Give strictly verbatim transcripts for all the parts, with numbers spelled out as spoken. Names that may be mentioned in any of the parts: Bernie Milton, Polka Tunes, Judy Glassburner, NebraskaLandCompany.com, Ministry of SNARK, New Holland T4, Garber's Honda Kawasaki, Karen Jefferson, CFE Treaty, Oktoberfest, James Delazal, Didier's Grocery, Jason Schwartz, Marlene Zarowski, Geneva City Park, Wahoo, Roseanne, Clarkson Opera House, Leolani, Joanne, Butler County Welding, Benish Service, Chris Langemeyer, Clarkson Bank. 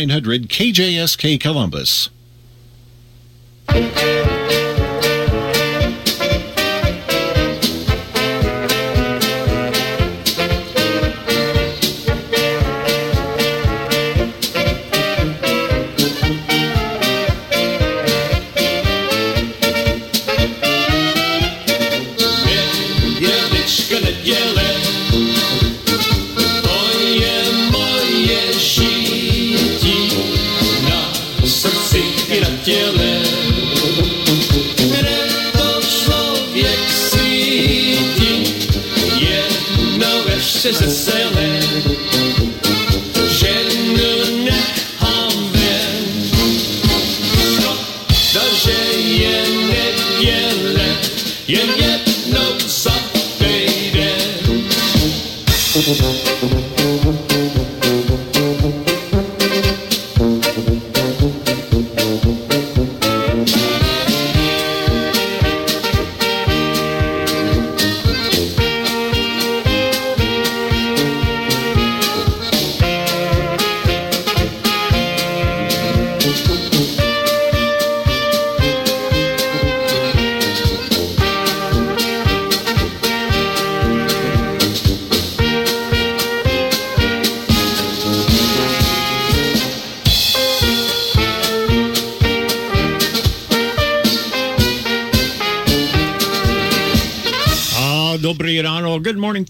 nine hundred K J S K Columbus.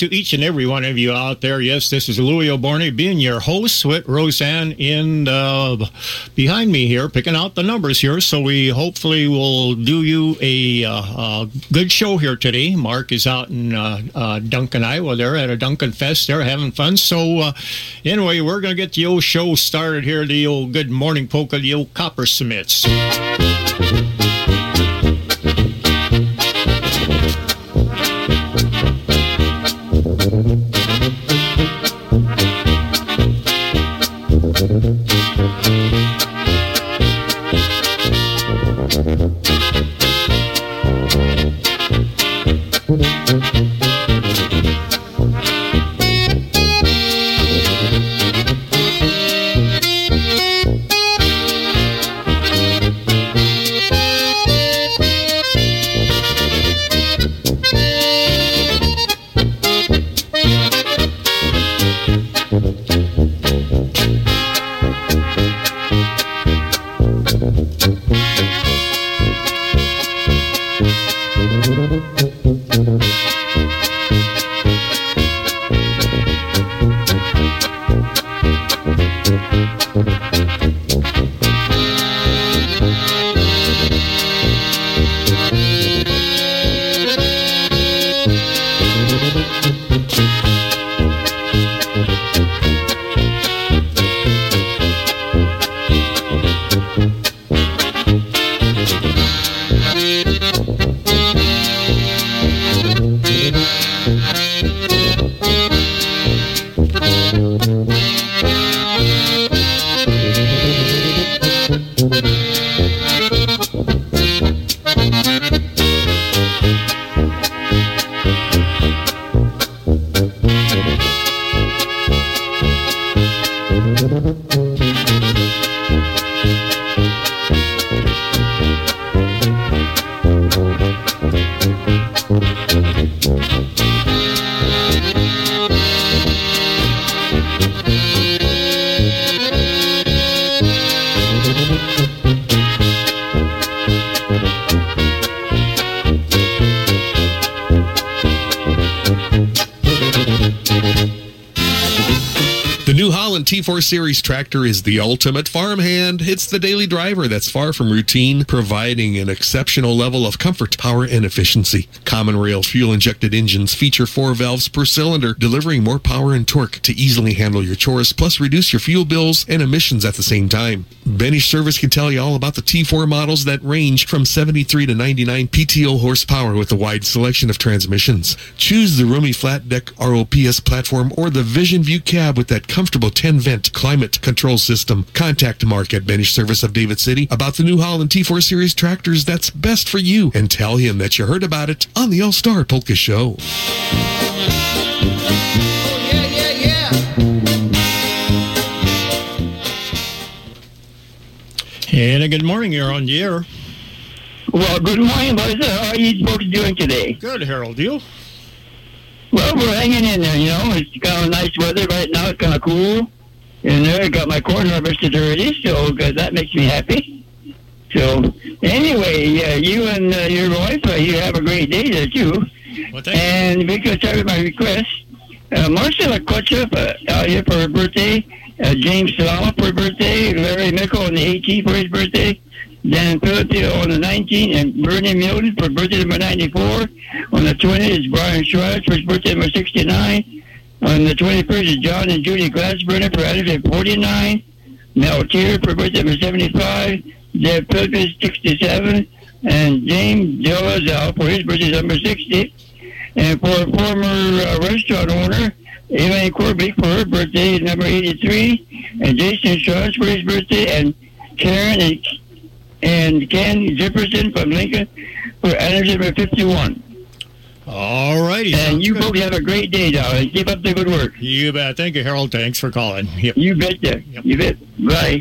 To each and every one of you out there, yes, this is Louie O'Borne being your host with Roseanne in uh, behind me here, picking out the numbers here. So we hopefully will do you a uh, uh, good show here today. Mark is out in uh, uh, Duncan, Iowa there at a Duncan Fest there having fun. So uh, anyway, we're going to get the old show started here, the old Good Morning Polka, the old Copper Smiths. T four Series tractor is the ultimate farmhand. It's the daily driver that's far from routine, providing an exceptional level of comfort, power, and efficiency. Common rail fuel-injected engines feature four valves per cylinder, delivering more power and torque to easily handle your chores, plus reduce your fuel bills and emissions at the same time. Benish Service can tell you all about the T four models that range from seventy-three to ninety-nine P T O horsepower with a wide selection of transmissions. Choose the roomy flat deck R O P S platform or the Vision View cab with that comfortable ten-vent climate control system. Contact Mark at Benish Service of David City about the New Holland T four Series tractors that's best for you, and tell him that you heard about it on the All-Star Polka Show. And a good morning. You're on the air. Well, good morning, Buzzer. How are you folks doing today? Good, Harold. You? Well, we're hanging in there, you know. It's kind of nice weather right now. It's kind of cool. And there, I got my corn harvested already, so cause that makes me happy. So, anyway, uh, you and uh, your wife, uh, you have a great day there, too. Well, and we could start with my request. Uh, Marcela Kotcheff, uh, out here for her birthday. Uh, James Salama for his birthday. Larry Mickle on the eighteenth for his birthday. Dan Philippe on the nineteenth. And Bernie Milton for birthday number ninety-four. On the twentieth is Brian Schwartz for his birthday number sixty-nine. On the twenty-first is John and Judy Glassburner for anniversary forty-nine. Mel Tier for birthday number seventy-five. Deb Philippe sixty-seven. And James Delazal for his birthday number sixty. And for former uh, restaurant owner, Elaine Corby for her birthday is number eighty-three. And Jason Schwartz for his birthday. And Karen and, and Ken Jefferson from Lincoln for anniversary number fifty-one. All righty. And you both have a great day, darling. Keep up the good work. You bet. Thank you, Harold. Thanks for calling. Yep. You bet, there. Yep. You bet. Bye.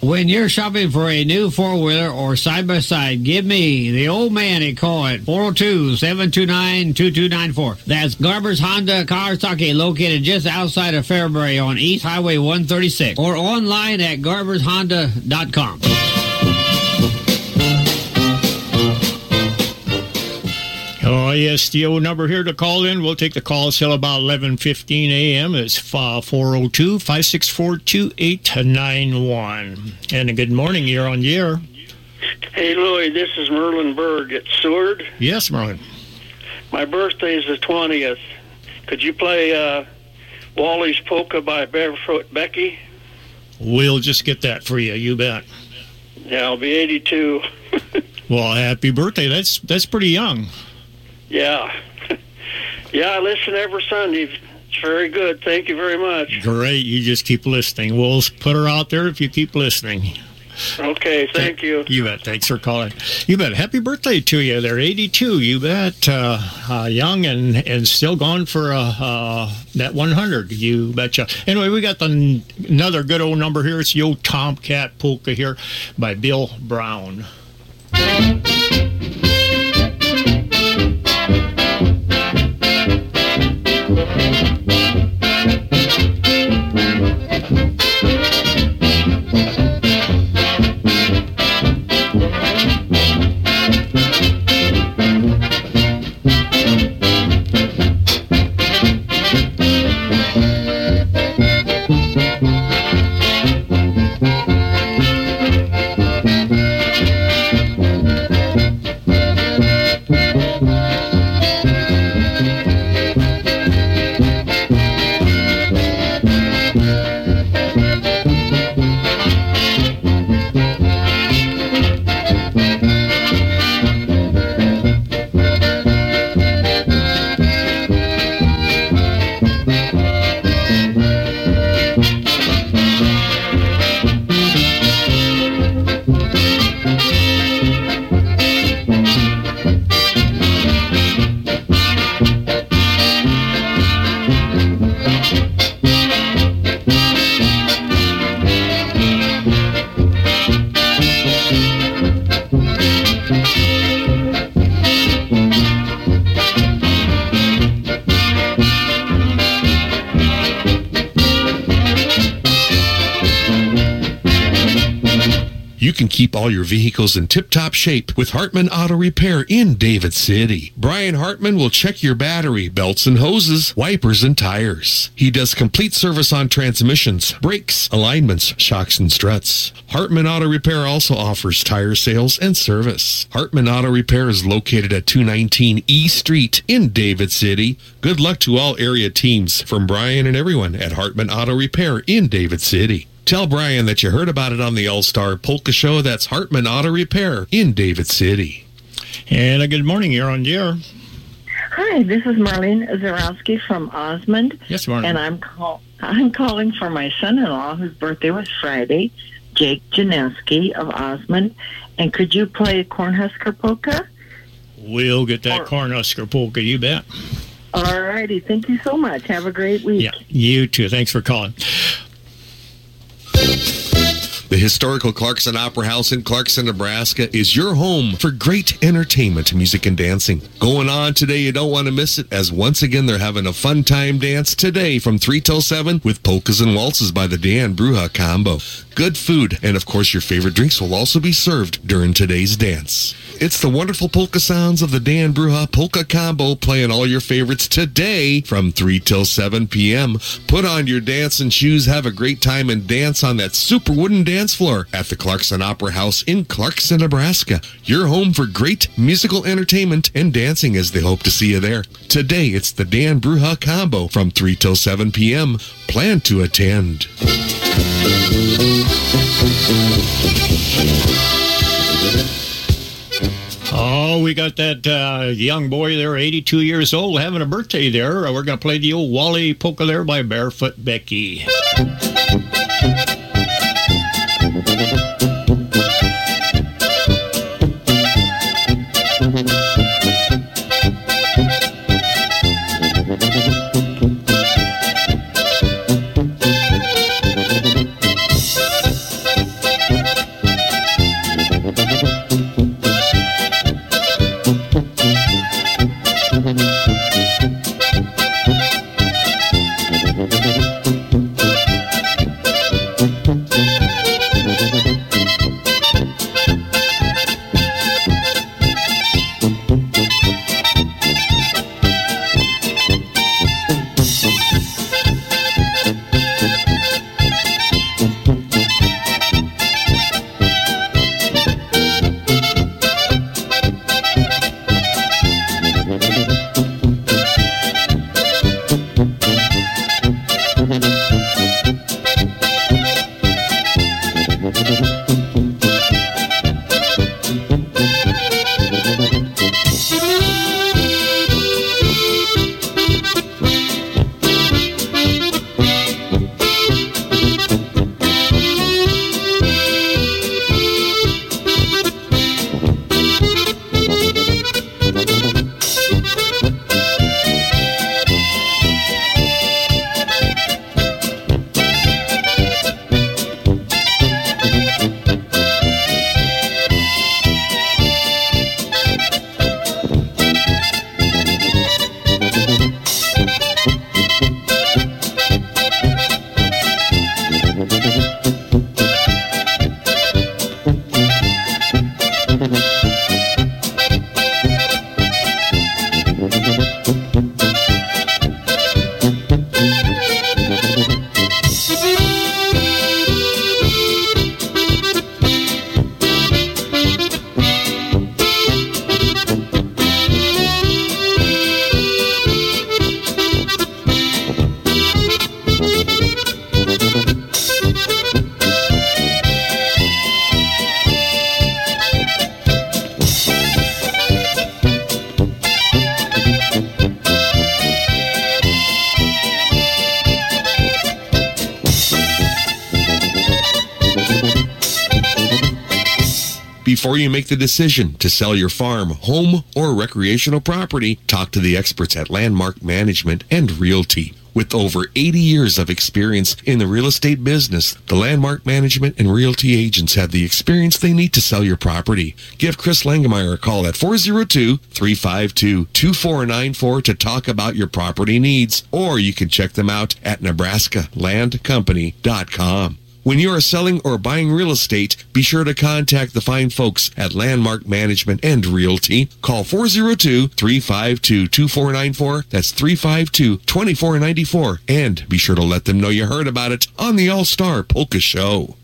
When you're shopping for a new four-wheeler or side-by-side, give me the old man a call at four oh two, seven two nine, two two nine four. That's Garber's Honda Kawasaki, located just outside of Fairbury on East Highway one thirty-six, or online at garbers honda dot com. Oh, yes, the old number here to call in. We'll take the call till about eleven fifteen a.m. It's four oh two, five six four, two eight nine one. And a good morning. You're on the air. Hey, Louie, this is Merlin Berg at Seward. Yes, Merlin. My birthday is the twentieth. Could you play uh, Wally's Polka by Barefoot Becky? We'll just get that for you. You bet. Yeah, I'll be eighty-two. Well, happy birthday. That's that's pretty young. Yeah. Yeah, I listen every Sunday. It's very good. Thank you very much. Great. You just keep listening. We'll put her out there if you keep listening. Okay. Thank you. You bet. Thanks for calling. You bet. Happy birthday to you. They're eighty-two. You bet. Uh, uh, young and, and still going for uh, uh, that one hundred. You betcha. Anyway, we got the, another good old number here. It's the old Tomcat Polka here by Bill Brown. Keep all your vehicles in tip-top shape with Hartman Auto Repair in David City. Brian Hartman will check your battery, belts and hoses, wipers and tires. He does complete service on transmissions, brakes, alignments, shocks and struts. Hartman Auto Repair also offers tire sales and service. Hartman Auto Repair is located at two nineteen E Street in David City. Good luck to all area teams from Brian and everyone at Hartman Auto Repair in David City. Tell Brian that you heard about it on the All-Star Polka Show. That's Hartman Auto Repair in David City. And a good morning. You're on the air. Hi, this is Marlene Zarowski from Osmond. Yes, Marlene. And I'm call- I'm calling for my son-in-law, whose birthday was Friday, Jake Janeski of Osmond. And could you play Cornhusker polka? We'll get that or- Cornhusker polka, you bet. All righty. Thank you so much. Have a great week. Yeah, you too. Thanks for calling. The historical Clarkson Opera House in Clarkson, Nebraska is your home for great entertainment, music, and dancing. Going on today, you don't want to miss it, as once again they're having a fun time dance today from three till seven with polkas and waltzes by the Dan Bruha Combo. Good food, and of course your favorite drinks will also be served during today's dance. It's the wonderful polka sounds of the Dan Bruha Polka Combo playing all your favorites today from three till seven p.m. Put on your dancing shoes, have a great time, and dance on that super wooden dance dance floor at the Clarkson Opera House in Clarkson, Nebraska. Your home for great musical entertainment and dancing, as they hope to see you there. Today, it's the Dan Bruha Combo from three till seven p.m. Plan to attend. Oh, we got that uh, young boy there, eighty-two years old, having a birthday there. We're going to play the old Wally polka there by Barefoot Becky. Before you make the decision to sell your farm, home, or recreational property, talk to the experts at Landmark Management and Realty. With over eighty years of experience in the real estate business, the Landmark Management and Realty agents have the experience they need to sell your property. Give Chris Langemeyer a call at four oh two, three five two, two four nine four to talk about your property needs, or you can check them out at nebraska land company dot com. When you are selling or buying real estate, be sure to contact the fine folks at Landmark Management and Realty. Call four oh two, three five two, two four nine four. That's three five two, two four nine four. And be sure to let them know you heard about it on the All-Star Polka Show.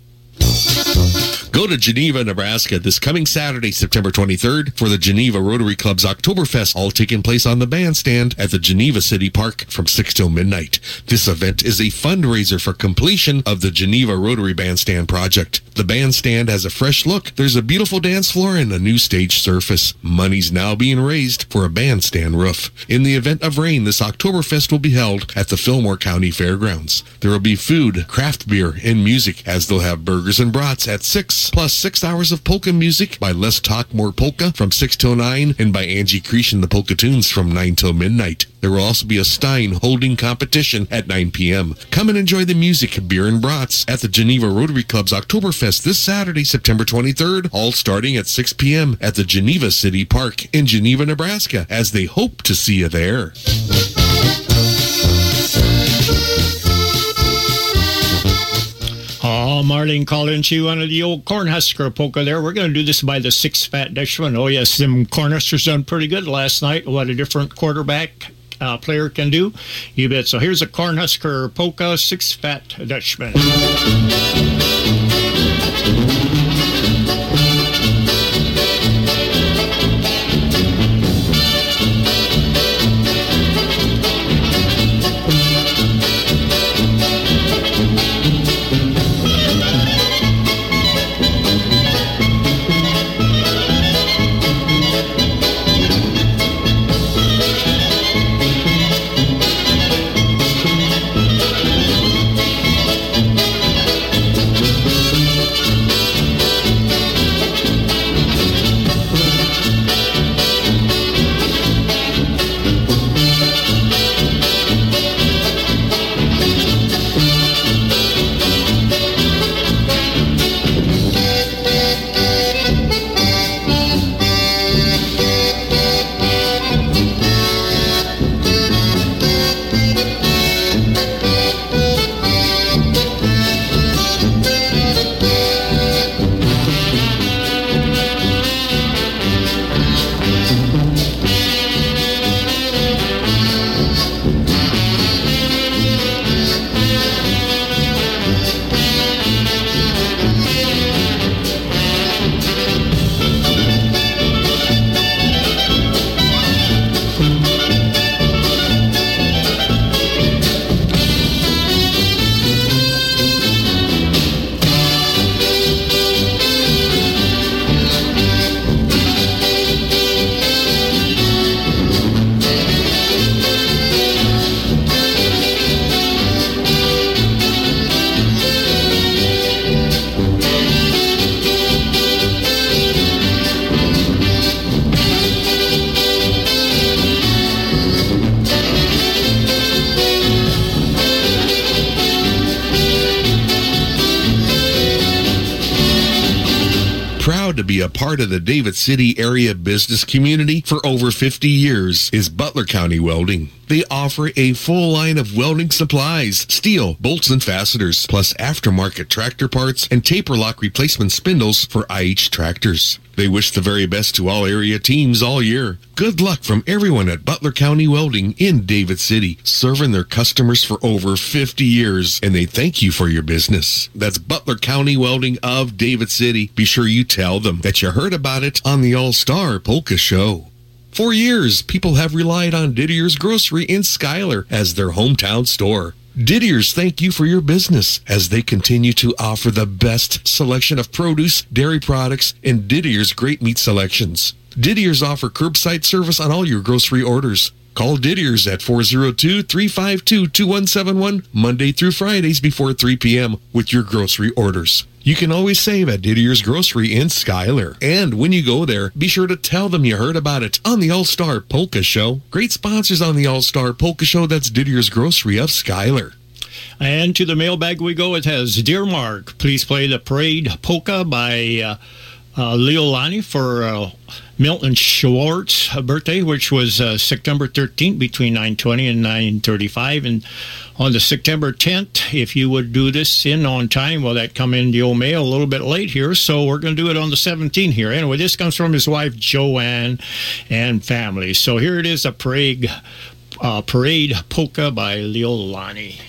Go to Geneva, Nebraska this coming Saturday, September twenty-third, for the Geneva Rotary Club's Oktoberfest, all taking place on the bandstand at the Geneva City Park from six till midnight. This event is a fundraiser for completion of the Geneva Rotary Bandstand project. The bandstand has a fresh look. There's a beautiful dance floor and a new stage surface. Money's now being raised for a bandstand roof. In the event of rain, this Oktoberfest will be held at the Fillmore County Fairgrounds. There will be food, craft beer, and music, as they'll have burgers and brats at six, plus six hours of polka music by Let's Talk More Polka from six till nine, and by Angie Creech and the Polka Tunes from nine till midnight. There will also be a Stein holding competition at nine p.m. Come and enjoy the music, beer, and brats at the Geneva Rotary Club's Oktoberfest this Saturday, September twenty-third, all starting at six p.m. at the Geneva City Park in Geneva, Nebraska, as they hope to see you there. Oh, Marlene calling to one of the old Cornhusker polka there. We're going to do this by the six fat Dutch one. Oh, yes, them Cornhuskers done pretty good last night. What a different quarterback uh, player can do. You bet. So here's a Cornhusker polka, six fat Dutchman. Part of the David City area business community for over fifty years is Butler County Welding. They offer a full line of welding supplies, steel, bolts and fasteners, plus aftermarket tractor parts and taper lock replacement spindles for I H tractors. They wish the very best to all area teams all year. Good luck from everyone at Butler County Welding in David City, serving their customers for over fifty years, and they thank you for your business. That's Butler County Welding of David City. Be sure you tell them that you heard about it on the All-Star Polka Show. For years, people have relied on Didier's Grocery in Schuyler as their hometown store. Didier's thank you for your business as they continue to offer the best selection of produce, dairy products, and Didier's great meat selections. Didier's offer curbside service on all your grocery orders. Call Didier's at four oh two, three five two, two one seven one Monday through Fridays before three p.m. with your grocery orders. You can always save at Didier's Grocery in Schuyler. And when you go there, be sure to tell them you heard about it on the All-Star Polka Show. Great sponsors on the All-Star Polka Show. That's Didier's Grocery of Schuyler. And to the mailbag we go. It has, Dear Mark, please play the Parade Polka by uh, uh, Leolani for uh, Milton Schwartz's birthday, which was uh, September thirteenth between nine twenty and nine thirty-five. And on the September tenth, if you would do this in on time, well, that come in the old mail a little bit late here, so we're going to do it on the seventeenth here. Anyway, this comes from his wife, Joanne, and family. So here it is, a parade, uh, parade polka by Leolani.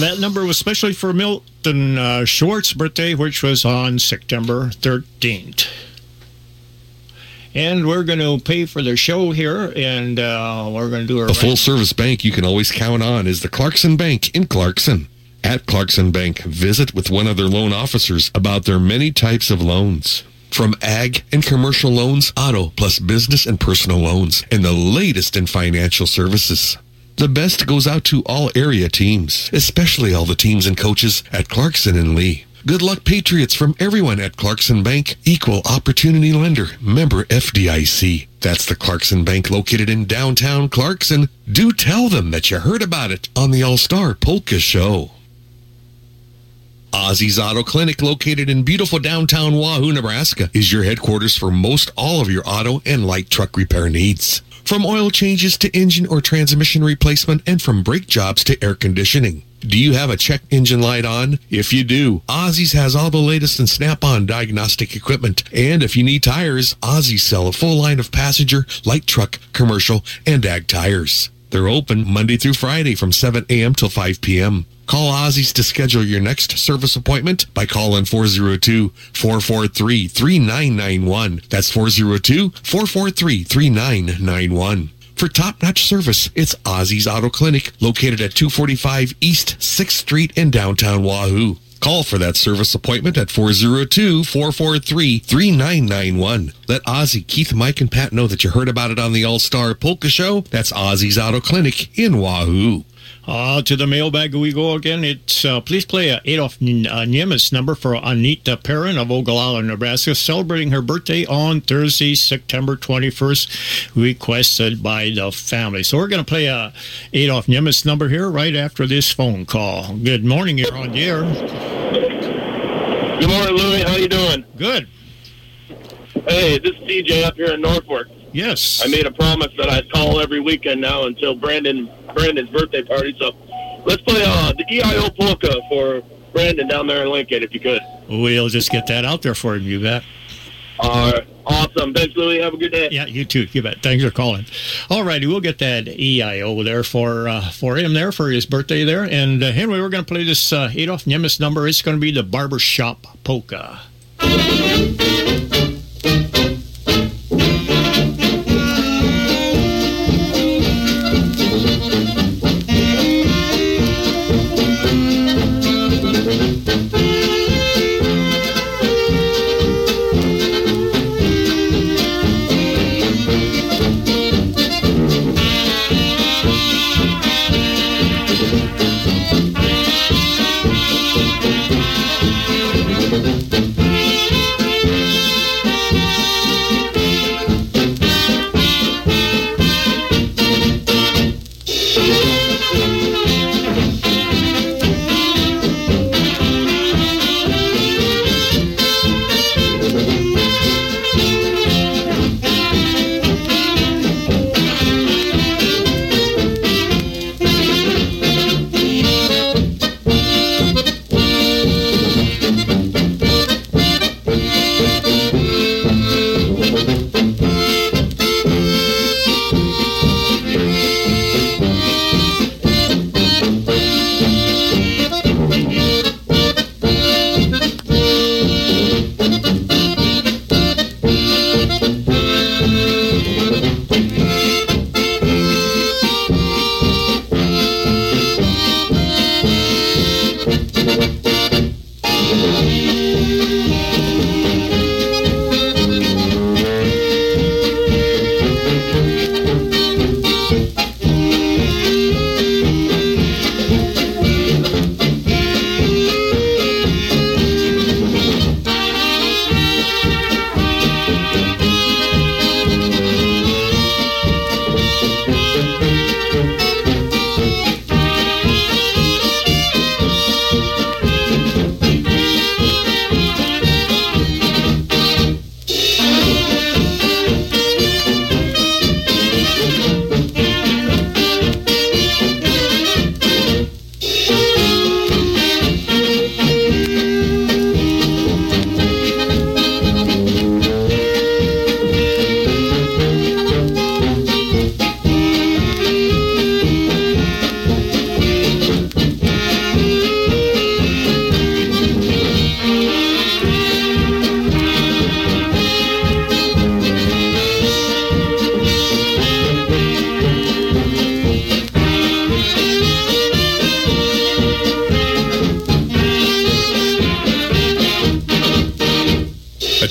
And that number was especially for Milton uh, Schwartz's birthday, which was on September thirteenth. And we're going to pay for the show here, and uh, we're going to do our... The right. full-service bank you can always count on is the Clarkson Bank in Clarkson. At Clarkson Bank, visit with one of their loan officers about their many types of loans. From ag and commercial loans, auto, plus business and personal loans, and the latest in financial services. The best goes out to all area teams, especially all the teams and coaches at Clarkson and Lee. Good luck, Patriots, from everyone at Clarkson Bank, equal opportunity lender, member F D I C. That's the Clarkson Bank located in downtown Clarkson. Do tell them that you heard about it on the All-Star Polka Show. Ozzie's Auto Clinic, located in beautiful downtown Wahoo, Nebraska, is your headquarters for most all of your auto and light truck repair needs. From oil changes to engine or transmission replacement, and from brake jobs to air conditioning. Do you have a check engine light on? If you do, Ozzie's has all the latest in Snap-on diagnostic equipment. And if you need tires, Ozzie's sell a full line of passenger, light truck, commercial, and ag tires. They're open Monday through Friday from seven a.m. till five p.m. Call Ozzie's to schedule your next service appointment by calling four oh two, four four three, three nine nine one. That's four oh two, four four three, three nine nine one. For top-notch service, it's Ozzie's Auto Clinic, located at two forty-five East sixth Street in downtown Wahoo. Call for that service appointment at four oh two, four four three, three nine nine one. Let Ozzie, Keith, Mike, and Pat know that you heard about it on the All-Star Polka Show. That's Ozzie's Auto Clinic in Wahoo. Uh, to the mailbag we go again. It's uh, please play uh, Adolf uh, Niemetz number for Anita Perrin of Ogallala, Nebraska, celebrating her birthday on Thursday, September twenty-first, requested by the family. So we're going to play a uh, Adolf Niemetz number here right after this phone call. Good morning, you're on the air. Good morning, Louie. How you doing? Good. Hey, this is D J up here in Norfolk. Yes. I made a promise that I'd call every weekend now until Brandon Brandon's birthday party, so let's play uh, the E I O polka for Brandon down there in Lincoln, if you could. We'll just get that out there for him, you bet. All right. Awesome. Thanks, Louie. Have a good day. Yeah, you too. You bet. Thanks for calling. All righty. We'll get that E I O there for uh, for him there for his birthday there. And, uh, Henry, we're going to play this uh, Adolf Niemetz number. It's going to be the Barbershop Polka. Thank you.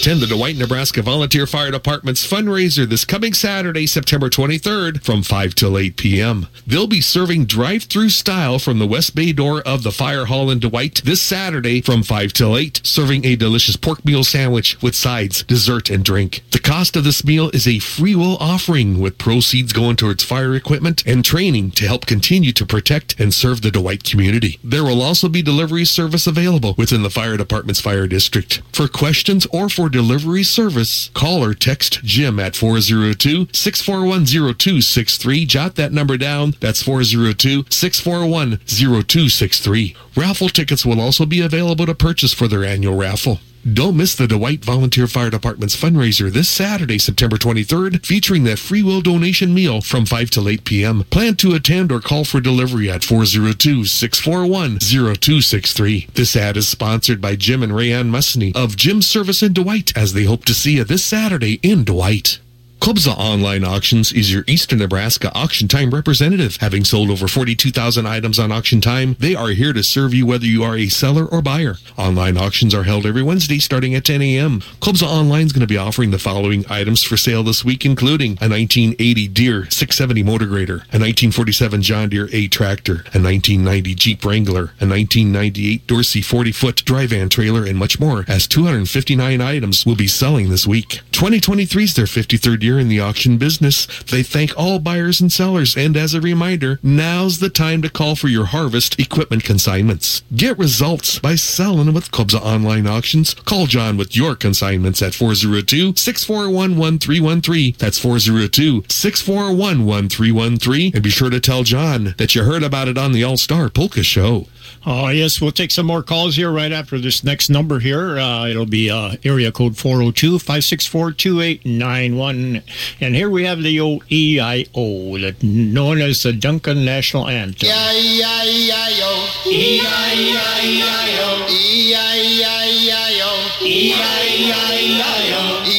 attend the Dwight, Nebraska Volunteer Fire Department's fundraiser this coming Saturday, September twenty-third, from five till eight p.m. They'll be serving drive-through style from the West Bay door of the Fire Hall in Dwight this Saturday from five till eight, serving a delicious pork meal sandwich with sides, dessert, and drink. The cost of this meal is a free will offering, with proceeds going towards fire equipment and training to help continue to protect and serve the Dwight community. There will also be delivery service available within the fire department's fire district. For questions or for delivery service, call or text Jim at four oh two, six four one, oh two six three. Jot that number down. That's four oh two, six four one, oh two six three. Raffle tickets will also be available to purchase for their annual raffle. Don't miss the Dwight Volunteer Fire Department's fundraiser this Saturday, September twenty-third, featuring that free will donation meal from five till eight p.m. Plan to attend or call for delivery at four oh two, six four one, oh two six three. This ad is sponsored by Jim and Rayanne Musney of Jim's Service in Dwight, as they hope to see you this Saturday in Dwight. Klubza Online Auctions is your Eastern Nebraska auction time representative. Having sold over forty-two thousand items on auction time, they are here to serve you whether you are a seller or buyer. Online auctions are held every Wednesday starting at ten a.m. Klubza Online is going to be offering the following items for sale this week, including a nineteen eighty Deere six seventy motor grader, a nineteen forty-seven John Deere A tractor, a nineteen ninety Jeep Wrangler, a nineteen ninety-eight Dorsey forty-foot dry van trailer, and much more, as two hundred fifty-nine items will be selling this week. twenty twenty-three is their fifty-third year in the auction business. They thank all buyers and sellers, and as a reminder, now's the time to call for your harvest equipment consignments. Get results by selling with Klubza Online Auctions. Call John with your consignments at four oh two, six four one, one three one three. That's four oh two, six four one, one three one three. And be sure to tell John that you heard about it on the All-Star Polka Show. Oh, yes, we'll take some more calls here right after this next number here. Uh, it'll be uh, area code four oh two, five six four, two eight nine one. And here we have the O E I O, known as the Duncan National Anthem. E I I O, E I I O, E I I O, E I I O, E I I O, E I I O, E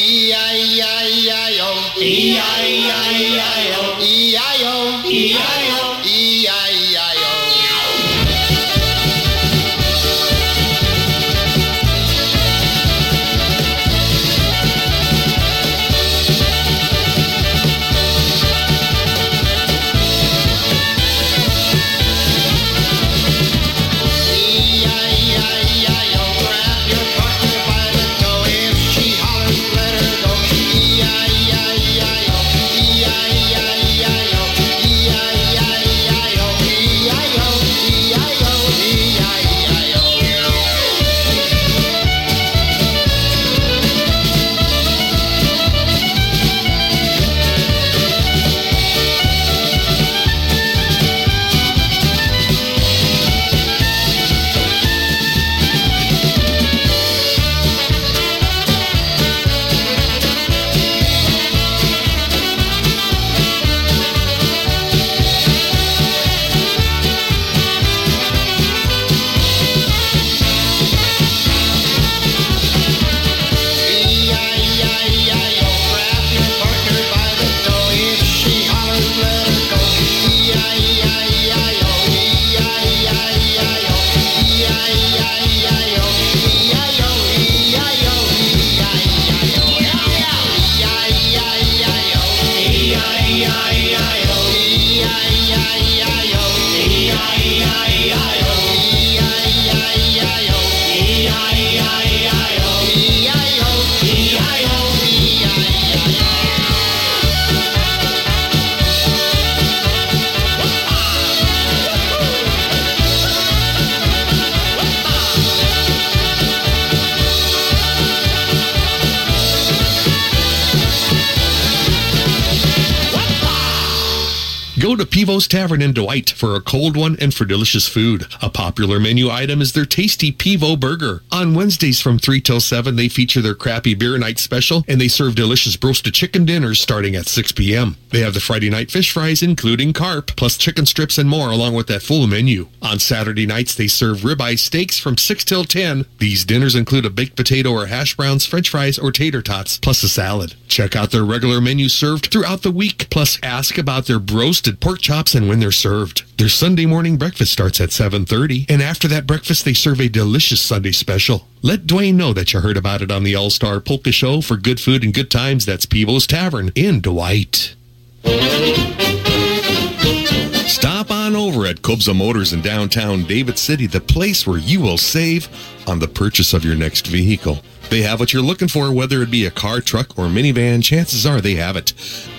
I O, E I O. Pivo's Tavern in Dwight for a cold one and for delicious food. A popular menu item is their tasty Pivo burger. On Wednesdays from three till seven, they feature their crappy beer night special, and they serve delicious roasted chicken dinners starting at six p.m. They have the Friday night fish fries, including carp, plus chicken strips and more, along with that full menu. On Saturday nights, they serve ribeye steaks from six till ten. These dinners include a baked potato or hash browns, french fries, or tater tots, plus a salad. Check out their regular menu served throughout the week, plus ask about their roasted fried pork chops and when they're served. Their Sunday morning breakfast starts at seven thirty, and after that breakfast, they serve a delicious Sunday special. Let Dwayne know that you heard about it on the All-Star Polka Show. For good food and good times, that's Peebles Tavern in Dwight. Stop on over at Cobza Motors in downtown David City, the place where you will save on the purchase of your next vehicle. They have what you're looking for, whether it be a car, truck, or minivan, chances are they have it.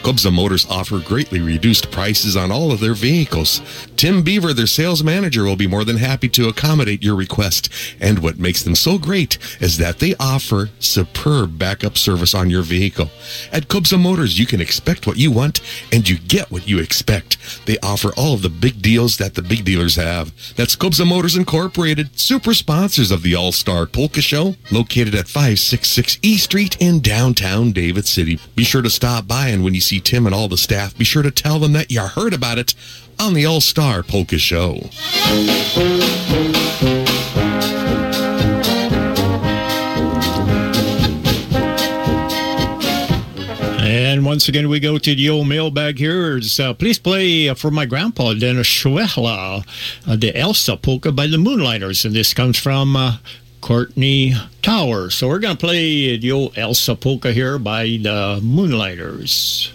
Cobza Motors offer greatly reduced prices on all of their vehicles. Tim Beaver, their sales manager, will be more than happy to accommodate your request. And what makes them so great is that they offer superb backup service on your vehicle. At Cobza Motors, you can expect what you want, and you get what you expect. They offer all of the big deals that the big dealers have. That's Cobza Motors Incorporated, super sponsors of the All-Star Polka Show, located at five sixty-six E Street in downtown David City. Be sure to stop by, and when you see Tim and all the staff, be sure to tell them that you heard about it on the All-Star Polka Show. And once again, we go to the old mailbag here. Uh, please play uh, for my grandpa, Dennis Schuyler, uh, the Elsa Polka by the Moonlighters. And this comes from Uh, Courtney Tower. So we're going to play the old Elsa Polka here by the Moonlighters.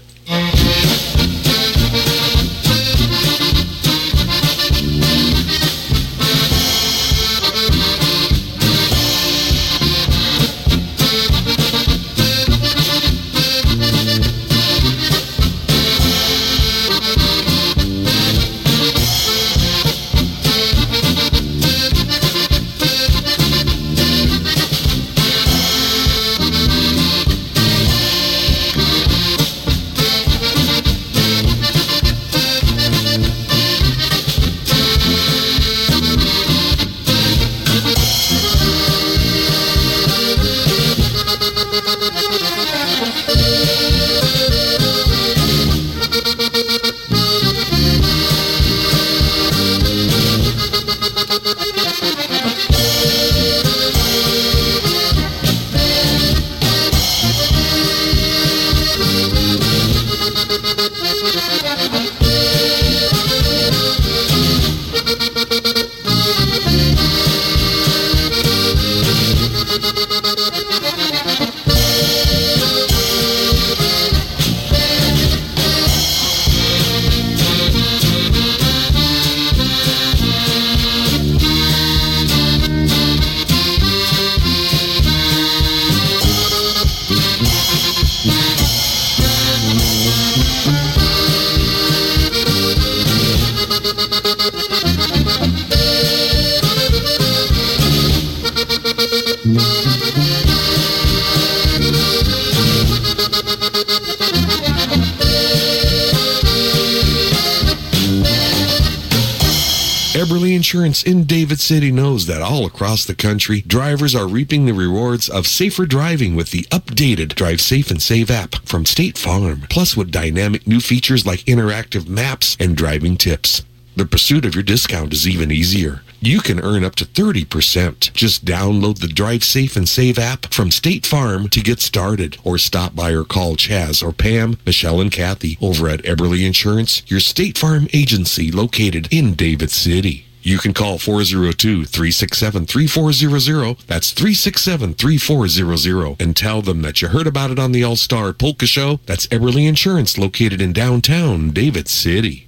Insurance in David City knows that all across the country, drivers are reaping the rewards of safer driving with the updated Drive Safe and Save app from State Farm, plus with dynamic new features like interactive maps and driving tips. The pursuit of your discount is even easier. You can earn up to thirty percent. Just download the Drive Safe and Save app from State Farm to get started, or stop by or call Chaz or Pam, Michelle and Kathy over at Eberly Insurance, your State Farm agency located in David City. You can call four oh two, three six seven, three four zero zero, that's three six seven, three four zero zero, and tell them that you heard about it on the All-Star Polka Show. That's Eberly Insurance, located in downtown David City.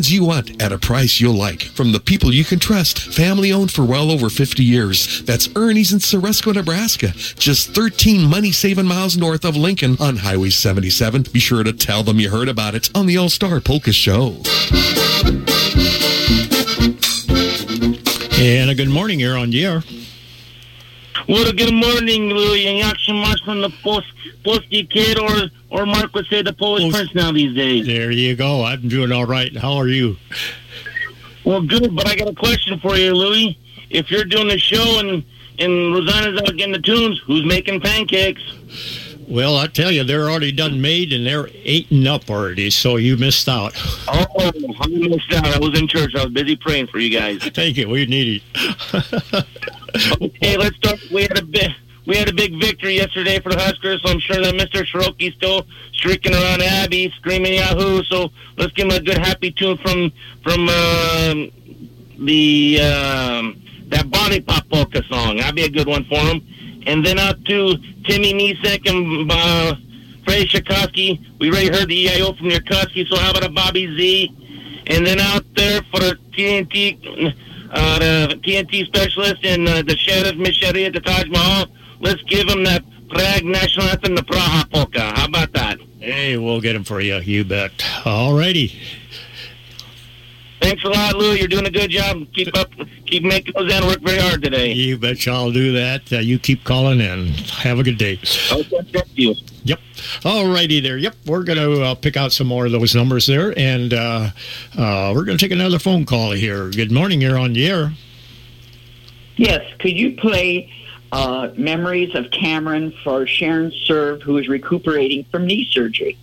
you want at a price you'll like, from the people you can trust, family-owned for well over fifty years. That's Ernie's in Suresco, Nebraska, just thirteen money-saving miles north of Lincoln on Highway seventy-seven. Be sure to tell them you heard about it on the All-Star Polka Show. And a good morning here on the air. What a good morning, Louie. And Yakshin Marshman, the Polsky kid, or or Mark would say the Polish oh, prince now these days. There you go. I'm doing all right. How are you? Well, good, but I got a question for you, Louie. If you're doing a show and, and Rosanna's out getting the tunes, who's making pancakes? Well, I tell you, they're already done made, and they're eaten up already, so you missed out. Oh, I missed out. I was in church. I was busy praying for you guys. Thank you. We need it. Okay, let's start. We had a bit. We had a big victory yesterday for the Huskers, so I'm sure that Mister Shiroki's still streaking around Abbey, screaming Yahoo. So let's give him a good happy tune from from uh, the uh, that Body Pop Polka song. That'd be a good one for him. And then out to Timmy Misek and uh, Freddie Shikoski. We already heard the E I O from Nierkowski, so how about a Bobby Z? And then out there for T N T, uh, the T N T specialist and uh, the Sheriff Machete at the Taj Mahal. Let's give him that Prague National Anthem, the Praha Polka. How about that? Hey, we'll get him for you. You bet. All righty. Thanks a lot, Lou. You're doing a good job. Keep up. Keep making Roseanne work very hard today. You bet y'all do that. Uh, you keep calling in. Have a good day. Okay, thank you. Yep. All righty there. Yep. We're going to uh, pick out some more of those numbers there, and uh, uh, we're going to take another phone call here. Good morning. You're on the air. Yes. Could you play... Uh, memories of Cameron for Sharon Serve, who is recuperating from knee surgery.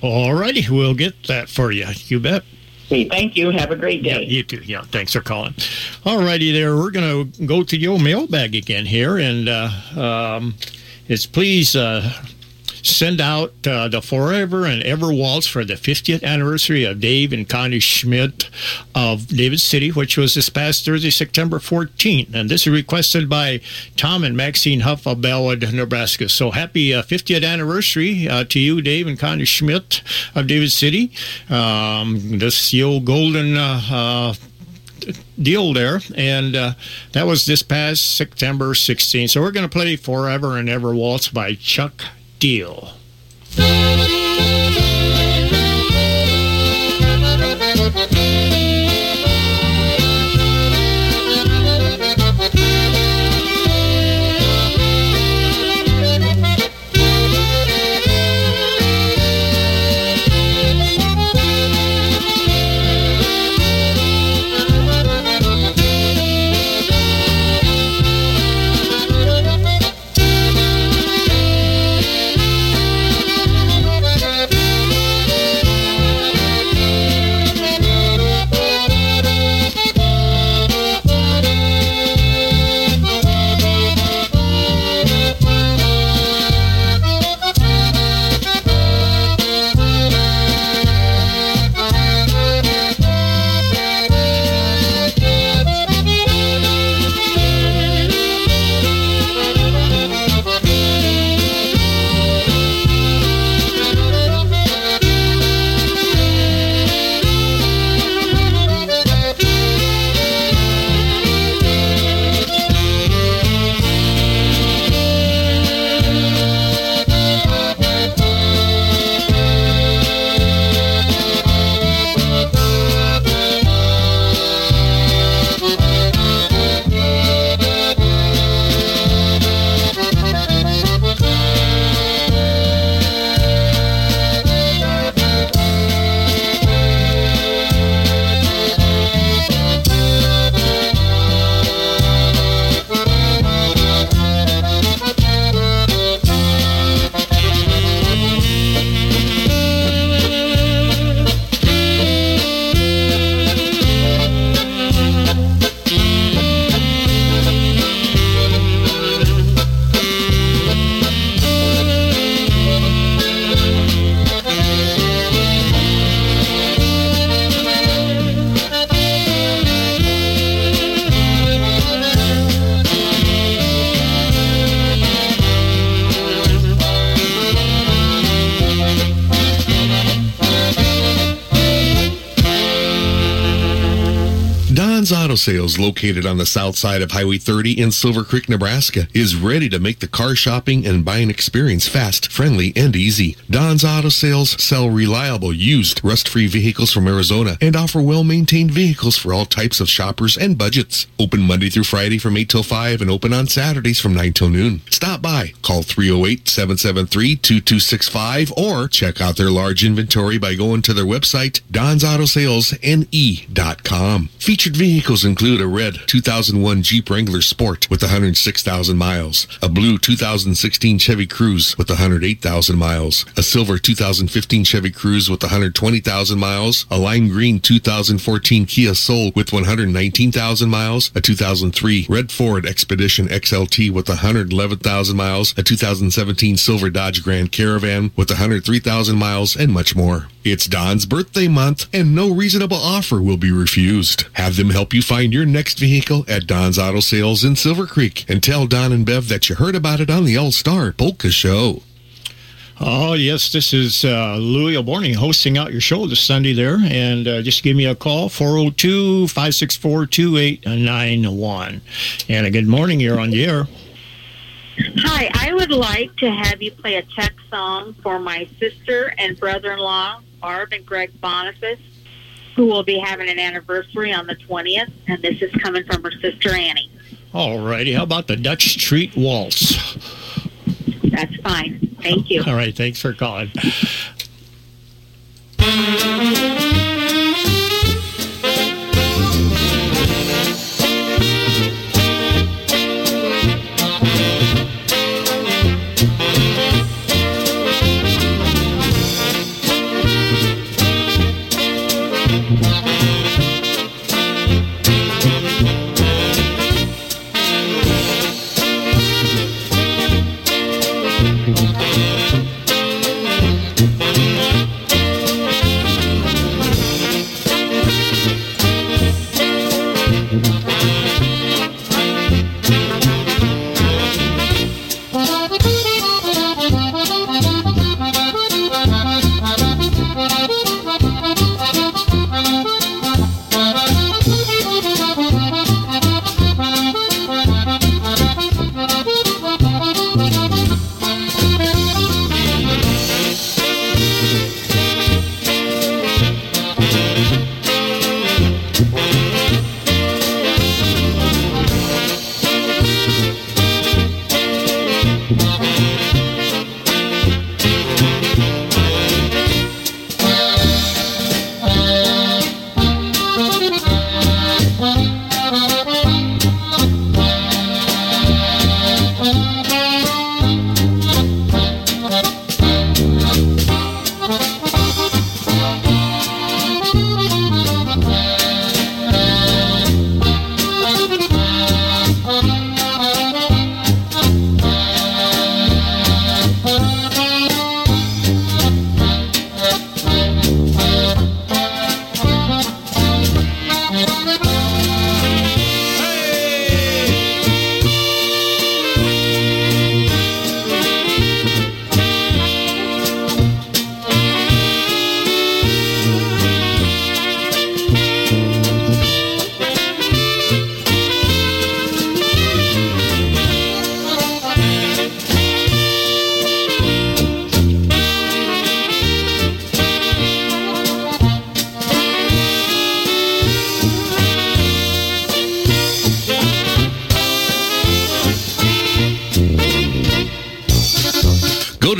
All righty, we'll get that for you. You bet. Hey, thank you. Have a great day. Yeah, you too. Yeah, thanks for calling. All righty there. We're going to go to your mailbag again here, and uh, um, it's please uh, send out uh, the Forever and Ever Waltz for the fiftieth anniversary of Dave and Connie Schmidt of David City, which was this past Thursday, September fourteenth. And this is requested by Tom and Maxine Huff of Bellwood, Nebraska. So happy uh, fiftieth anniversary uh, to you, Dave and Connie Schmidt of David City. Um, this is the old golden... Uh, uh, deal there, and uh, that was this past September sixteenth. So we're going to play Forever and Ever Waltz by Chuck Deal. Dan's Auto Sales, located on the south side of Highway thirty in Silver Creek, Nebraska, is ready to make the car shopping and buying experience fast, friendly, and easy. Dan's Auto Sales sell reliable, used, rust-free vehicles from Arizona and offer well-maintained vehicles for all types of shoppers and budgets. Open Monday through Friday from eight till five and open on Saturdays from nine till noon. Stop by, call three oh eight, seven seven three, two two six five or check out their large inventory by going to their website, dans auto sales n e dot com. Featured vehicles include a red two thousand one Jeep Wrangler Sport with one hundred six thousand miles, a blue two thousand sixteen Chevy Cruze with one hundred eight thousand miles, a silver two thousand fifteen Chevy Cruze with one hundred twenty thousand miles, a lime green two thousand fourteen Kia Soul with one hundred nineteen thousand miles, a two thousand three red Ford Expedition X L T with one hundred eleven thousand miles, a two thousand seventeen silver Dodge Grand Caravan with one hundred three thousand miles, and much more. It's Don's birthday month, and no reasonable offer will be refused. Have them help you find your next vehicle at Don's Auto Sales in Silver Creek, and tell Don and Bev that you heard about it on the All-Star Polka Show. Oh, yes, this is uh, Louie O'Borne hosting out your show this Sunday there, and uh, just give me a call, four oh two, five six four, two eight nine one. And a good morning, you're on the air. Hi, I would like to have you play a Czech song for my sister and brother-in-law, Barb and Greg Boniface, who will be having an anniversary on the twentieth, and this is coming from her sister, Annie. All righty. How about the Dutch Street Waltz? That's fine. Thank you. All right. Thanks for calling.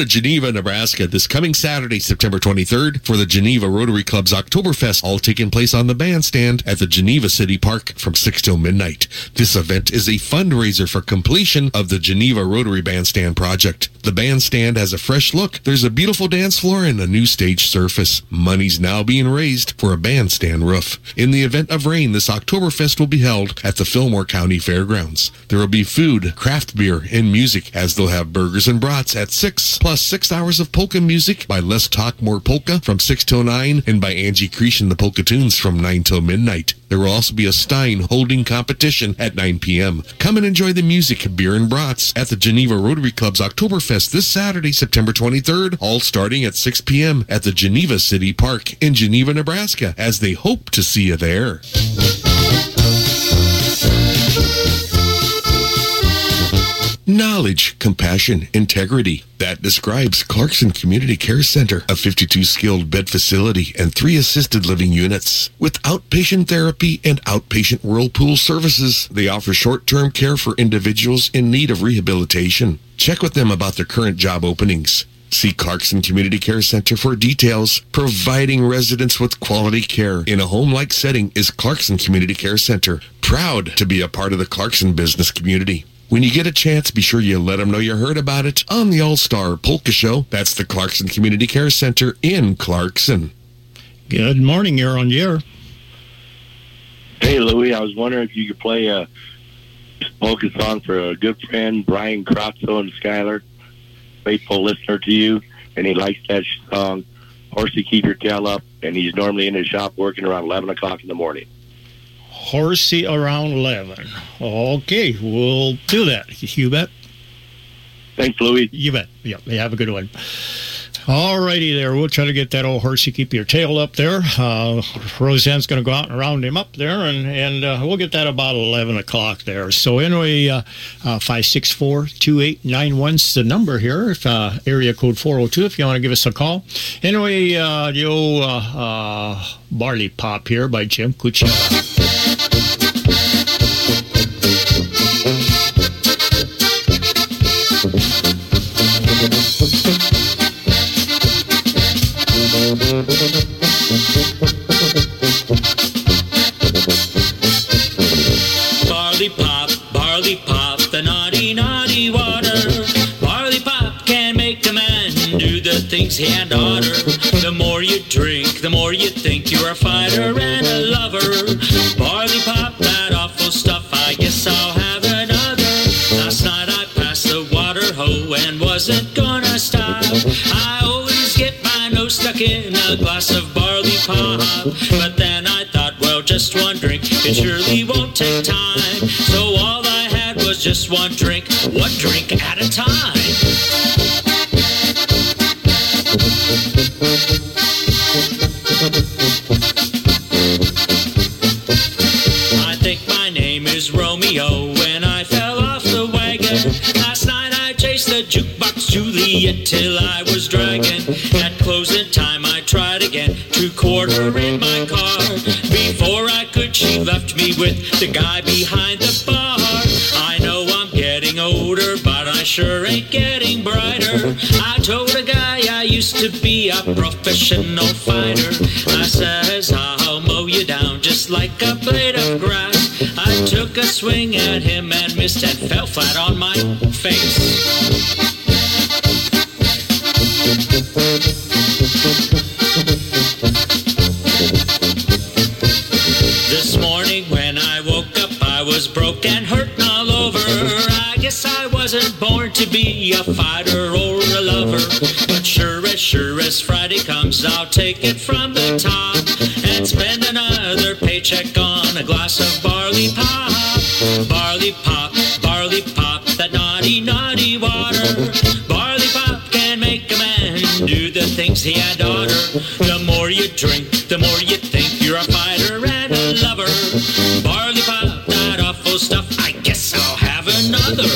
Geneva, Nebraska, this coming Saturday, September twenty-third, for the Geneva Rotary Club's Oktoberfest, all taking place on the bandstand at the Geneva City Park from six till midnight. This event is a fundraiser for completion of the Geneva Rotary Bandstand project. The bandstand has a fresh look. There's a beautiful dance floor and a new stage surface. Money's now being raised for a bandstand roof. In the event of rain, this Oktoberfest will be held at the Fillmore County Fairgrounds. There will be food, craft beer, and music, as they'll have burgers and brats at six, plus six hours of polka music by Let's Talk More Polka from six till nine and by Angie Creech and the Polka Tunes from nine till midnight. There will also be a Stein holding competition at nine p.m. Come and enjoy the music, beer, and brats at the Geneva Rotary Club's Oktoberfest this Saturday, September twenty-third, all starting at six p.m. at the Geneva City Park in Geneva, Nebraska, as they hope to see you there. knowledge, compassion, integrity. That describes Clarkson Community Care Center, a fifty-two skilled bed facility and three assisted living units. With outpatient therapy and outpatient whirlpool services, they offer short-term care for individuals in need of rehabilitation. Check with them about their current job openings. See Clarkson Community Care Center for details. Providing residents with quality care in a home-like setting is Clarkson Community Care Center. Proud to be a part of the Clarkson business community. When you get a chance, be sure you let them know you heard about it on the All-Star Polka Show. That's the Clarkson Community Care Center in Clarkson. Good morning, you're on the air. Hey, Louie, I was wondering if you could play a polka song for a good friend, Brian Cropso and Schuyler. Faithful listener to you, and he likes that song, Horsey Keep Your Tail Up, and he's normally in his shop working around eleven o'clock in the morning. Horsey around eleven. Okay, we'll do that. You bet. Thanks, Louie. You bet. Yeah, have a good one. All righty there. We'll try to get that old Horsey Keep Your Tail Up there. Uh, Roseanne's going to go out and round him up there, and, and uh, we'll get that about eleven o'clock there. So anyway, uh, uh, five six four, two eight nine one is the number here, if uh, area code four oh two, if you want to give us a call. Anyway, uh, the old uh, uh, Barley Pop here by Jim Cucci. Barley pop, barley pop, the naughty, naughty water. Barley pop can make a man do the things he had to order. The more you drink, the more you think you're a fighter and a lover. Barley pop, that awful stuff, I guess I'll have another. Last night I passed the water hoe and wasn't gonna stop. I always get stuck in a glass of barley pop. But then I thought, well, just one drink, it surely won't take time. So all I had was just one drink, one drink at a time. I think my name is Romeo when I fell off the wagon. Last night I chased the jukebox Juliet till I was dragging. At closing time I tried again to quarter in my car. Before I could, she left me with the guy behind the bar. I know I'm getting older, but I sure ain't getting brighter. I told a guy I used to be a professional fighter. I says, I'll mow you down just like a blade of grass. I took a swing at him and missed and fell flat on my face. This morning when I woke up, I was broke and hurting all over. I guess I wasn't born to be a fighter or a lover. But sure as sure as Friday comes, I'll take it from the top and spend another paycheck on a glass of barley pop. Barley pop, barley pop, that naughty, naughty water. Barley pop can make a man do the things he had to order. The more you drink, the more you think you're a fighter and a lover. Barley pop, that awful stuff, I guess I'll have another.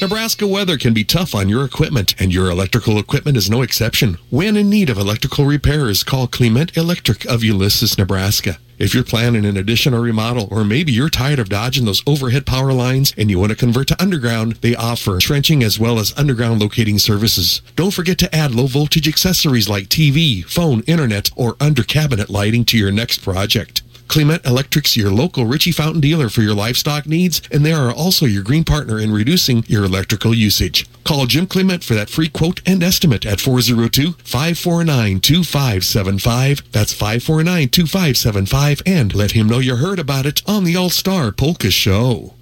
Nebraska weather can be tough on your equipment, and your electrical equipment is no exception. When in need of electrical repairs, call Clement Electric of Ulysses, Nebraska. If you're planning an addition or remodel, or maybe you're tired of dodging those overhead power lines and you want to convert to underground, they offer trenching as well as underground locating services. Don't forget to add low-voltage accessories like T V, phone, internet, or under-cabinet lighting to your next project. Clement Electric's your local Ritchie Fountain dealer for your livestock needs, and they are also your green partner in reducing your electrical usage. Call Jim Clement for that free quote and estimate at four oh two, five four nine, two five seven five. That's five four nine, two five seven five, and let him know you heard about it on the All-Star Polka Show.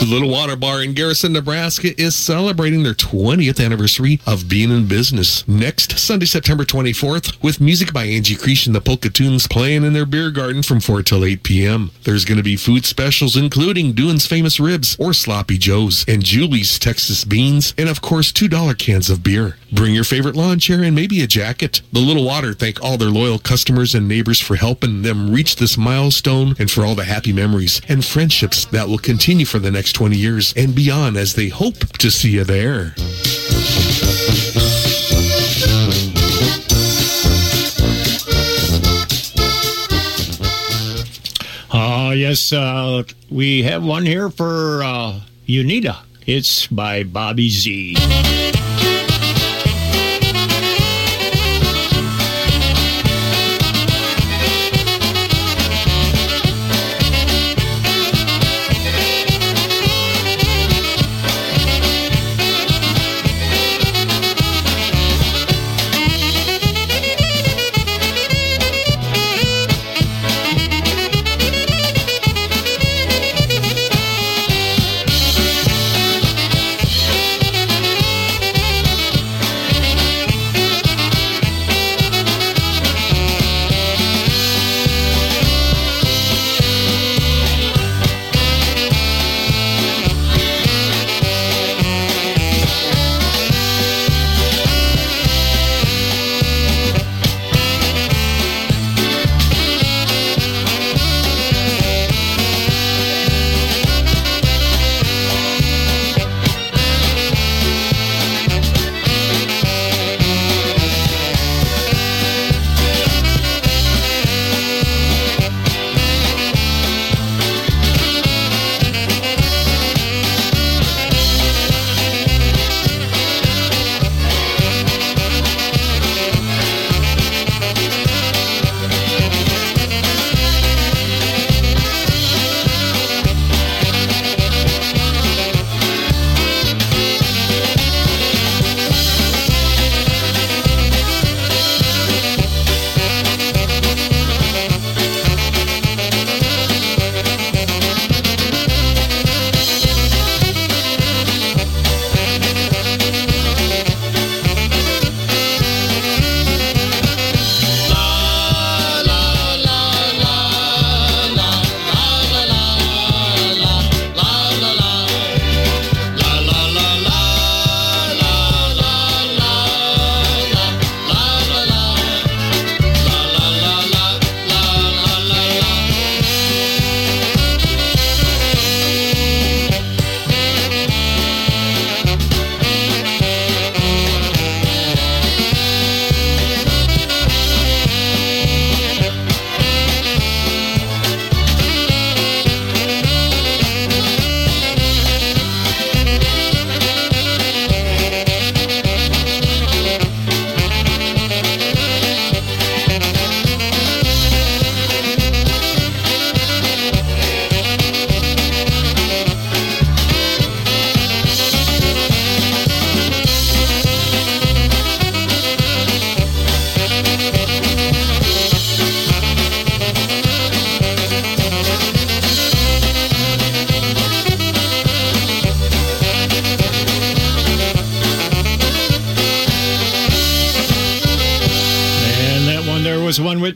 The Little Water Bar in Garrison, Nebraska is celebrating their twentieth anniversary of being in business next Sunday, September twenty-fourth, with music by Angie Creech and the Polka Tunes playing in their beer garden from four till eight p.m. There's going to be food specials including Doon's Famous Ribs or Sloppy Joe's and Julie's Texas Beans, and of course two dollar cans of beer. Bring your favorite lawn chair and maybe a jacket. The Little Water thank all their loyal customers and neighbors for helping them reach this milestone and for all the happy memories and friendships that will continue for the next twenty years and beyond, as they hope to see you there. Uh, yes, uh, we have one here for uh, Unita. It's by Bobby Z.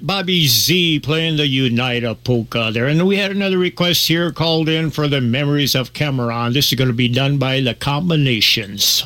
Bobby Z playing the Unita polka there. And we had another request here called in for the Memories of Cameron. This is going to be done by the Combinations.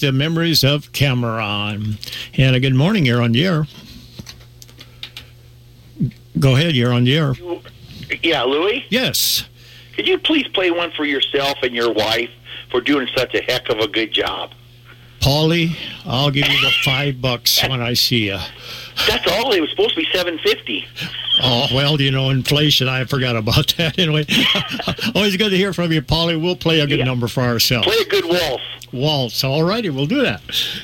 Vista Memories of Cameron. And a good morning, you're on the air. Go ahead, you're on the air. Yeah, Louie? Yes. Could you please play one for yourself and your wife for doing such a heck of a good job? Paulie, I'll give you the five bucks when I see you. That's all. It was supposed to be seven fifty. Oh, well, you know, inflation. I forgot about that. Anyway, always good to hear from you, Paulie. We'll play a good yeah. number for ourselves. Play a good waltz. Waltz. All righty, we'll do that.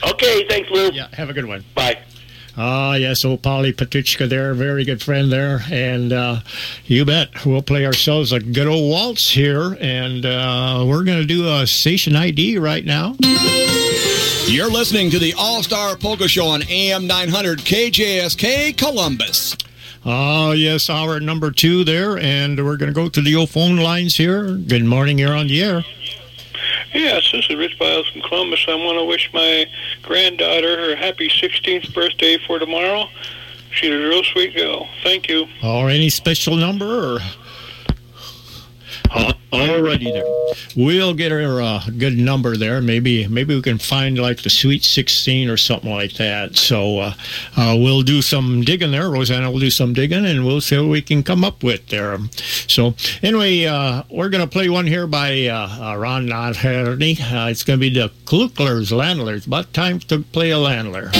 Okay, thanks, Lou. Yeah, have a good one. Bye. Ah, yes, old Polly Petuchka there, very good friend there. And uh, you bet, we'll play ourselves a good old waltz here. And uh, we're going to do a station I D right now. You're listening to the All-Star Polka Show on A M nine hundred K J S K Columbus. Ah, yes, hour number two there. And we're going to go to the old phone lines here. Good morning, you're on the air. Yes, this is Rich Biles from Columbus. I want to wish my granddaughter her happy sixteenth birthday for tomorrow. She's a real sweet girl. Thank you. Or any special number? Or... Uh, alrighty there. We'll get her a good number there. Maybe maybe we can find like the Sweet sixteen or something like that. So uh, uh, we'll do some digging there. Rosanna will do some digging and we'll see what we can come up with there. So anyway, uh, we're going to play one here by uh, uh, Ron Naherney. Uh, it's going to be the Kluklers, Landlers. About time to play a Landler.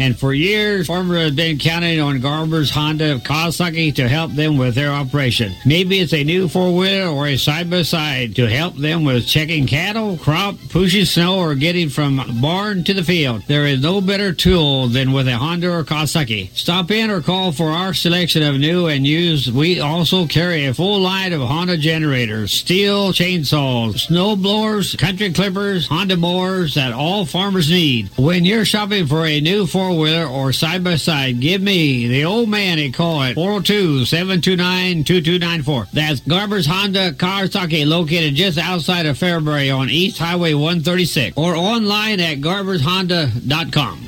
And for years, farmers have been counting on Garber's Honda Kawasaki to help them with their operation. Maybe it's a new four-wheeler or a side-by-side to help them with checking cattle, crop, pushing snow, or getting from barn to the field. There is no better tool than with a Honda or Kawasaki. Stop in or call for our selection of new and used. We also carry a full line of Honda generators, steel chainsaws, snow blowers, country clippers, Honda mowers that all farmers need. When you're shopping for a new four-wheeler or side-by-side, give me the old man a call at four oh two, seven two nine, two two nine four. That's Garber's Honda Kawasaki, located just outside of Fairbury on East Highway one thirty-six, or online at garbers honda dot com.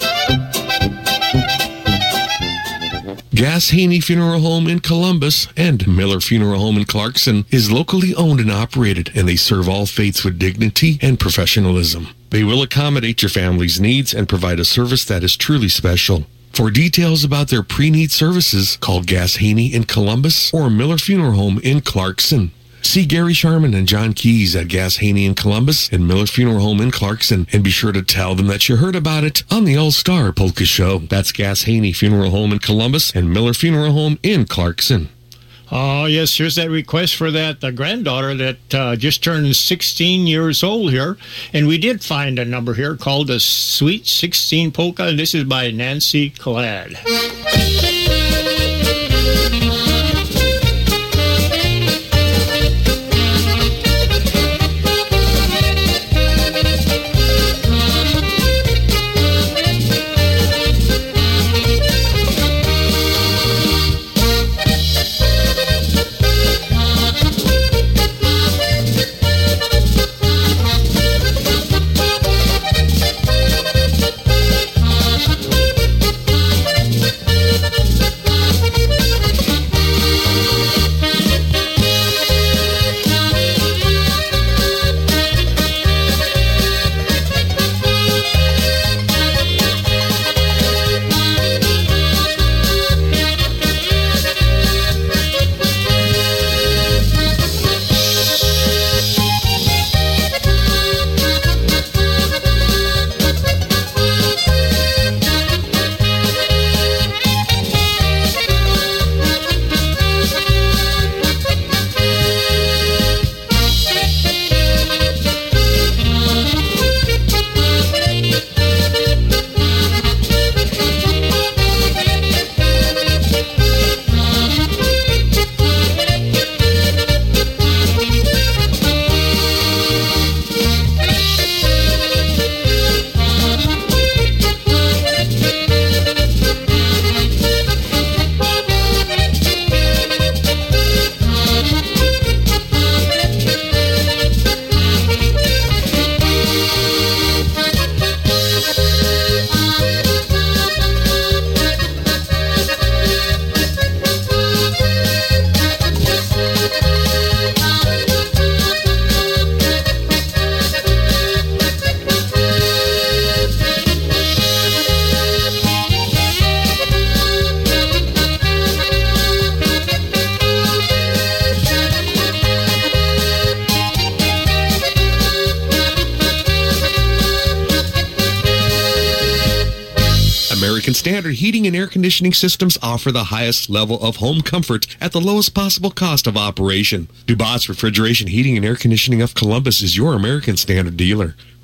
Jas Haney Funeral Home in Columbus and Miller Funeral Home in Clarkson is locally owned and operated, and they serve all faiths with dignity and professionalism. They will accommodate your family's needs and provide a service that is truly special. For details about their pre-need services, call Jas Haney in Columbus or Miller Funeral Home in Clarkson. See Gary Sharman and John Keys at Jas Haney in Columbus and Miller Funeral Home in Clarkson, and be sure to tell them that you heard about it on the All-Star Polka Show. That's Jas Haney Funeral Home in Columbus and Miller Funeral Home in Clarkson. Oh, yes, here's that request for that uh, granddaughter that uh, just turned sixteen years old here. And we did find a number here called the Sweet sixteen Polka. This is by Nancy Cladd. Heating and air conditioning systems offer the highest level of home comfort at the lowest possible cost of operation. Dubois Refrigeration Heating and Air Conditioning of Columbus is your American Standard dealer.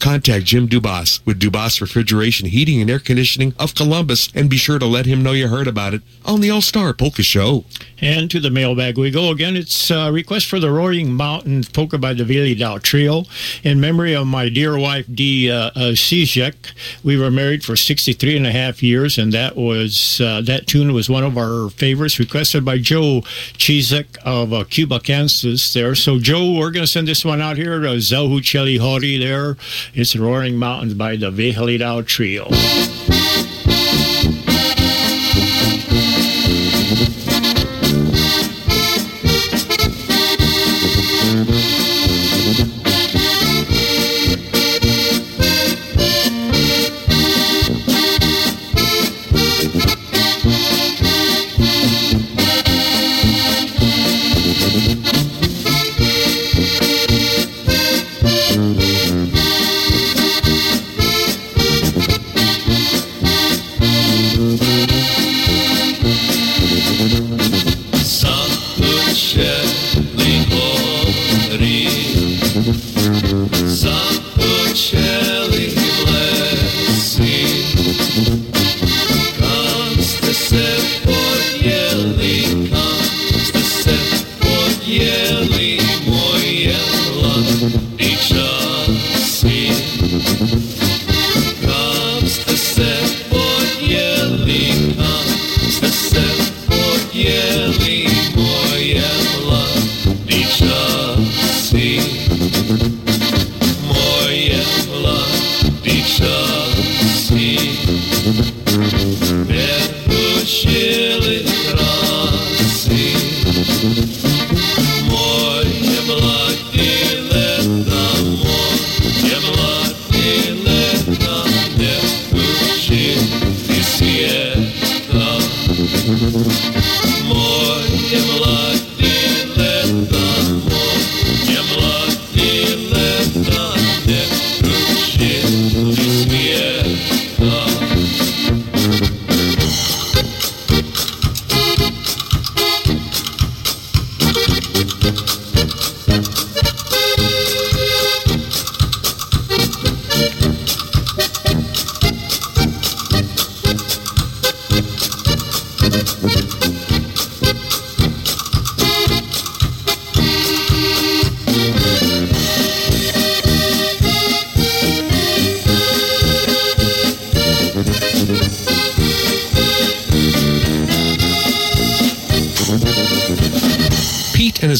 Contact Jim Dubois with Dubois Refrigeration Heating and Air Conditioning of Columbus, and be sure to let him know you heard about it on the All-Star Polka Show. And to the mailbag we go again. It's a request for the Roaring Mountains Polka by the Vili Dao Trio. In memory of my dear wife, Dee uh, uh, Sijek, we were married for sixty-three and a half years, and that was uh, that tune was one of our favorites, requested by Joe Chizek of uh, Cuba, Kansas there. So, Joe, we're going to send this one out here to Zahu Cheli Hori there. It's the Roaring Mountains by the Vili Dao Trio. Yelly boy and love.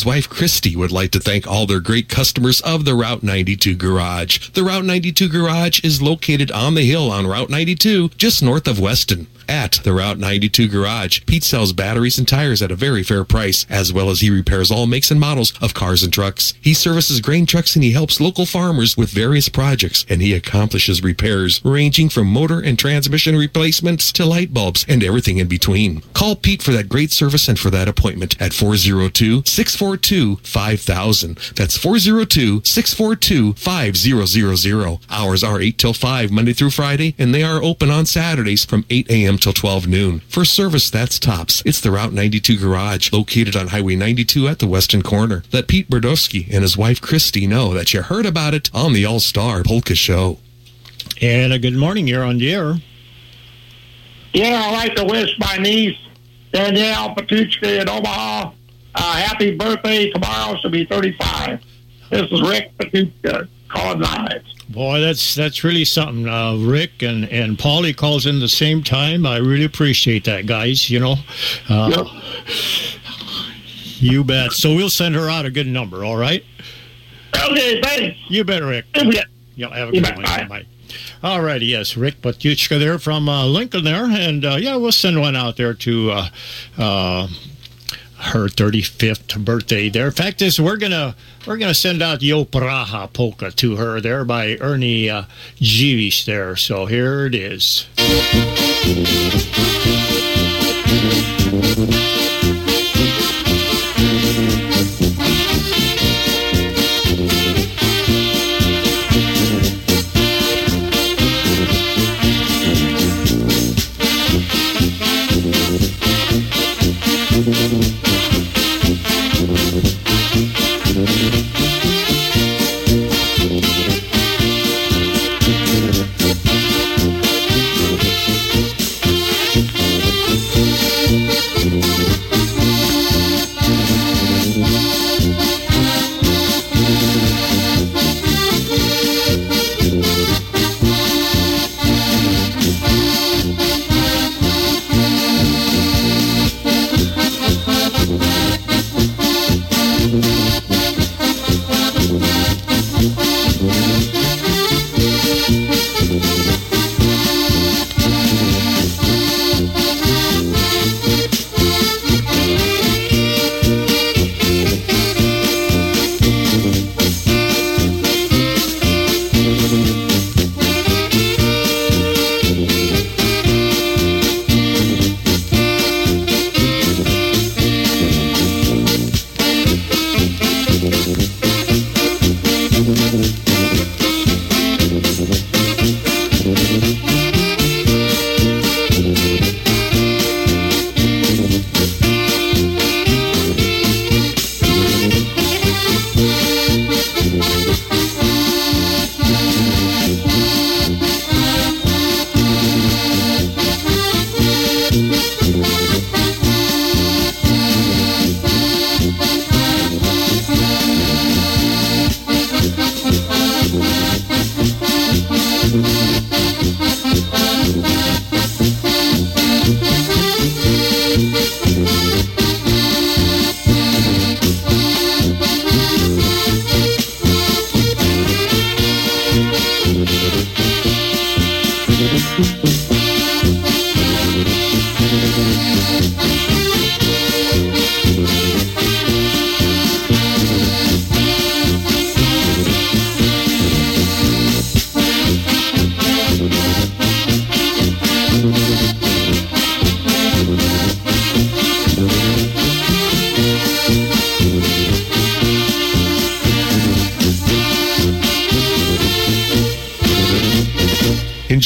Wife Christy would like to thank all their great customers of the Route ninety-two Garage. The Route ninety-two Garage is located on the hill on Route ninety-two, just north of Weston. At the Route ninety-two Garage, Pete sells batteries and tires at a very fair price, as well as he repairs all makes and models of cars and trucks. He services grain trucks and he helps local farmers with various projects, and he accomplishes repairs ranging from motor and transmission replacements to light bulbs and everything in between. Call Pete for that great service and for that appointment at four oh two, six four two, five thousand. That's four oh two, six four two, five thousand. Hours are eight till five Monday through Friday, and they are open on Saturdays from eight a.m. till twelve noon. For service that's tops, it's the Route ninety-two Garage, located on Highway ninety-two at the western corner. Let Pete Berdowski and his wife Christy know that you heard about it on the All-Star Polka Show. And a good morning, you're on the air. Yeah, I'd like to wish my niece, Danielle Petuchka in Omaha, a happy birthday tomorrow. She'll be thirty-five. This is Rick Petuchka calling live. Boy, that's that's really something. Uh, Rick and, and Paulie calls in the same time. I really appreciate that, guys, you know. Uh, yep. You bet. So we'll send her out a good number, all right? Okay, thanks. You bet, Rick. Yeah. Y'all have a good one. Bye. Bye. All righty, yes, Rick Butchka there from uh, Lincoln there. And, uh, yeah, we'll send one out there to uh, uh, her thirty-fifth birthday there. Fact is, we're going to... We're going to send out the Operaha polka to her there by Ernie uh, Jewish there. So here it is.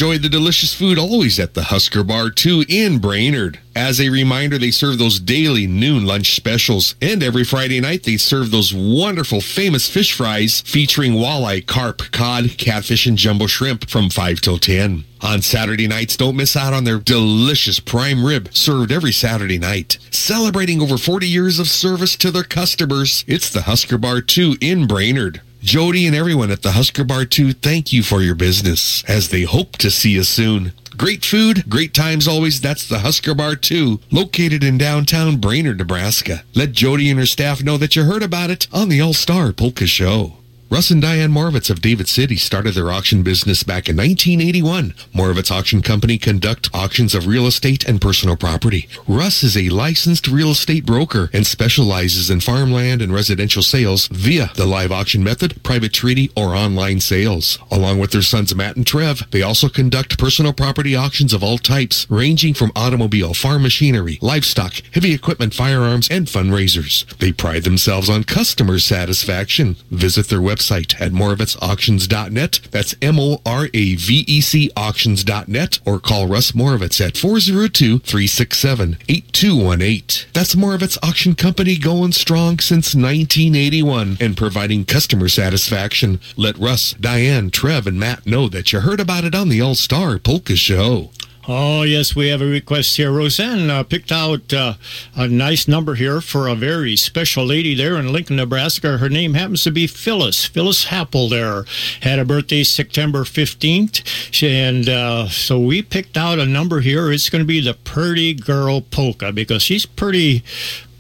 enjoy the delicious food always at the Husker Bar two in Brainerd. As a reminder, they serve those daily noon lunch specials. And every Friday night, they serve those wonderful famous fish fries featuring walleye, carp, cod, catfish, and jumbo shrimp from five till ten. On Saturday nights, don't miss out on their delicious prime rib served every Saturday night. Celebrating over forty years of service to their customers, it's the Husker Bar two in Brainerd. Jody and everyone at the Husker Bar two, thank you for your business, as they hope to see you soon. Great food, great times always. That's the Husker Bar two, located in downtown Brainerd, Nebraska. Let Jody and her staff know that you heard about it on the All-Star Polka Show. Russ and Diane Morovitz of David City started their auction business back in nineteen eighty-one. Morovitz Auction Company conduct auctions of real estate and personal property. Russ is a licensed real estate broker and specializes in farmland and residential sales via the live auction method, private treaty, or online sales. Along with their sons Matt and Trev, they also conduct personal property auctions of all types, ranging from automobile, farm machinery, livestock, heavy equipment, firearms, and fundraisers. They pride themselves on customer satisfaction. Visit their website Website at moravitz auctions dot net. That's M O R A V E C auctions dot net, or call Russ Morovitz at four oh two, three six seven, eight two one eight. That's Morovitz Auction Company, going strong since nineteen eighty-one and providing customer satisfaction. Let Russ, Diane, Trev, and Matt know that you heard about it on the All-Star Polka Show. Oh, yes, we have a request here. Roseanne uh, picked out uh, a nice number here for a very special lady there in Lincoln, Nebraska. Her name happens to be Phyllis. Phyllis Happel there had a birthday September fifteenth. She, and uh, so we picked out a number here. It's going to be the Pretty Girl Polka, because she's pretty...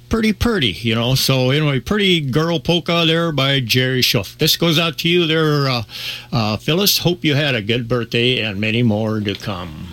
pretty pretty, you know. So anyway, Pretty Girl Polka there by Jerry Schuff. This goes out to you there, uh, uh, Phyllis. Hope you had a good birthday and many more to come.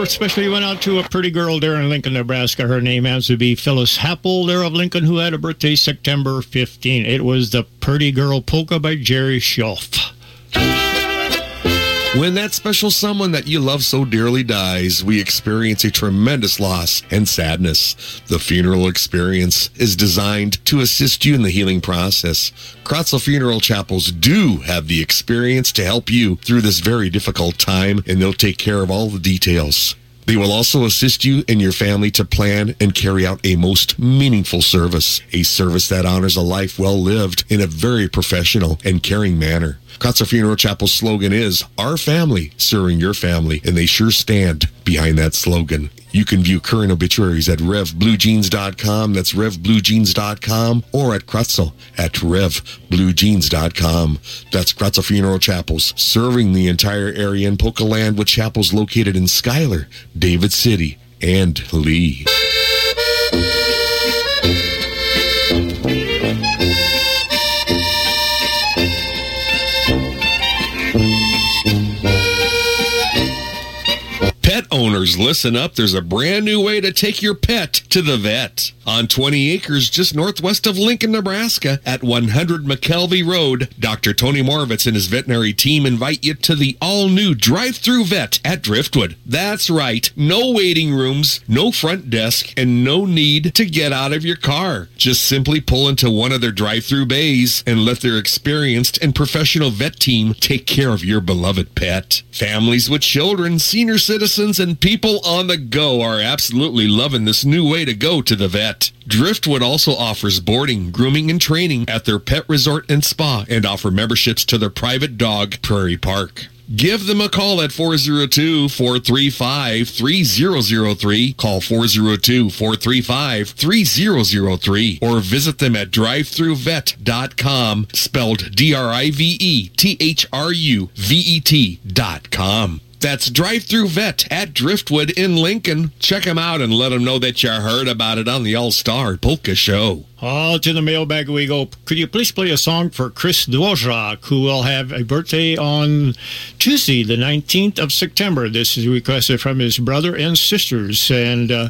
Especially went out to a pretty girl there in Lincoln, Nebraska. Her name happens to be Phyllis Happel there of Lincoln, who had a birthday September fifteenth. It was the Pretty Girl Polka by Jerry Schuff. When that special someone that you love so dearly dies, we experience a tremendous loss and sadness. The funeral experience is designed to assist you in the healing process. Kratzel Funeral Chapels do have the experience to help you through this very difficult time, and they'll take care of all the details. They will also assist you and your family to plan and carry out a most meaningful service, a service that honors a life well lived in a very professional and caring manner. Kotzer Funeral Chapel's slogan is, "Our family serving your family," and they sure stand behind that slogan. You can view current obituaries at rev blue jeans dot com, that's rev blue jeans dot com, or at Kretzel at rev blue jeans dot com. That's Kretzel Funeral Chapels, serving the entire area in Polka Land with chapels located in Schuyler, David City, and Lee. Owners, listen up. There's a brand new way to take your pet to the vet. On twenty acres just northwest of Lincoln, Nebraska, at one hundred McKelvey Road, Doctor Tony Moravitz and his veterinary team invite you to the all-new drive-through vet at Driftwood. That's right. No waiting rooms, no front desk, and no need to get out of your car. Just simply pull into one of their drive-through bays and let their experienced and professional vet team take care of your beloved pet. Families with children, senior citizens, and people on the go are absolutely loving this new way to go to the vet. Driftwood also offers boarding, grooming, and training at their pet resort and spa, and offer memberships to their private dog, Prairie Park. Give them a call at four oh two, four three five, three oh oh three. Call four oh two, four three five, three oh oh three or visit them at drive thru vet dot com, spelled D R I V E T H R U V E T dot com. That's Drive-Thru Vet at Driftwood in Lincoln. Check them out and let them know that you heard about it on the All-Star Polka Show. All to the mailbag we go. Could you please play a song for Chris Dvorak, who will have a birthday on Tuesday, the nineteenth of September. This is requested from his brother and sisters, and uh,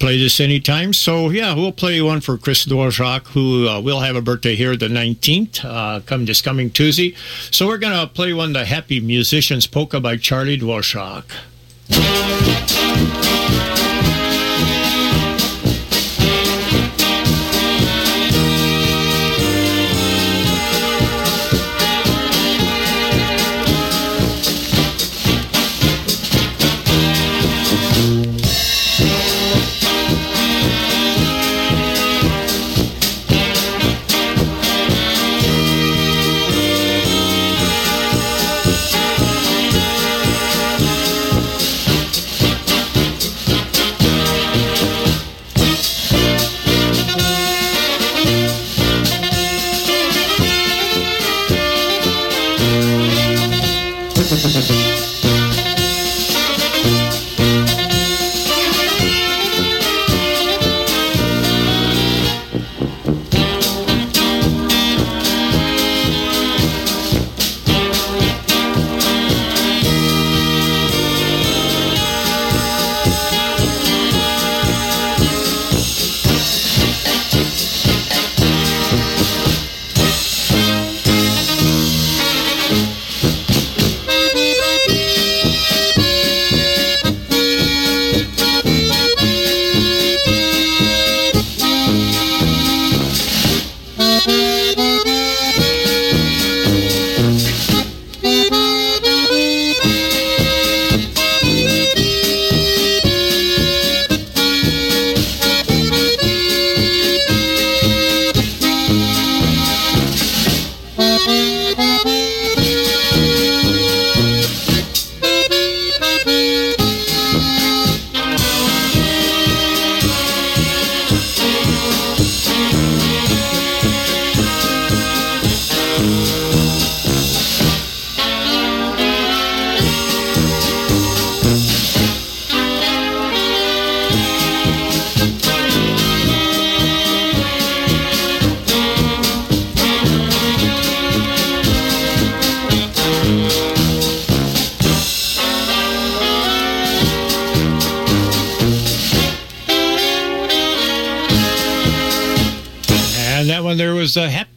play this anytime. So, yeah, we'll play one for Chris Dvorak, who uh, will have a birthday here the nineteenth, uh, come this coming Tuesday. So we're going to play one, the Happy Musicians Polka by Charlie Dvorak.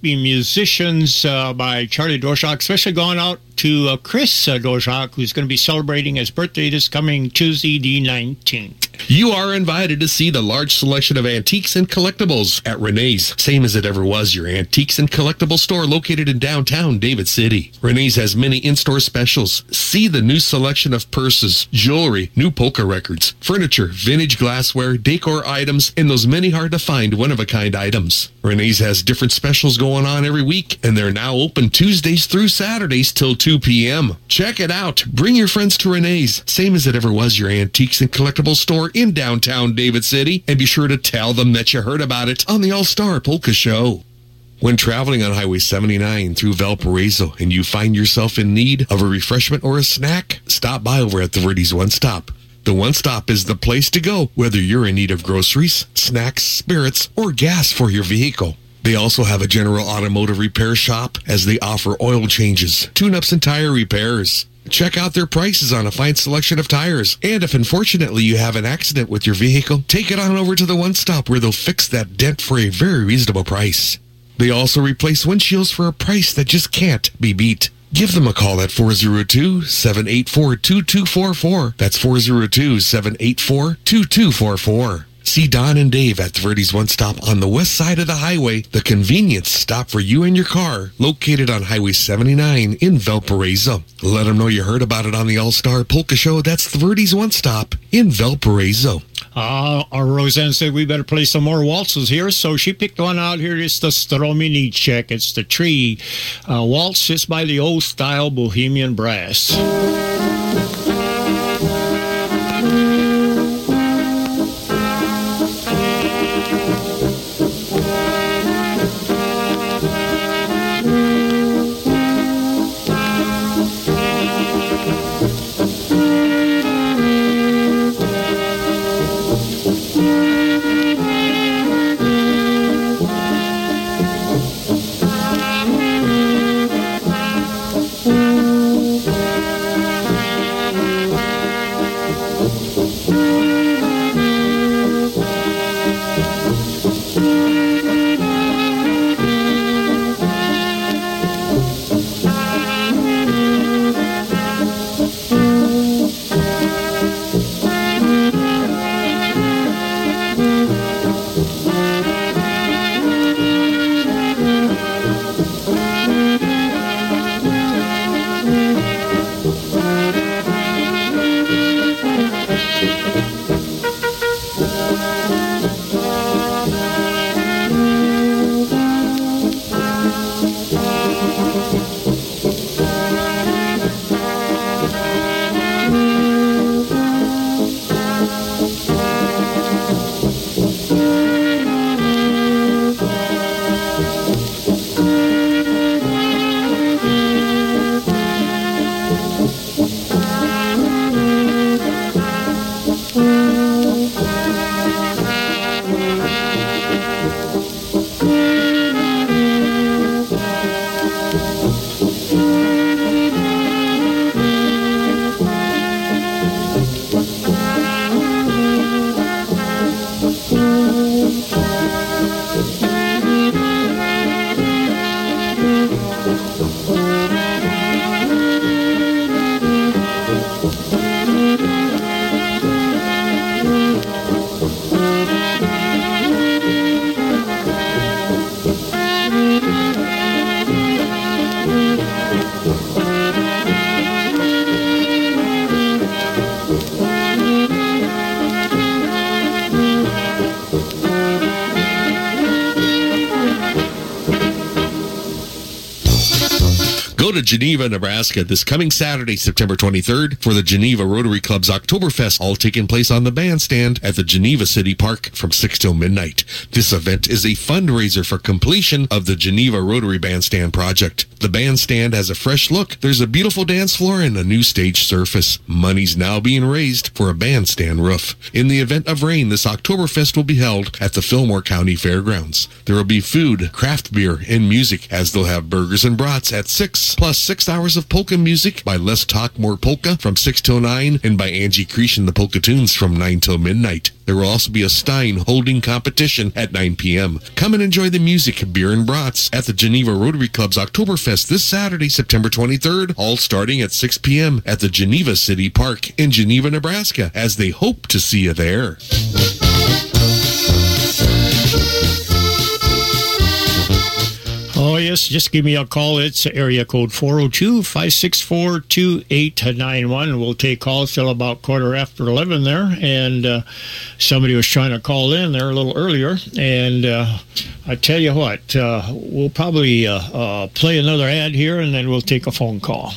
Musicians uh, by Charlie Dvorak, especially going out to uh, Chris uh, Dvorak, who's going to be celebrating his birthday this coming Tuesday, the nineteenth. You are invited to see the large selection of antiques and collectibles at Renee's, same as it ever was, your antiques and collectible store located in downtown David City. Renee's has many in-store specials. See the new selection of purses, jewelry, new polka records, furniture, vintage glassware, decor items, and those many hard-to-find one-of-a-kind items. Renee's has different specials going on every week, and they're now open Tuesdays through Saturdays till two p.m. Check it out. Bring your friends to Renee's, same as it ever was, your antiques and collectible store in downtown David City, and be sure to tell them that you heard about it on the All-Star Polka Show. When traveling on Highway seventy-nine through Valparaiso and you find yourself in need of a refreshment or a snack, stop by over at the Verdi's One Stop. The One Stop is the place to go, whether you're in need of groceries, snacks, spirits, or gas for your vehicle. They also have a general automotive repair shop, as they offer oil changes, tune-ups, and tire repairs. Check out their prices on a fine selection of tires. And if unfortunately you have an accident with your vehicle, take it on over to the One Stop, where they'll fix that dent for a very reasonable price. They also replace windshields for a price that just can't be beat. Give them a call at four oh two, seven eight four, two two four four. That's four oh two, seven eight four, two two four four. See Don and Dave at the Verdi's One Stop on the west side of the highway, the convenience stop for you and your car, located on Highway seventy-nine in Valparaiso. Let them know you heard about it on the All-Star Polka Show. That's the Verdi's One Stop in Valparaiso. Uh, our Roseanne said we better play some more waltzes here, so she picked one out here. It's the Strominiček. It's the tree uh, waltz. It's by the old-style Bohemian Brass. Geneva, Nebraska this coming Saturday, September twenty-third, for the Geneva Rotary Club's Oktoberfest, all taking place on the bandstand at the Geneva City Park from six till midnight. This event is a fundraiser for completion of the Geneva Rotary Bandstand project. The bandstand has a fresh look. There's a beautiful dance floor and a new stage surface. Money's now being raised for a bandstand roof. In the event of rain, this Oktoberfest will be held at the Fillmore County Fairgrounds. There will be food, craft beer, and music, as they'll have burgers and brats at six, plus plus six hours of polka music by Let's Talk More Polka from six till nine and by Angie Creech and the Polka Tunes from nine till midnight. There will also be a Stein holding competition at nine p.m. Come and enjoy the music, beer and brats at the Geneva Rotary Club's Oktoberfest this Saturday, September twenty-third, all starting at six p.m. at the Geneva City Park in Geneva, Nebraska, as they hope to see you there. Oh, yes, just give me a call. It's area code four oh two, five six four, two eight nine one. We'll take calls till about quarter after eleven there. And uh, somebody was trying to call in there a little earlier. And uh, I tell you what, uh, we'll probably uh, uh, play another ad here, and then we'll take a phone call.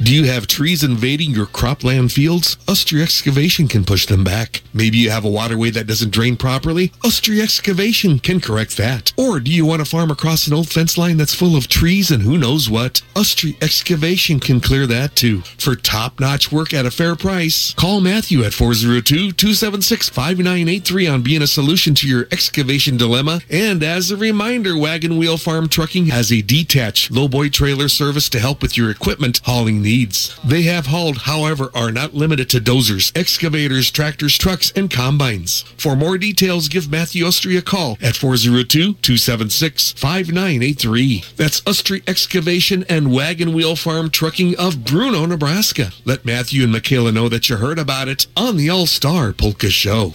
Do you have trees invading your cropland fields? Oster Excavation can push them back. Maybe you have a waterway that doesn't drain properly? Oster Excavation can correct that. Or do you want to farm across an old fence line that's full of trees and who knows what? Oster Excavation can clear that too. For top-notch work at a fair price, call Matthew at four oh two, two seven six, five nine eight three on being a solution to your excavation dilemma. And as a reminder, Wagon Wheel Farm Trucking has a detached lowboy trailer service to help with your equipment hauling needs. They have hauled, however, are not limited to dozers, excavators, tractors, trucks, and combines. For more details, give Matthew Ostry a call at four oh two, two seven six, five nine eight three. That's Ostry Excavation and Wagon Wheel Farm Trucking of Bruno, Nebraska. Let Matthew and Michaela know that you heard about it on the All-Star Polka Show.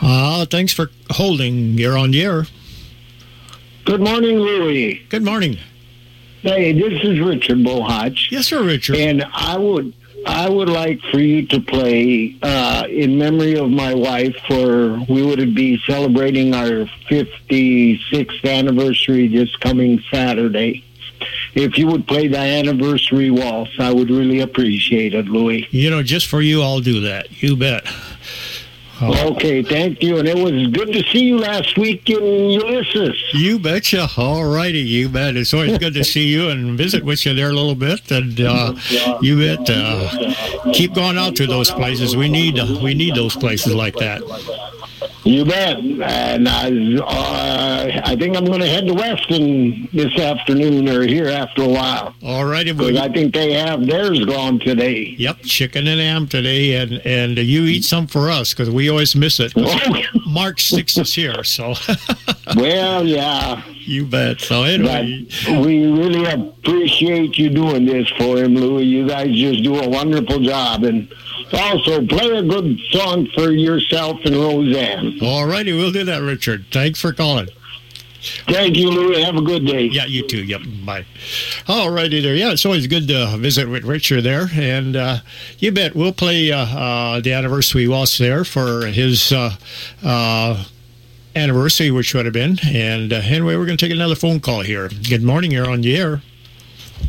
Ah, uh, thanks for holding. You're on the air. Good morning, Louie. Good morning. Hey, this is Richard Bohatch. Yes, sir, Richard. And I would I would like for you to play, uh, in memory of my wife, for we would be celebrating our fifty-sixth anniversary this coming Saturday. If you would play the anniversary waltz, I would really appreciate it, Louie. You know, just for you, I'll do that. You bet. Oh. Okay, thank you, and it was good to see you last week in Ulysses. You betcha. All righty, you bet. It's always good to see you and visit with you there a little bit, and uh, you bet. Uh, keep going out to those places. We need uh, we need those places like that. You bet. And I, uh, I think I'm going to head to Weston this afternoon or here after a while. All righty. Because I think they have theirs gone today. Yep, chicken and ham today. And, and you eat some for us because we always miss it. March sixth is here, so. Well, yeah. You bet. So anyway. But we really appreciate you doing this for him, Louie. You guys just do a wonderful job. And also, play a good song for yourself and Roseanne. All righty, we'll do that, Richard. Thanks for calling. Thank you, Louie. Have a good day. Yeah, you too. Yep, bye. All righty there. Yeah, it's always good to visit with Richard there. And uh, you bet, we'll play uh, uh, the anniversary waltz there for his uh, uh, anniversary, which would have been. And uh, anyway, we're going to take another phone call here. Good morning. You're on the air.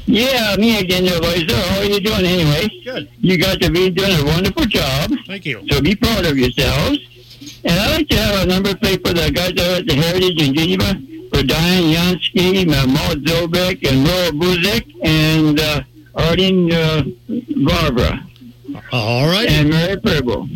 Yeah, me again, there, boys. So how are you doing anyway? Good. You got to be doing a wonderful job. Thank you. So be proud of yourselves. And I'd like to have a number plate for the guys that are at the Heritage in Geneva, for Diane Jansky, Maud Zobek, and Laura Buzik, and uh, Arden uh, Barbara. All right. And Mary Purble.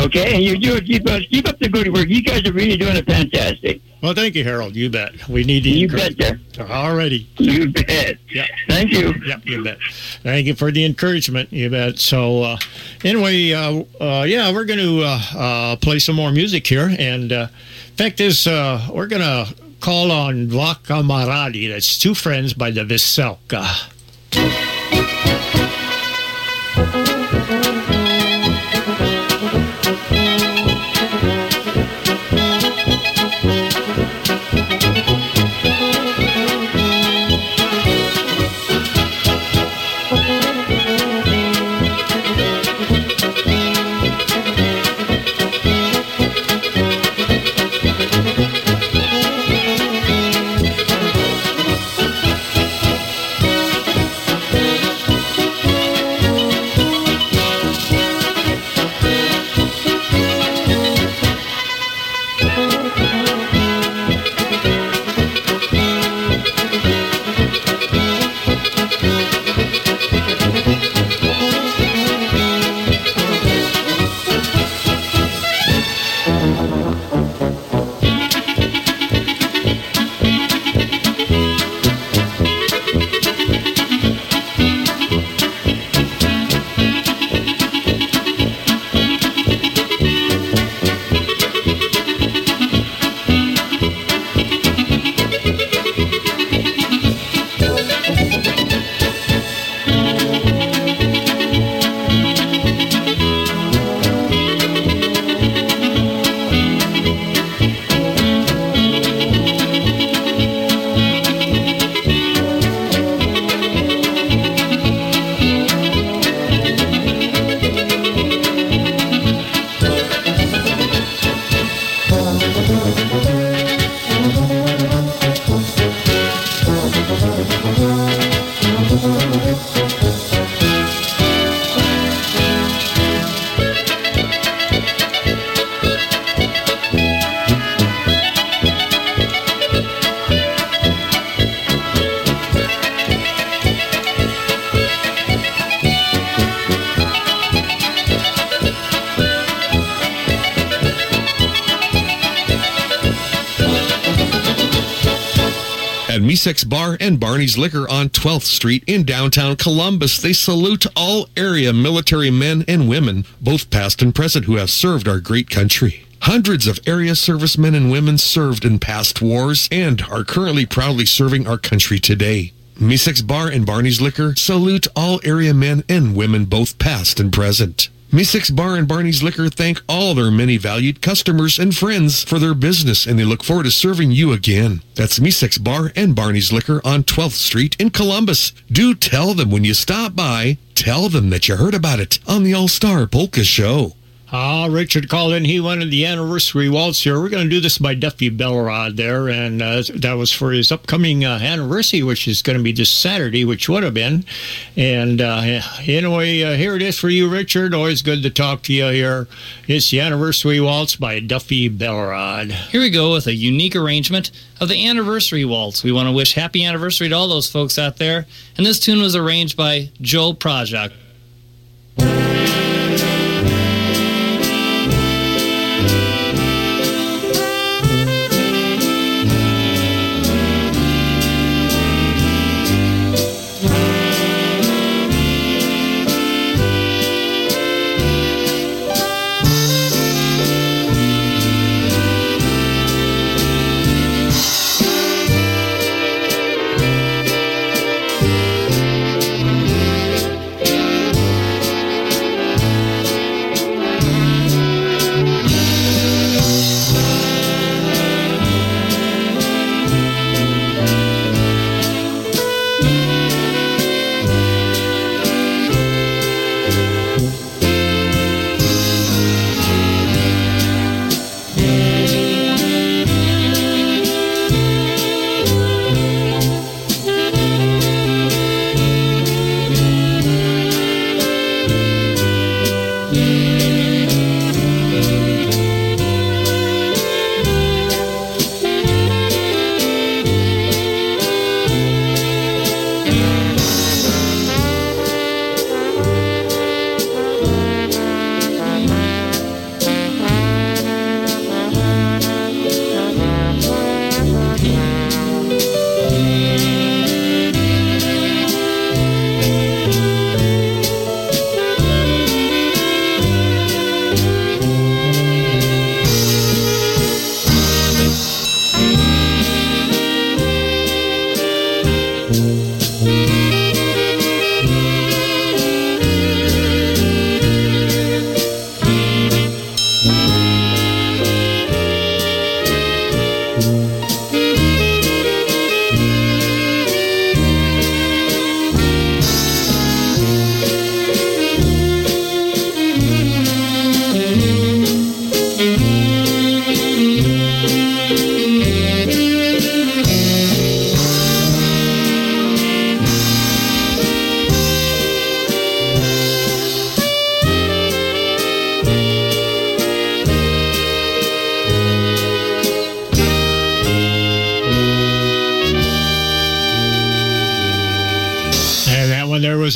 Okay, and you do keep us keep up the good work. You guys are really doing it fantastic. Well, thank you, Harold. You bet. We need to. You encourage. Bet there. All righty. You bet. Yeah. Thank you. Yep. You bet. Thank you for the encouragement. You bet. So uh, anyway, uh, uh, yeah, we're going to uh, uh, play some more music here. And uh, fact is, uh, we're going to call on Dva Kamaradi. That's Two Friends by the Veselka. six Bar and Barney's Liquor on twelfth street in downtown Columbus. They salute all area military men and women, both past and present, who have served our great country. Hundreds of area servicemen and women served in past wars and are currently proudly serving our country today. Meeseeks Bar and Barney's Liquor salute all area men and women, both past and present. Meeseeks Bar and Barney's Liquor thank all their many valued customers and friends for their business, and they look forward to serving you again. That's Meeseeks Bar and Barney's Liquor on twelfth street in Columbus. Do tell them when you stop by, tell them that you heard about it on the All-Star Polka Show. Ah, uh, Richard called in. He wanted the anniversary waltz here. We're going to do this by Duffy Belrod there, and uh, that was for his upcoming uh, anniversary, which is going to be this Saturday, which would have been. And uh, anyway, uh, here it is for you, Richard. Always good to talk to you here. It's the anniversary waltz by Duffy Belrod. Here we go with a unique arrangement of the anniversary waltz. We want to wish happy anniversary to all those folks out there. And this tune was arranged by Joel Prajak.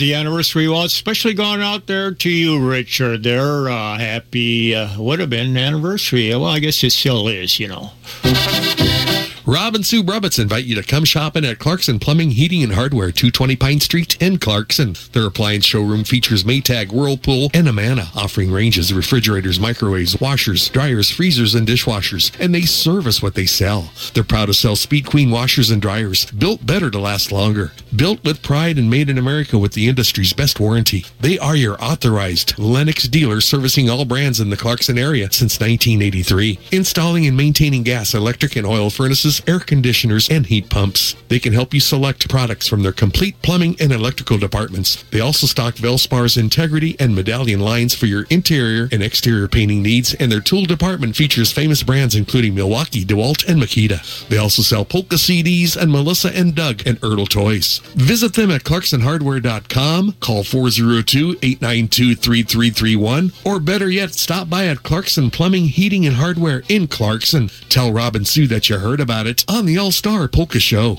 Anniversary waltz, especially going out there to you, Richard. They're uh, happy, uh, would have been anniversary. Well, I guess it still is, you know. Rob and Sue Brubitz invite you to come shopping at Clarkson Plumbing, Heating, and Hardware, two twenty Pine Street in Clarkson. Their appliance showroom features Maytag, Whirlpool, and Amana, offering ranges, refrigerators, microwaves, washers, dryers, freezers, and dishwashers, and they service what they sell. They're proud to sell Speed Queen washers and dryers, built better to last longer, built with pride and made in America with the industry's best warranty. They are your authorized Lennox dealer, servicing all brands in the Clarkson area since nineteen eighty-three, installing and maintaining gas, electric, and oil furnaces, air conditioners, and heat pumps. They can help you select products from their complete plumbing and electrical departments. They also stock Valspar's Integrity and Medallion lines for your interior and exterior painting needs, and their tool department features famous brands including Milwaukee, DeWalt, and Makita. They also sell Polka C Ds and Melissa and Doug and Ertl toys. Visit them at Clarkson Hardware dot com, call four oh two, eight nine two, three three three one, or better yet, stop by at Clarkson Plumbing, Heating, and Hardware in Clarkson. Tell Rob and Sue that you heard about it on the All-Star Polka Show.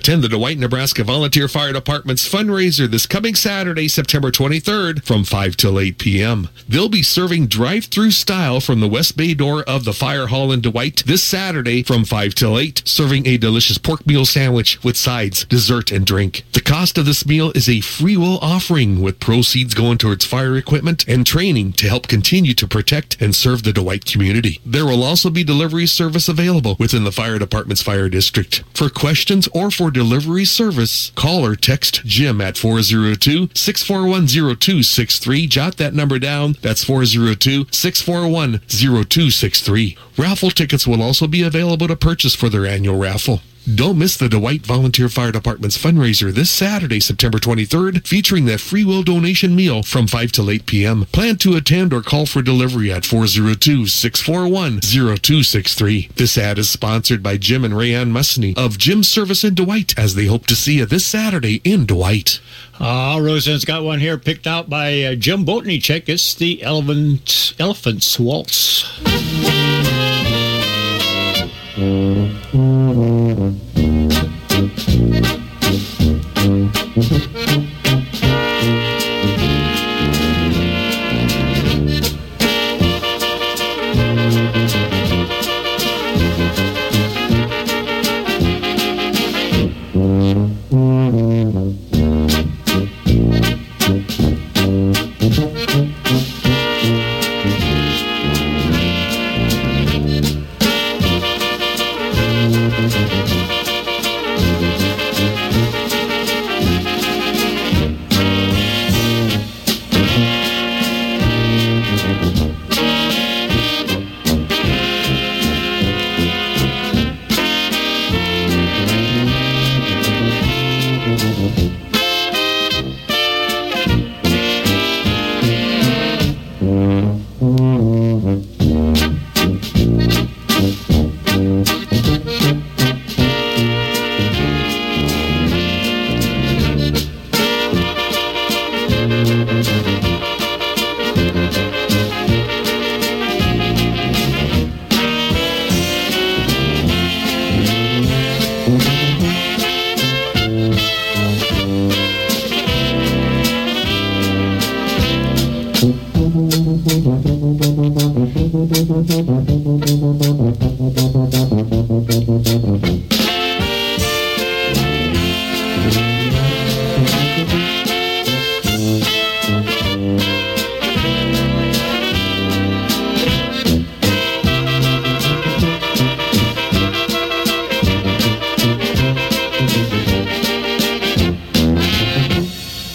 Attend the Dwight, Nebraska Volunteer Fire Department's fundraiser this coming Saturday, September twenty-third, from five till eight p.m. They'll be serving drive-through style from the West Bay door of the Fire Hall in Dwight this Saturday from five till eight, serving a delicious pork meal sandwich with sides, dessert, and drink. The cost of this meal is a free will offering, with proceeds going towards fire equipment and training to help continue to protect and serve the Dwight community. There will also be delivery service available within the fire department's fire district. For questions or for delivery service, call or text Jim at four oh two, six four one, oh two six three. Jot that number down. That's four oh two, six four one, oh two six three. Raffle tickets will also be available to purchase for their annual raffle. Don't miss the Dwight Volunteer Fire Department's fundraiser this Saturday, September twenty-third, featuring that free will donation meal from five till eight p.m. Plan to attend or call for delivery at four oh two, six four one, oh two six three. This ad is sponsored by Jim and Rayanne Musney of Jim's Service in Dwight, as they hope to see you this Saturday in Dwight. Ah, uh, Roseanne's got one here picked out by uh, Jim Botnicek. It's the Elephant, Elephant's Waltz.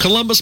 Columbus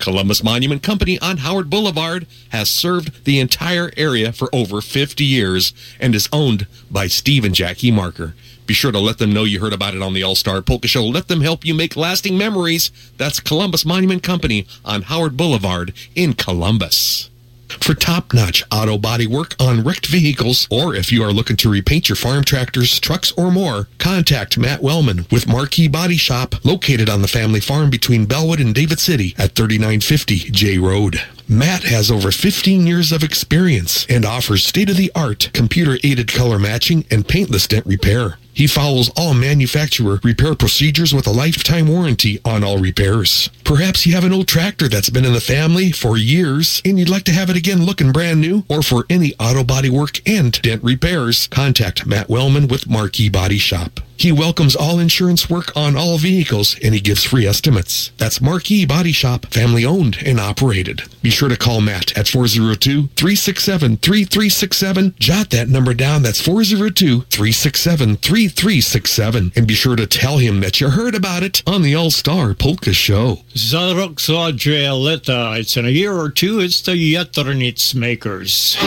Columbus Monument Company on Howard Boulevard has served the entire area for over fifty years and is owned by Steve and Jackie Marker. Be sure to let them know you heard about it on the All-Star Polka Show. Let them help you make lasting memories. That's Columbus Monument Company on Howard Boulevard in Columbus. For top-notch auto body work on wrecked vehicles, or if you are looking to repaint your farm tractors, trucks, or more, contact Matt Wellman with Marquee Body Shop, located on the family farm between Bellwood and David City at thirty-nine fifty J Road. Matt has over fifteen years of experience and offers state-of-the-art computer-aided color matching and paintless dent repair. He follows all manufacturer repair procedures with a lifetime warranty on all repairs. Perhaps you have an old tractor that's been in the family for years and you'd like to have it again looking brand new, or for any auto body work and dent repairs, contact Matt Wellman with Marquee Body Shop. He welcomes all insurance work on all vehicles, and he gives free estimates. That's Marquee Body Shop, family-owned and operated. Be sure to call Matt at four oh two, three six seven, three three six seven. Jot that number down. That's four oh two, three six seven, three three six seven. And be sure to tell him that you heard about it on the All-Star Polka Show. It's in a year or two, it's the Yeternitz Makers.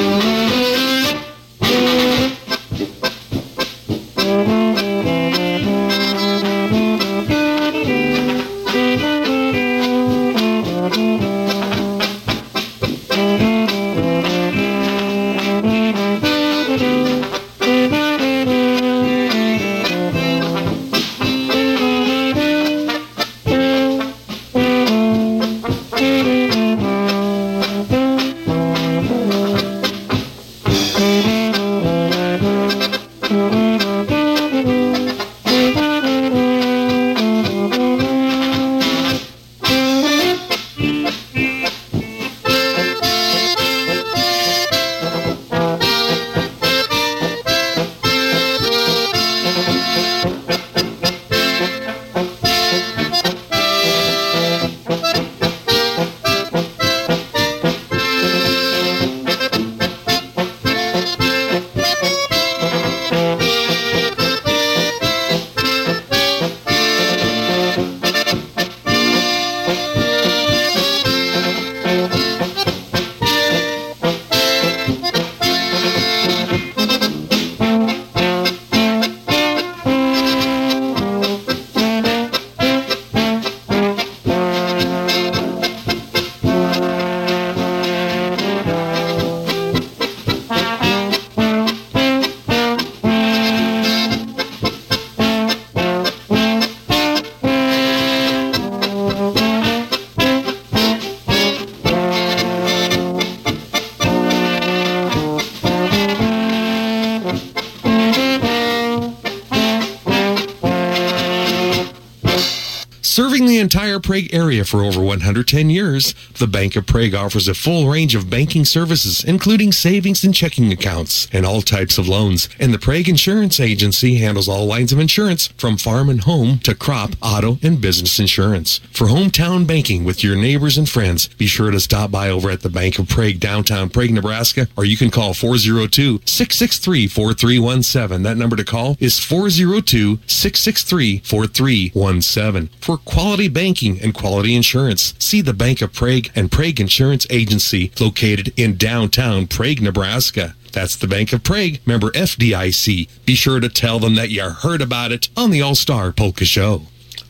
the entire Prague area for over one hundred ten years, the Bank of Prague offers a full range of banking services, including savings and checking accounts and all types of loans. And the Prague Insurance Agency handles all lines of insurance, from farm and home to crop, auto, and business insurance. For hometown banking with your neighbors and friends, be sure to stop by over at the Bank of Prague, downtown Prague, Nebraska, or you can call four oh two, six six three, four three one seven. That number to call is four oh two, six six three, four three one seven. For quality banking and quality insurance, see the Bank of Prague and Prague Insurance Agency, located in downtown Prague, Nebraska. That's the Bank of Prague, member F D I C. Be sure to tell them that you heard about it on the All-Star Polka Show.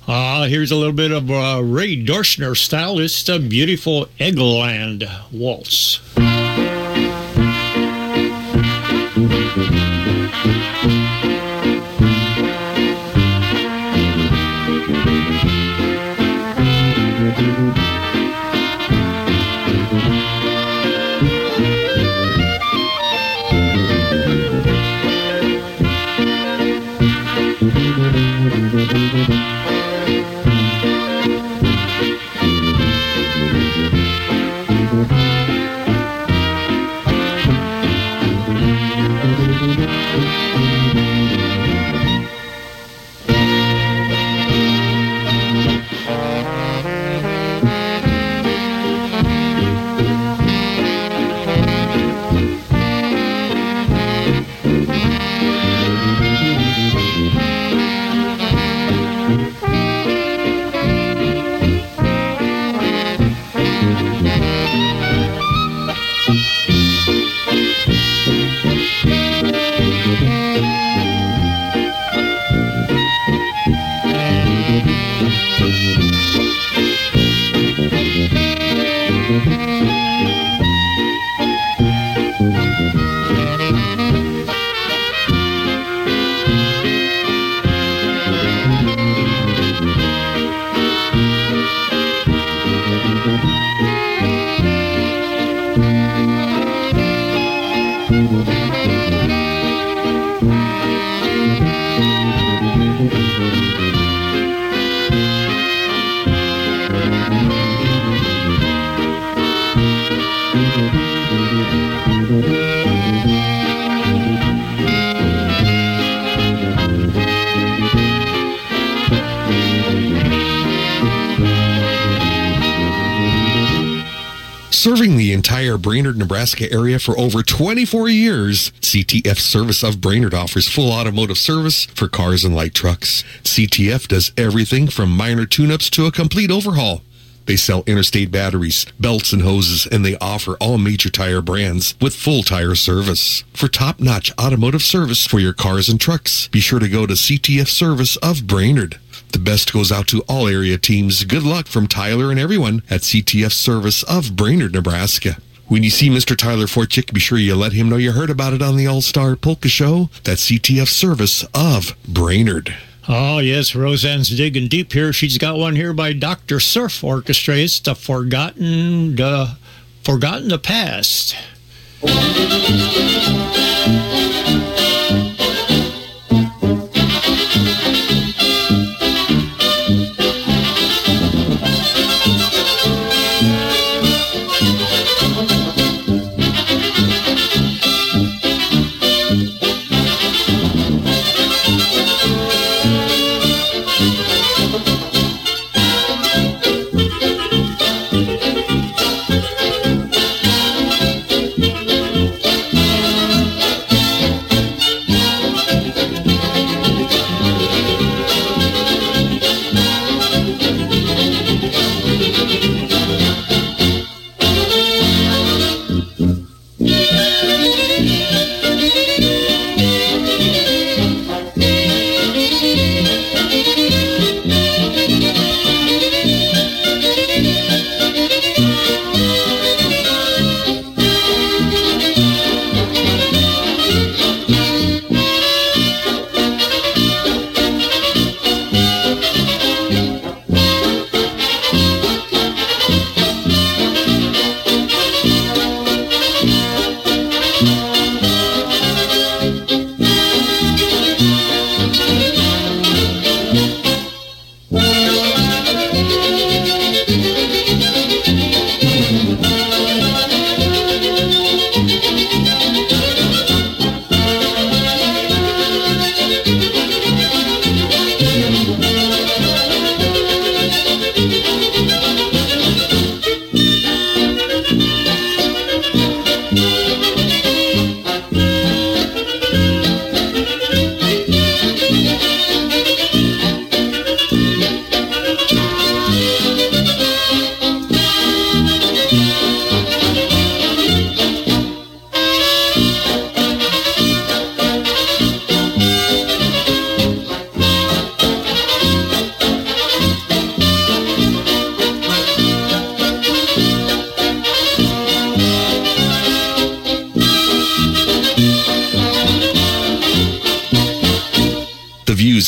Ah, uh, here's a little bit of uh, Ray Dorschner style. It's the beautiful Eggland Waltz. Serving the entire Brainerd, Nebraska area for over twenty-four years, C T F Service of Brainerd offers full automotive service for cars and light trucks. C T F does everything from minor tune-ups to a complete overhaul. They sell interstate batteries, belts and hoses, and they offer all major tire brands with full tire service. For top-notch automotive service for your cars and trucks, be sure to go to C T F Service of Brainerd. The best goes out to all area teams. Good luck from Tyler and everyone at C T F Service of Brainerd, Nebraska. When you see Mister Tyler Forchick, be sure you let him know you heard about it on the All-Star Polka Show. That's C T F Service of Brainerd. Oh, yes, Roseanne's digging deep here. She's got one here by Doctor Surf Orchestra. It's the Forgotten the Forgotten the Past.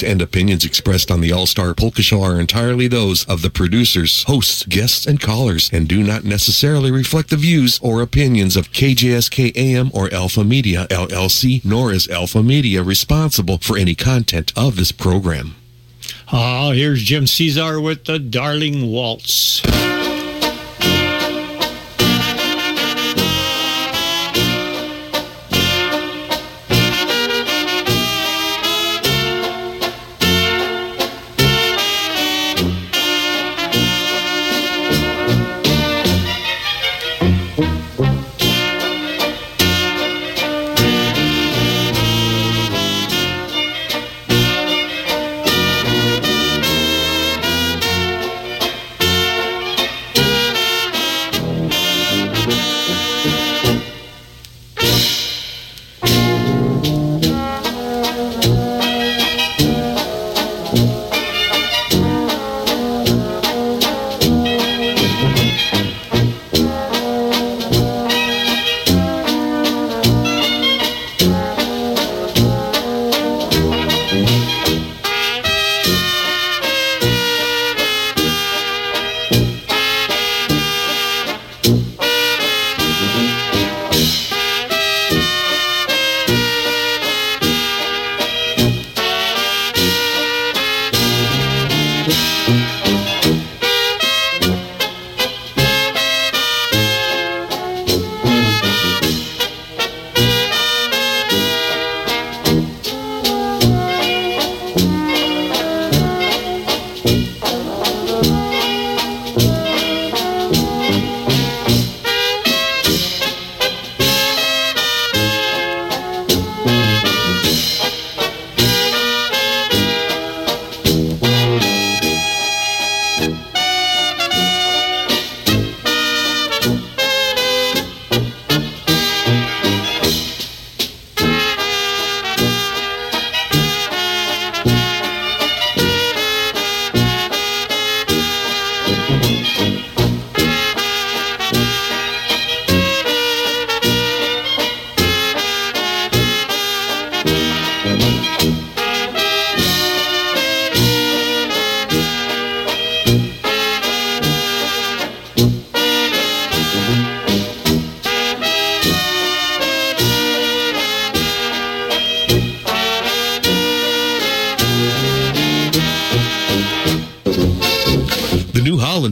views and opinions expressed on the All-Star Polka Show are entirely those of the producers, hosts, guests, and callers, and do not necessarily reflect the views or opinions of K J S K A M or Alpha Media, L L C, nor is Alpha Media responsible for any content of this program. Ah, here's Jim Cesar with the Darling Waltz.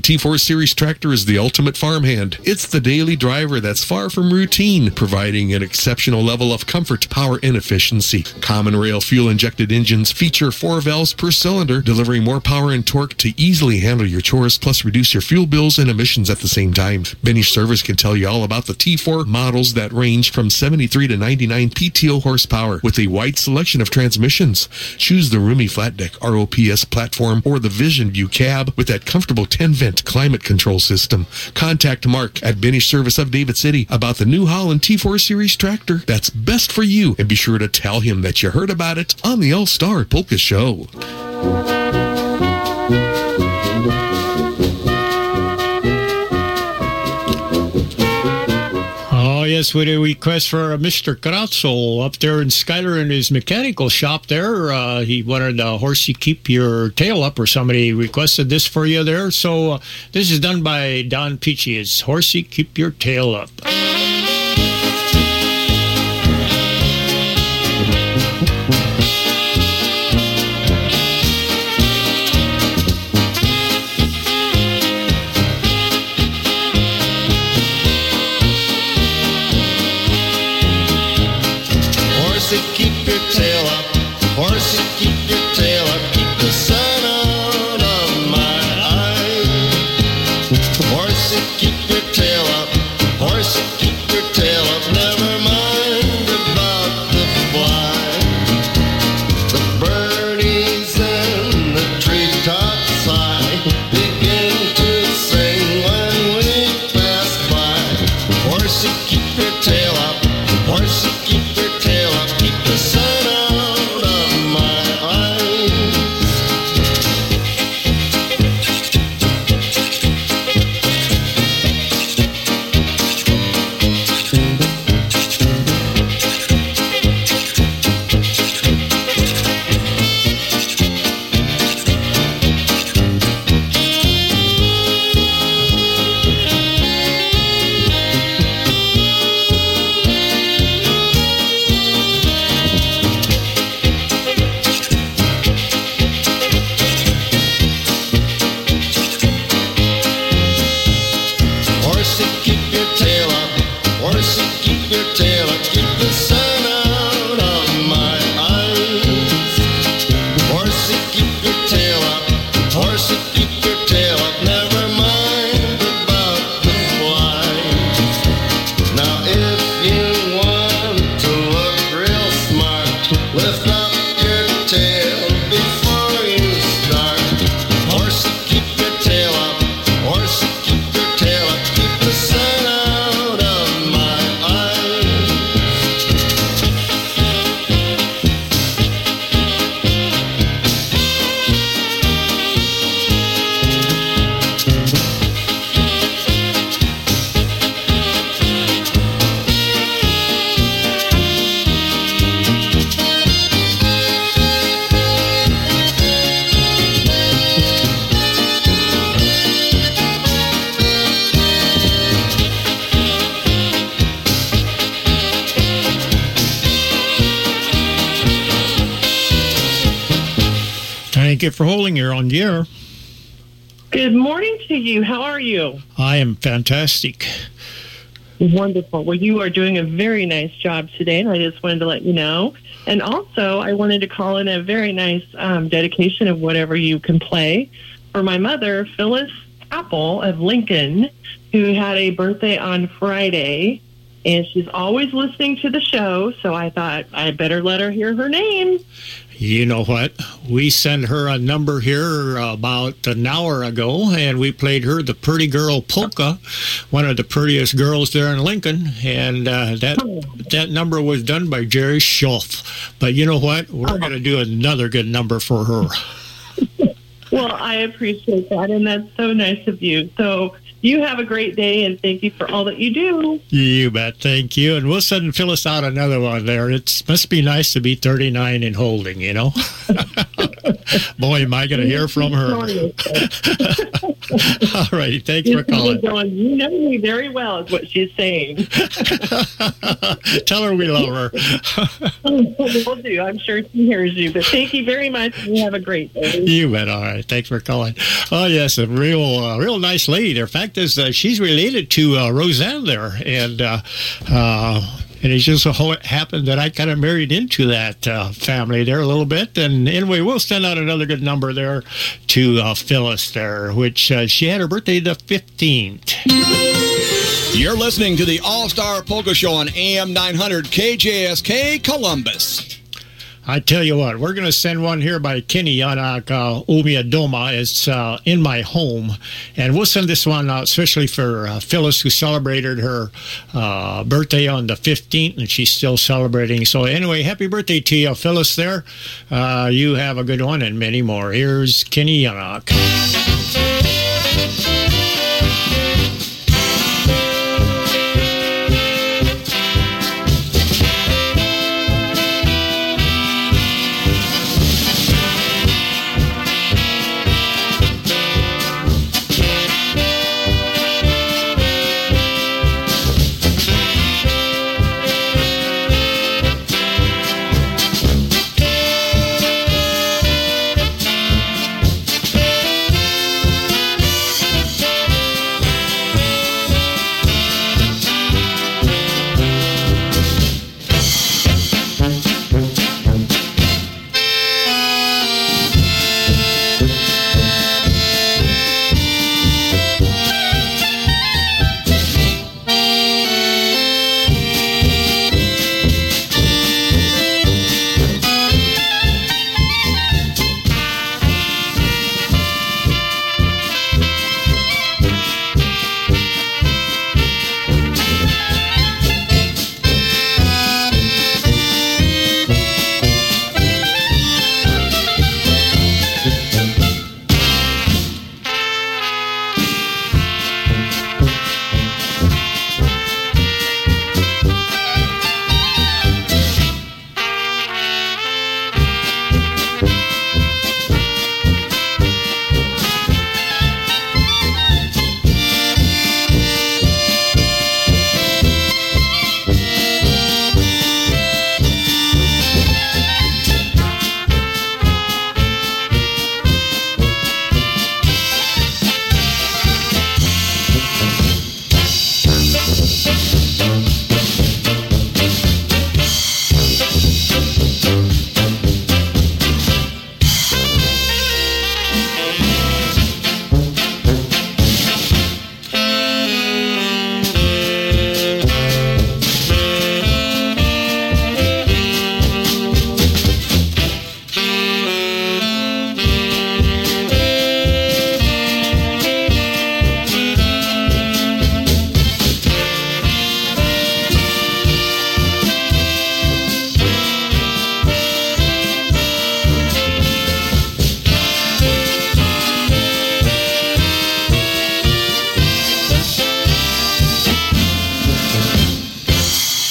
T four Series tractor is the ultimate farmhand. It's the daily driver that's far from routine, providing an exceptional level of comfort, power, and efficiency. Common rail fuel-injected engines feature four valves per cylinder, delivering more power and torque to easily handle your chores, plus reduce your fuel bills and emissions at the same time. Benish Service can tell you all about the T four models that range from seventy-three to ninety-nine P T O horsepower with a wide selection of transmissions. Choose the roomy flat deck R O P S platform or the Vision View cab with that comfortable ten-vent climate control system. Contact Mark at Benish Service of David City about the New Holland T four Series tractor that's best for you, and be sure to tell him that you heard about it on the All-Star Polka Show. Oh yes, we did a request for Mister Kratzel up there in Schuyler in his mechanical shop there. Uh, he wanted a horsey keep your tail up, or somebody requested this for you there. So uh, this is done by Don Peachy. It's Horsey Keep Your Tail Up. horse and keep your tail and keep the sun out of my eyes. Horse and keep your tail up, horse and keep your tail up, never mind about the flies. Now if you want to look real smart, lift up your tail before you start. Horse and keep your tail up, horse and keep your tail up, keep the sun. Thank you for holding here on the air. Good morning to you. How are you? I am fantastic. Wonderful. Well, you are doing a very nice job today, and I just wanted to let you know. And also, I wanted to call in a very nice um, dedication of whatever you can play for my mother, Phyllis Apple of Lincoln, who had a birthday on Friday, and she's always listening to the show, so I thought I better let her hear her name. You know what? We sent her a number here about an hour ago, and we played her the Pretty Girl Polka, one of the prettiest girls there in Lincoln, and uh, that that number was done by Jerry Schultz. But you know what? We're going to do another good number for her. Well, I appreciate that, and that's so nice of you. So you have a great day, and thank you for all that you do. You bet. Thank you. And we'll send Phyllis out another one there. It must be nice to be thirty-nine and holding, you know? Boy, am I going to hear from her. All right. Thanks for calling. Going, you know me very well is what she's saying. Tell her we love her. We'll do. I'm sure she hears you. But thank you very much. You have a great day. You bet. All right. Thanks for calling. Oh, yes. A real, uh, real nice lady there. Fact is, uh, she's related to uh, Roseanne there, and uh, uh, and it just so happened that I kind of married into that uh, family there a little bit. And anyway, we'll send out another good number there to uh, Phyllis there, which uh, she had her birthday the fifteenth. You're listening to the All-Star Polka Show on A M nine hundred K J S K Columbus. I tell you what, we're going to send one here by Kenny on uh, Umiadoma. It's uh, In My Home. And we'll send this one out especially for uh, Phyllis, who celebrated her uh, birthday on the fifteenth, and she's still celebrating. So anyway, happy birthday to you, Phyllis, there. Uh, you have a good one and many more. Here's Kenny Yanak.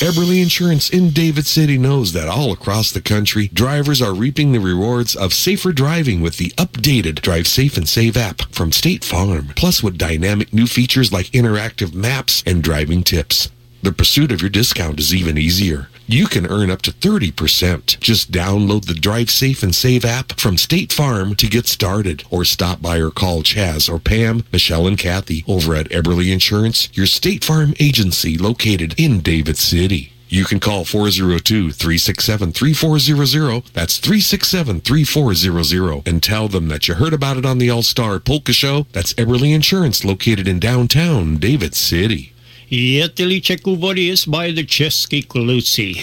Eberly Insurance in David City knows that all across the country, drivers are reaping the rewards of safer driving with the updated Drive Safe and Save app from State Farm, plus with dynamic new features like interactive maps and driving tips. The pursuit of your discount is even easier. You can earn up to thirty percent. Just download the Drive Safe and Save app from State Farm to get started, or stop by or call Chaz or Pam, Michelle and Kathy over at Eberly Insurance, your State Farm agency located in David City. You can call four oh two, three six seven, three four zero zero, that's three six seven, three four zero zero, and tell them that you heard about it on the All-Star Polka Show. That's Eberly Insurance located in downtown David City. Je teliček úvody jest by the Český kluci.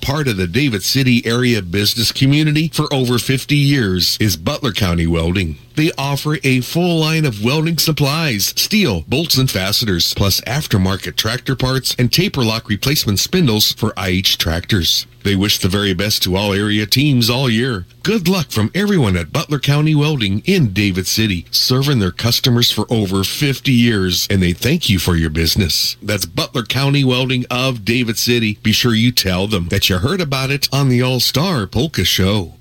Part of the David City area business community for over fifty years is Butler County Welding. They offer a full line of welding supplies, steel, bolts and fasteners, plus aftermarket tractor parts and taper lock replacement spindles for I H tractors. They wish the very best to all area teams all year. Good luck from everyone at Butler County Welding in David City, serving their customers for over fifty years, and they thank you for your business. That's Butler County Welding of David City. Be sure you tell them that you heard about it on the All-Star Polka Show.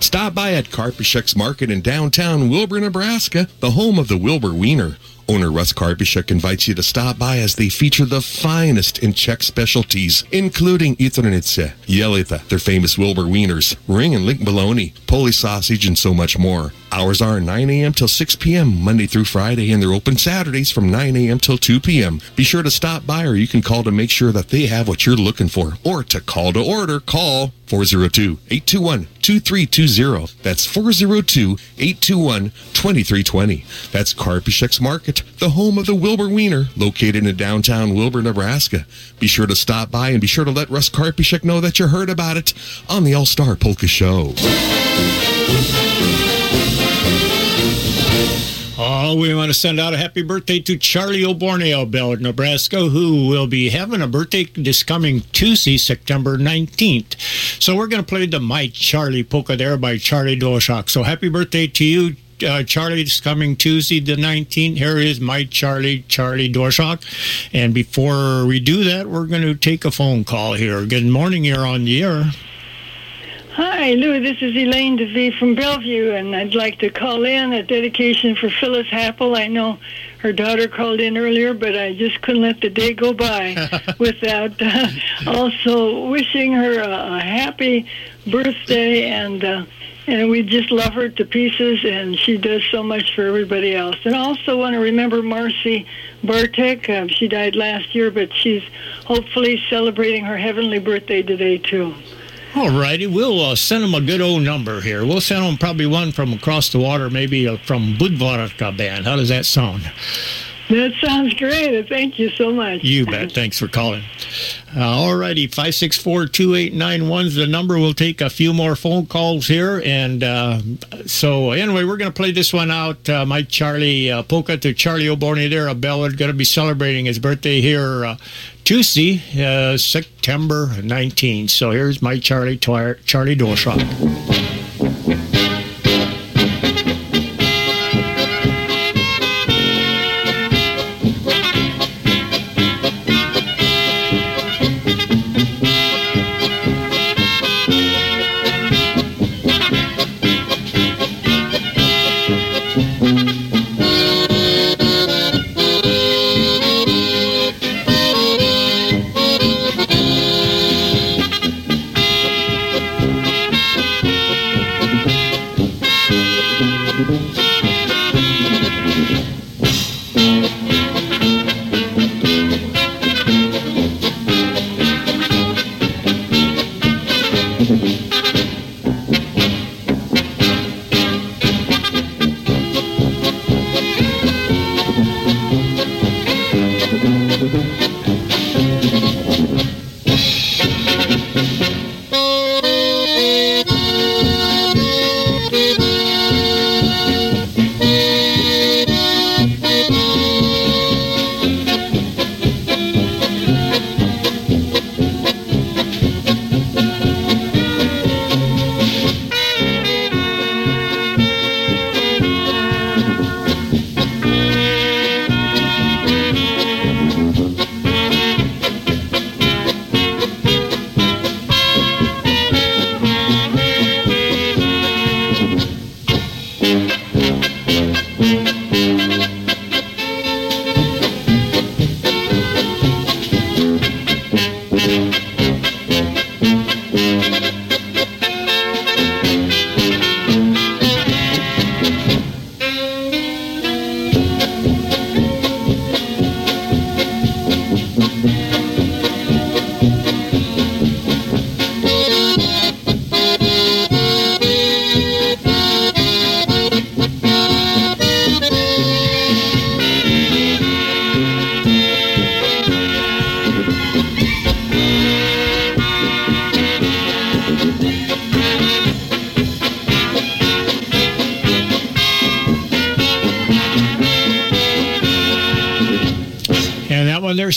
Stop by at Karpischek's Market in downtown Wilbur, Nebraska, the home of the Wilbur Wiener. Owner Russ Karpischek invites you to stop by as they feature the finest in Czech specialties, including Itrnice, Jelita, their famous Wilbur Wieners, ring and link bologna, Polish sausage, and so much more. Hours are nine a.m. till six p.m. Monday through Friday, and they're open Saturdays from nine a.m. till two p.m. Be sure to stop by, or you can call to make sure that they have what you're looking for. Or to call to order, call four oh two, eight two one, two three two zero. That's four oh two, eight two one, two three two zero. That's Karpischek's Market Mart, the home of the Wilbur Wiener, located in downtown Wilbur, Nebraska. Be sure to stop by and be sure to let Russ Karpischek know that you heard about it on the All-Star Polka Show. Oh, we want to send out a happy birthday to Charlie O'Borne of Ballard, Nebraska, who will be having a birthday this coming Tuesday, September nineteenth. So we're going to play the My Charlie polka there by Charlie Doloshok. So happy birthday to you, Uh, Charlie's coming Tuesday the nineteenth. Here is my Charlie, Charlie Doroshak. And before we do that, we're going to take a phone call here. Good morning, you're on the air. Hi, Lou, this is Elaine DeVee from Bellevue, and I'd like to call in a dedication for Phyllis Happel. I know her daughter called in earlier, but I just couldn't let the day go by without uh, also wishing her a, a happy birthday, and uh, And we just love her to pieces, and she does so much for everybody else. And I also want to remember Marcy Bartek. Uh, she died last year, but she's hopefully celebrating her heavenly birthday today, too. All righty. We'll uh, send them a good old number here. We'll send them probably one from across the water, maybe uh, from Budvarka Band. How does that sound? That sounds great. Thank you so much. You bet. Thanks for calling. Uh, all righty. five six four, two eight nine one is the number. We'll take a few more phone calls here. And uh, so, anyway, we're going to play this one out. Uh, my Charlie uh, polka to Charlie O'Borne there of Ballard. Going to be celebrating his birthday here uh, Tuesday, uh, September nineteenth. So here's my Charlie, Twi- Charlie Doroshak.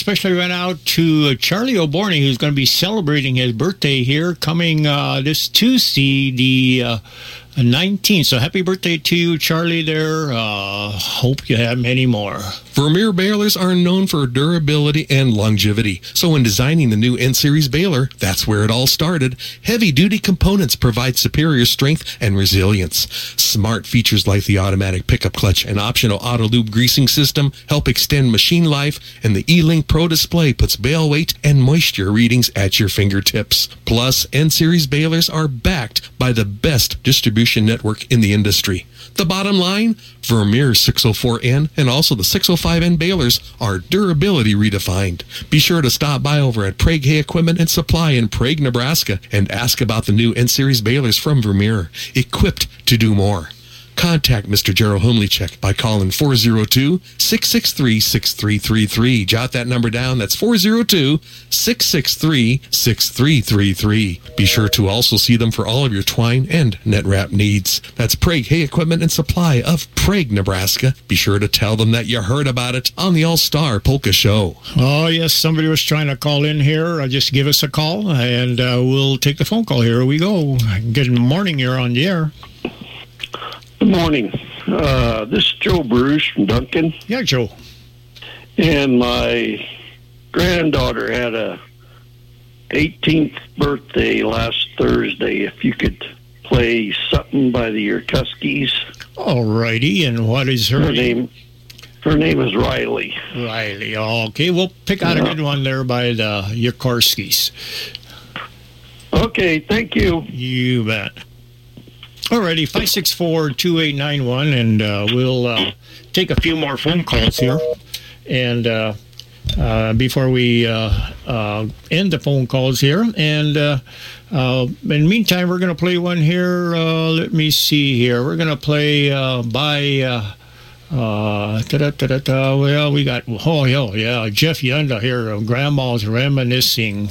Especially went out to Charlie O'Borne, who's going to be celebrating his birthday here coming uh, this Tuesday, the uh, nineteenth. So happy birthday to you, Charlie, there. Uh, hope you have many more. Vermeer balers are known for durability and longevity. So when designing the new N-Series baler, that's where it all started. Heavy-duty components provide superior strength and resilience. Smart features like the automatic pickup clutch and optional auto-lube greasing system help extend machine life, and the E-Link Pro display puts bale weight and moisture readings at your fingertips. Plus, N-Series balers are backed by the best distribution network in the industry. The bottom line, Vermeer six oh four N and also the six oh five N balers are durability redefined. Be sure to stop by over at Prague Hay Equipment and Supply in Prague, Nebraska, and ask about the new N-Series balers from Vermeer, equipped to do more. Contact Mister Gerald Homlichek by calling four oh two, six six three, six three three three. Jot that number down. That's four oh two, six six three, six three three three. Be sure to also see them for all of your twine and net wrap needs. That's Prague Hay Equipment and Supply of Prague, Nebraska. Be sure to tell them that you heard about it on the All-Star Polka Show. Oh, yes. Somebody was trying to call in here. Just give us a call, and uh, we'll take the phone call. Here we go. Good morning. You're on the air. Good morning. Uh, this is Joe Bruce from Duncan. Yeah, Joe. And my granddaughter had a eighteenth birthday last Thursday. If you could play something by the Yerkuskis. All righty. And what is her, her name? Her name is Riley. Riley. Okay. We'll pick out yeah. a good one there by the Yerkuskis. Okay. Thank you. You bet. All righty, five six four, two eight nine one, and uh, we'll uh, take a few more phone calls here. And uh, uh, before we uh, uh, end the phone calls here, and uh, uh, in the meantime, we're going to play one here. Uh, let me see here. We're going to play uh, by. Uh, Uh, ta-da, ta-da, ta-da. Well, we got oh yeah, yeah, Jeff Yunda here. Uh, Grandma's Reminiscing.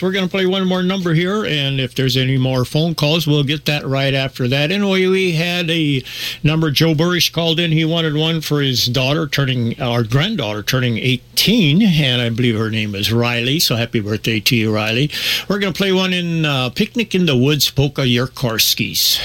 We're going to play one more number here, and if there's any more phone calls, we'll get that right after that. Anyway, we had a number. Joe Burish called in. He wanted one for his daughter turning, our granddaughter turning eighteen, and I believe her name is Riley, so happy birthday to you, Riley. We're going to play one in uh, Picnic in the Woods, Polka Yerkuskis.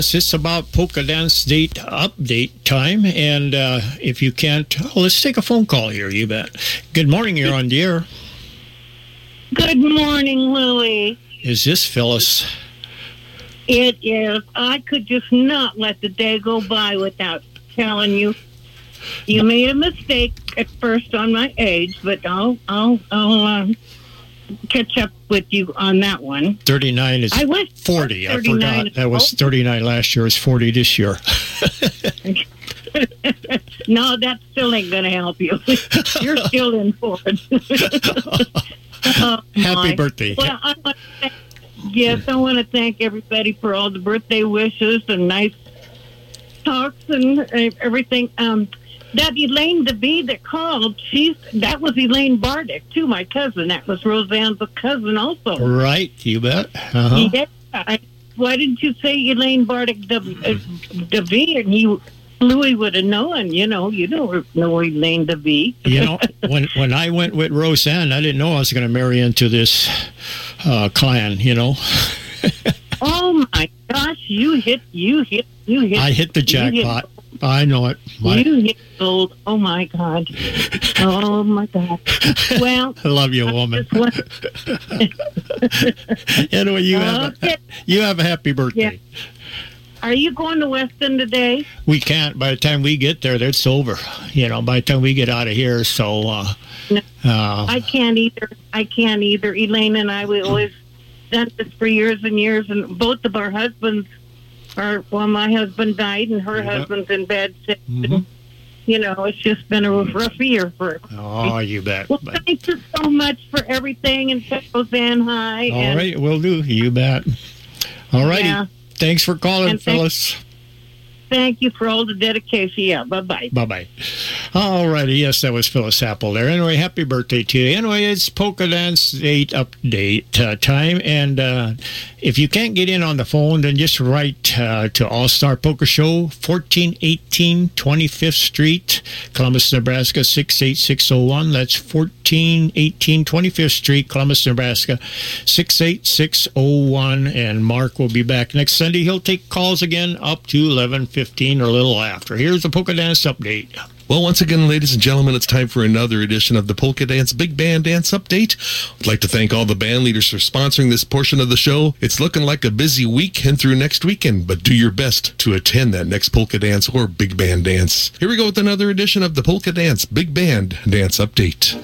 guess it's about polka dance date update time. And uh, if you can't, oh, let's take a phone call here, you bet. Good morning, you're on the air. Good morning, Louie. Is this Phyllis? It is. I could just not let the day go by without telling you. You made a mistake at first on my age, but I'll, I'll, I'll uh, catch up with you on that one. thirty-nine is I went forty. I forgot. That was thirty-nine last year. It's forty this year. No, that still ain't going to help you. You're still in Ford. Oh, happy birthday. Well, I want to thank, yes, I want to thank everybody for all the birthday wishes and nice talks and everything. Um, that Elaine DeVee that called, she's that was Elaine Bardick, too, my cousin. That was Roseanne's cousin also. Right, you bet. Uh-huh. Yeah, I, why didn't you say Elaine Bardick DeVee and you... Louie would have known, you know, you don't know Elaine DeVee. You know, when when I went with Roseanne, I didn't know I was going to marry into this uh, clan, you know. Oh, my gosh, you hit, you hit, you hit. I hit the jackpot. Hit, I know it. My, you hit gold. Oh, my God. Oh, my God. Well. I love you, woman. Want... Anyway, you, okay. have a, you have a happy birthday. Yeah. Are you going to Weston today? We can't. By the time we get there, that's over. You know, by the time we get out of here, so... Uh, no, uh, I can't either. I can't either. Elaine and I, we always done this for years and years, and both of our husbands are... Well, my husband died, and her yeah. husband's in bed. Mm-hmm. And, you know, it's just been a rough year for us. Oh, you bet. Well, but... thank you so much for everything, and thank Roseanne hi. All and, right, will do. You bet. All righty. Yeah. Thanks for calling, thank, Phyllis. Thank you for all the dedication. Yeah, bye-bye. Bye-bye. All righty. Yes, that was Phyllis Apple there. Anyway, happy birthday to you. Anyway, it's Polka Dance Date Update uh, time. And uh, if you can't get in on the phone, then just write uh, to All-Star Polka Show, fourteen eighteen twenty-fifth Street, Columbus, Nebraska, six eight six oh one. That's fourteen eighteen twenty-fifth Street, Columbus, Nebraska, six eight six oh one. And Mark will be back next Sunday. He'll take calls again up to eleven fifteen or a little after. Here's the Polka Dance Update. Well, once again, ladies and gentlemen, it's time for another edition of the Polka Dance Big Band Dance Update. I'd like to thank all the band leaders for sponsoring this portion of the show. It's looking like a busy week and through next weekend, but do your best to attend that next polka dance or big band dance. Here we go with another edition of the Polka Dance Big Band Dance Update.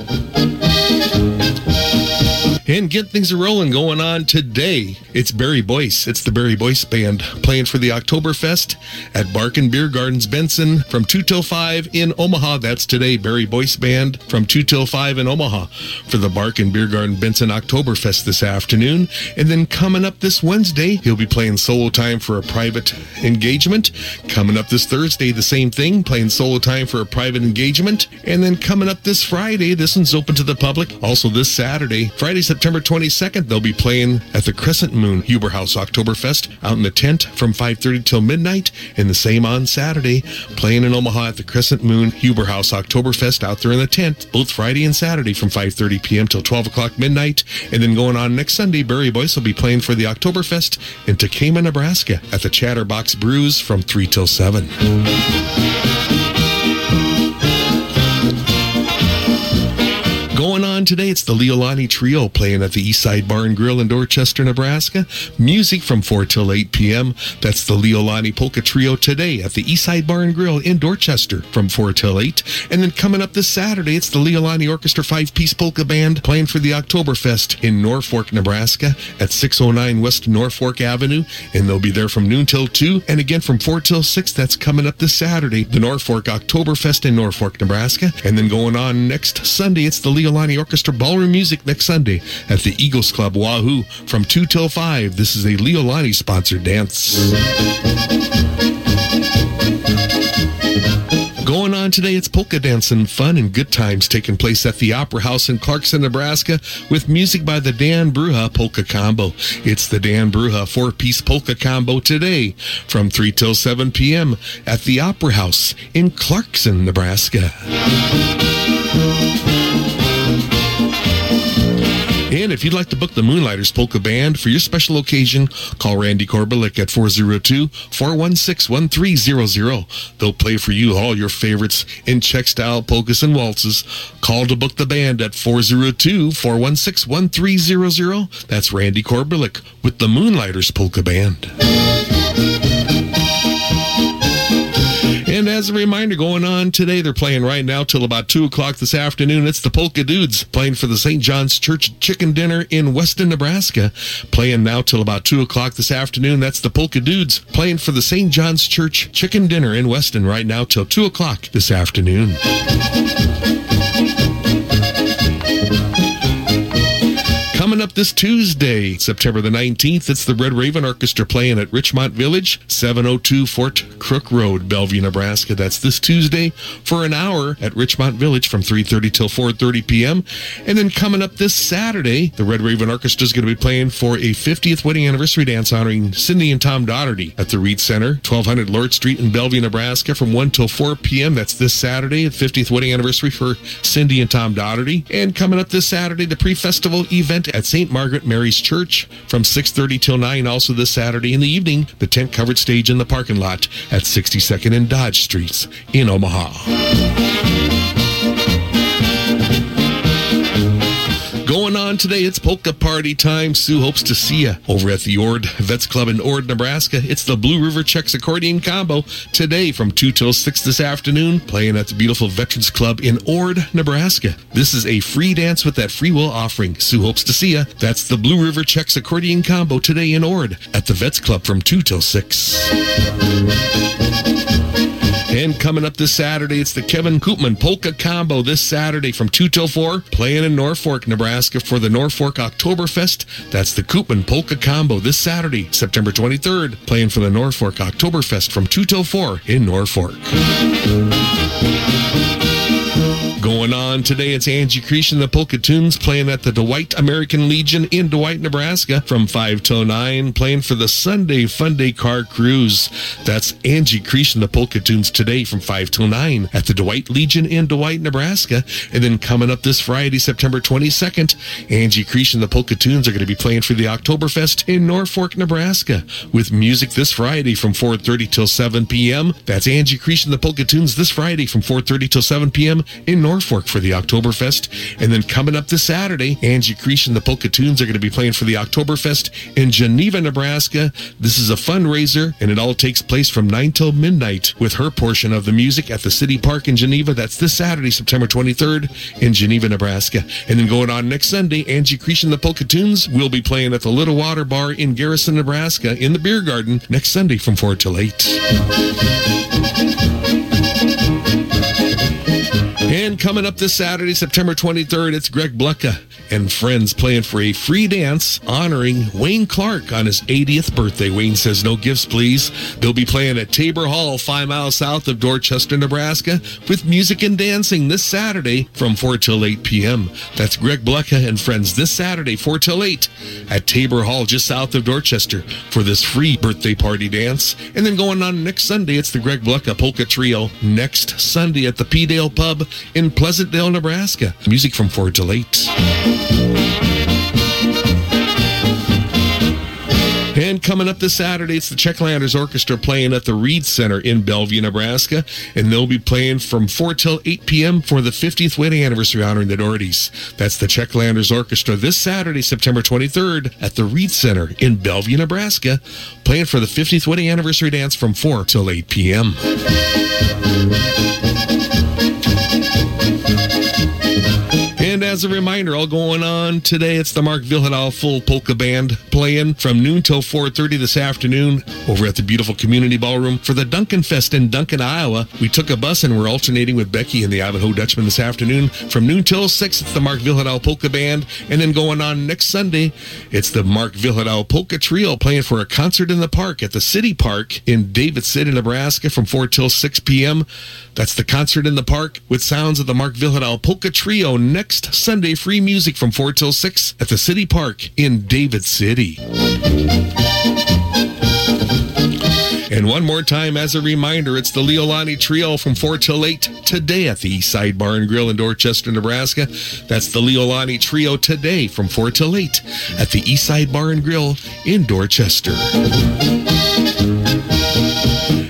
And get things rolling going on today. It's Barry Boyce. It's the Barry Boyce Band playing for the Oktoberfest at Bark and Beer Gardens Benson from two till five in Omaha. That's today, Barry Boyce Band from two till five in Omaha for the Bark and Beer Garden Benson Oktoberfest this afternoon. And then coming up this Wednesday, he'll be playing solo time for a private engagement. Coming up this Thursday, the same thing, playing solo time for a private engagement. And then coming up this Friday, this one's open to the public. Also this Saturday, Friday's September twenty-second, they'll be playing at the Crescent Moon Huber House Oktoberfest out in the tent from five thirty till midnight, and the same on Saturday, playing in Omaha at the Crescent Moon Huber House Oktoberfest out there in the tent, both Friday and Saturday from five thirty p.m. till twelve o'clock midnight, and then going on next Sunday, Barry Boyce will be playing for the Oktoberfest in Takema, Nebraska at the Chatterbox Brews from three till seven. Going on today, it's the Leolani Trio playing at the Eastside Bar and Grill in Dorchester, Nebraska. Music from four till eight p.m. That's the Leolani Polka Trio today at the Eastside Bar and Grill in Dorchester from four till eight. And then coming up this Saturday, it's the Leolani Orchestra five-piece polka band playing for the Oktoberfest in Norfolk, Nebraska at six oh nine West Norfolk Avenue. And they'll be there from noon till two. And again from four till six, that's coming up this Saturday, the Norfolk Oktoberfest in Norfolk, Nebraska. And then going on next Sunday, it's the Leolani Leolani Orchestra Ballroom Music next Sunday at the Eagles Club Wahoo from two till five. This is a Leolani sponsored dance. Going on today, it's polka dancing fun and good times taking place at the Opera House in Clarkson, Nebraska with music by the Dan Bruha Polka Combo. It's the Dan Bruha four-piece polka combo today from three till seven p.m. at the Opera House in Clarkson, Nebraska. Again, if you'd like to book the Moonlighters Polka Band for your special occasion, call Randy Korbelik at four oh two, four one six, one three zero zero. They'll play for you all your favorites in Czech style polkas and waltzes. Call to book the band at four oh two, four one six, one three zero zero. That's Randy Korbelik with the Moonlighters Polka Band. And as a reminder, going on today, they're playing right now till about two o'clock this afternoon. It's the Polka Dudes playing for the Saint John's Church Chicken Dinner in Weston, Nebraska. Playing now till about two o'clock this afternoon. That's the Polka Dudes playing for the Saint John's Church Chicken Dinner in Weston right now till two o'clock this afternoon. Coming up this Tuesday, September the nineteenth, it's the Red Raven Orchestra playing at Richmont Village, seven oh two Fort Crook Road, Bellevue, Nebraska. That's this Tuesday for an hour at Richmont Village from three thirty till four thirty p.m. And then coming up this Saturday, the Red Raven Orchestra is going to be playing for a fiftieth wedding anniversary dance honoring Cindy and Tom Doherty at the Reed Center, twelve hundred Lord Street in Bellevue, Nebraska from one till four p.m. That's this Saturday, the fiftieth wedding anniversary for Cindy and Tom Doherty. And coming up this Saturday, the pre-festival event at Saint Margaret Mary's Church from six thirty till nine. Also this Saturday in the evening, the tent-covered stage in the parking lot at sixty-second and Dodge Streets in Omaha. Going on today, it's polka party time. Sue hopes to see you over at the Ord Vets Club in Ord, Nebraska. It's the Blue River Checks Accordion Combo today from two till six this afternoon, playing at the beautiful Veterans Club in Ord, Nebraska. This is a free dance with that free will offering. Sue hopes to see you. That's the Blue River Checks Accordion Combo today in Ord at the Vets Club from two till six. And coming up this Saturday, it's the Kevin Koopman Polka Combo this Saturday from two till four, playing in Norfolk, Nebraska for the Norfolk Oktoberfest. That's the Koopman Polka Combo this Saturday, September twenty-third, playing for the Norfolk Oktoberfest from two till four in Norfolk. Going on today, it's Angie Creech and the Polka Tunes playing at the Dwight American Legion in Dwight, Nebraska from five till nine, playing for the Sunday Fun Day Car Cruise. That's Angie Creech and the Polka Tunes today from five till nine at the Dwight Legion in Dwight, Nebraska. And then coming up this Friday, September twenty-second, Angie Creech and the Polka Tunes are going to be playing for the Oktoberfest in Norfolk, Nebraska with music this Friday from four thirty till seven p.m. That's Angie Creech and the Polka Tunes this Friday from four thirty till seven p.m. in Norfolk. Norfolk for the Oktoberfest. And then coming up this Saturday, Angie Creech and the Polka Tunes are going to be playing for the Oktoberfest in Geneva, Nebraska. This is a fundraiser, and it all takes place from nine till midnight with her portion of the music at the City Park in Geneva. That's this Saturday, September twenty-third in Geneva, Nebraska. And then going on next Sunday, Angie Creech and the Polka Tunes will be playing at the Little Water Bar in Garrison, Nebraska in the Beer Garden next Sunday from four till eight. And coming up this Saturday, September twenty-third, it's Greg Blecka and friends playing for a free dance honoring Wayne Clark on his eightieth birthday. Wayne says no gifts, please. They'll be playing at Tabor Hall, five miles south of Dorchester, Nebraska, with music and dancing this Saturday from four till eight p.m. That's Greg Blecka and friends this Saturday, four till eight, at Tabor Hall, just south of Dorchester, for this free birthday party dance. And then going on next Sunday, it's the Greg Blecka Polka Trio next Sunday at the P-Dale Pub in Pleasantdale, Nebraska. Music from four till eight. And coming up this Saturday, it's the Czechlanders Orchestra playing at the Reed Center in Bellevue, Nebraska. And they'll be playing from four till eight p.m. for the fiftieth wedding anniversary honoring the Dohertys. That's the Czechlanders Orchestra this Saturday, September twenty-third at the Reed Center in Bellevue, Nebraska, playing for the fiftieth wedding anniversary dance from four till eight p.m. And as a reminder, all going on today, it's the Mark Vilhadal Full Polka Band playing from noon till four thirty this afternoon over at the beautiful community ballroom for the Duncan Fest in Duncan, Iowa. We took a bus and we're alternating with Becky and the Ivanhoe Dutchman this afternoon. From noon till six, it's the Mark Vilhadal Polka Band. And then going on next Sunday, it's the Mark Vilhadal Polka Trio playing for a concert in the park at the City Park in David City, Nebraska from four till six p.m. That's the concert in the park with sounds of the Mark Vilhadal Polka Trio next Sunday, free music from four till six at the City Park in David City. And one more time, as a reminder, it's the Leolani Trio from four till eight today at the East Side Bar and Grill in Dorchester, Nebraska. That's the Leolani Trio today from four till eight at the East Side Bar and Grill in Dorchester.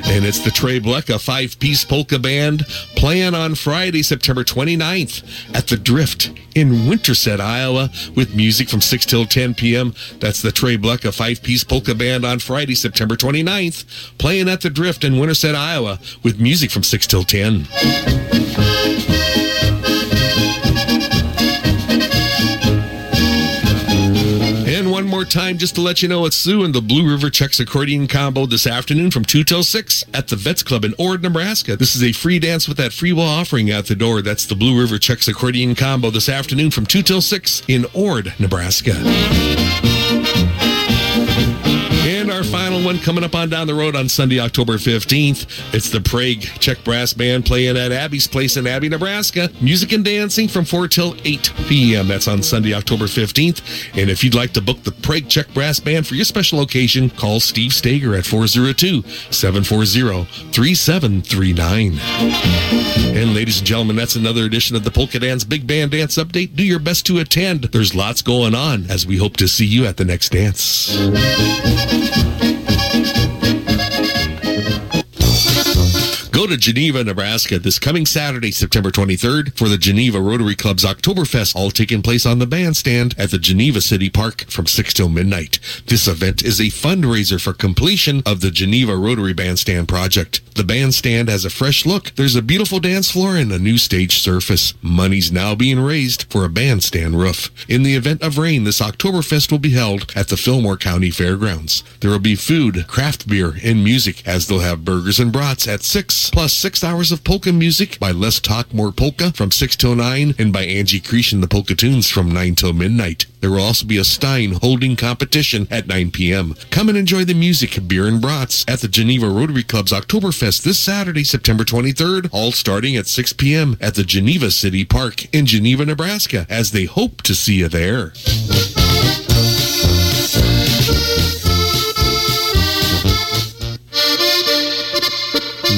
And it's the Trey Blecka five-piece polka band playing on Friday, September twenty-ninth at the Drift in Winterset, Iowa, with music from six till ten p.m. That's the Trey Blecka five-piece polka band on Friday, September twenty-ninth, playing at the Drift in Winterset, Iowa, with music from six till ten. One more time, just to let you know, it's Sue and the Blue River Checks Accordion Combo this afternoon from two till six at the Vets Club in Ord, Nebraska. This is a free dance with that free will offering out the door. That's the Blue River Checks Accordion Combo this afternoon from two till six in Ord, Nebraska. And our final one coming up on down the road on Sunday, October fifteenth. It's the Prague Czech Brass Band playing at Abby's Place in Abbey, Nebraska. Music and dancing from four till eight p.m. That's on Sunday, October fifteenth. And if you'd like to book the Prague Czech Brass Band for your special occasion, call Steve Stager at four oh two, seven four oh, three seven three nine. And ladies and gentlemen, that's another edition of the Polka Dance Big Band Dance Update. Do your best to attend. There's lots going on, as we hope to see you at the next dance. Go to Geneva, Nebraska this coming Saturday, September twenty-third, for the Geneva Rotary Club's Oktoberfest, all taking place on the bandstand at the Geneva City Park from six till midnight. This event is a fundraiser for completion of the Geneva Rotary Bandstand project. The bandstand has a fresh look. There's a beautiful dance floor and a new stage surface. Money's now being raised for a bandstand roof. In the event of rain, this Oktoberfest will be held at the Fillmore County Fairgrounds. There will be food, craft beer, and music, as they'll have burgers and brats at six. Plus six hours of polka music by Let's Talk More Polka from six till nine and by Angie Creech and the Polka Tunes from nine till midnight. There will also be a Stein holding competition at nine p.m. Come and enjoy the music, beer, and brats at the Geneva Rotary Club's Oktoberfest this Saturday, September twenty-third, all starting at six p.m. at the Geneva City Park in Geneva, Nebraska, as they hope to see you there.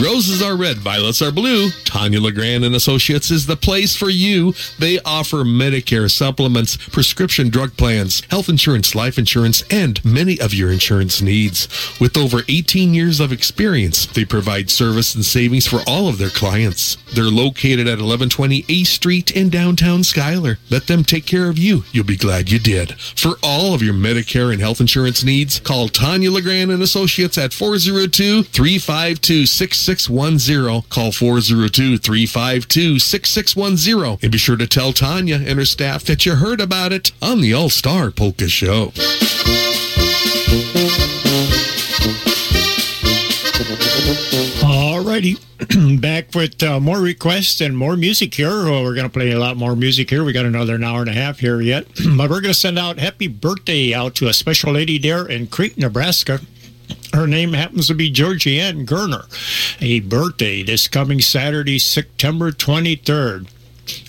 Roses are red, violets are blue. Tanya LeGrand and Associates is the place for you. They offer Medicare supplements, prescription drug plans, health insurance, life insurance, and many of your insurance needs. With over eighteen years of experience, they provide service and savings for all of their clients. They're located at eleven twenty eighth street in downtown Schuyler. Let them take care of you. You'll be glad you did. For all of your Medicare and health insurance needs, call Tanya LeGrand and Associates at four oh two, three five two, six six one zero. Call four oh two, three five two, six six one zero and be sure to tell Tanya and her staff that you heard about it on the All-Star Polka Show. Alrighty, back with uh, more requests and more music here. Well, we're going to play a lot more music here. We got another an hour and a half here yet. But we're going to send out happy birthday out to a special lady there in Crete, Nebraska. Her name happens to be Georgianne Gerner. A birthday this coming Saturday, September twenty-third.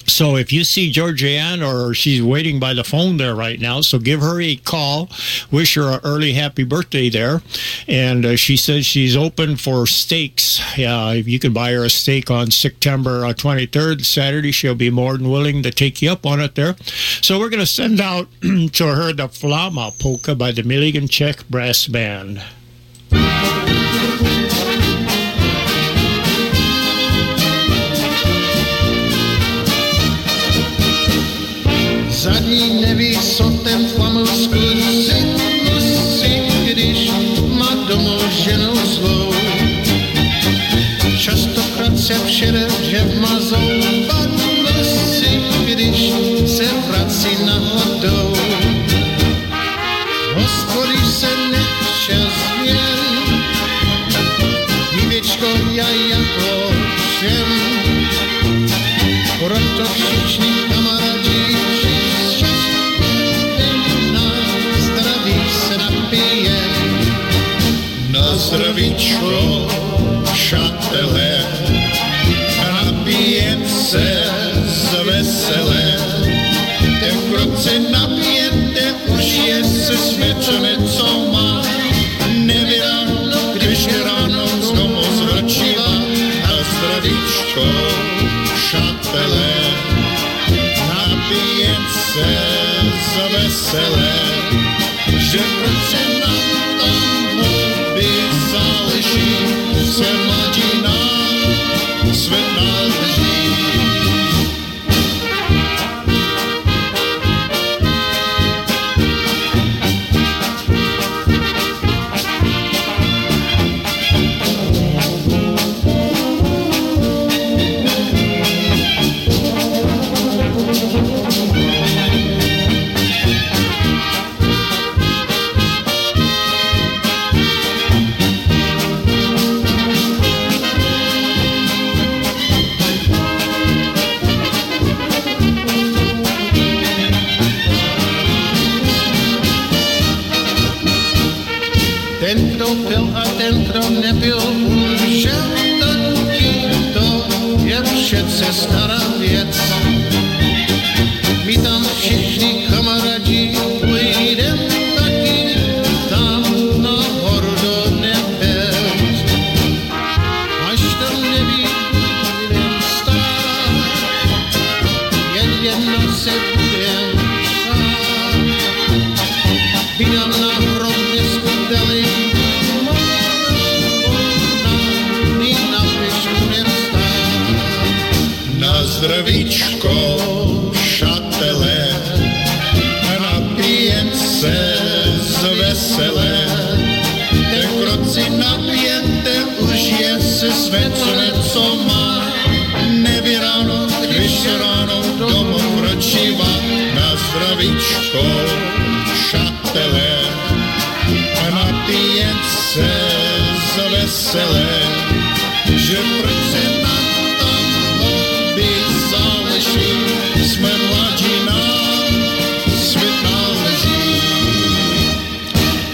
So if you see Georgianne, or she's waiting by the phone there right now, so give her a call. Wish her an early happy birthday there. And uh, she says she's open for steaks. Uh, if you can buy her a steak on September twenty-third, Saturday, she'll be more than willing to take you up on it there. So we're going to send out to her the Flama Polka by the Milligan Czech Brass Band. Zadní neví, co ten flamusku si musí, když má domů ženou zlou. Častokrát se všede vmazou, pak musí, když se vrací náhodou. Hospodyř se nechce změn, míčko já jako všem, proto všichni kamarádi. Na zdravíčko, přátelé, napijem se zvesele. Ten krok se napijete, už je se světřené, co má. Nevěrám, když ráno. serce wesele, że wkrótce nam tam opisali się, swe młodzina, swe należy.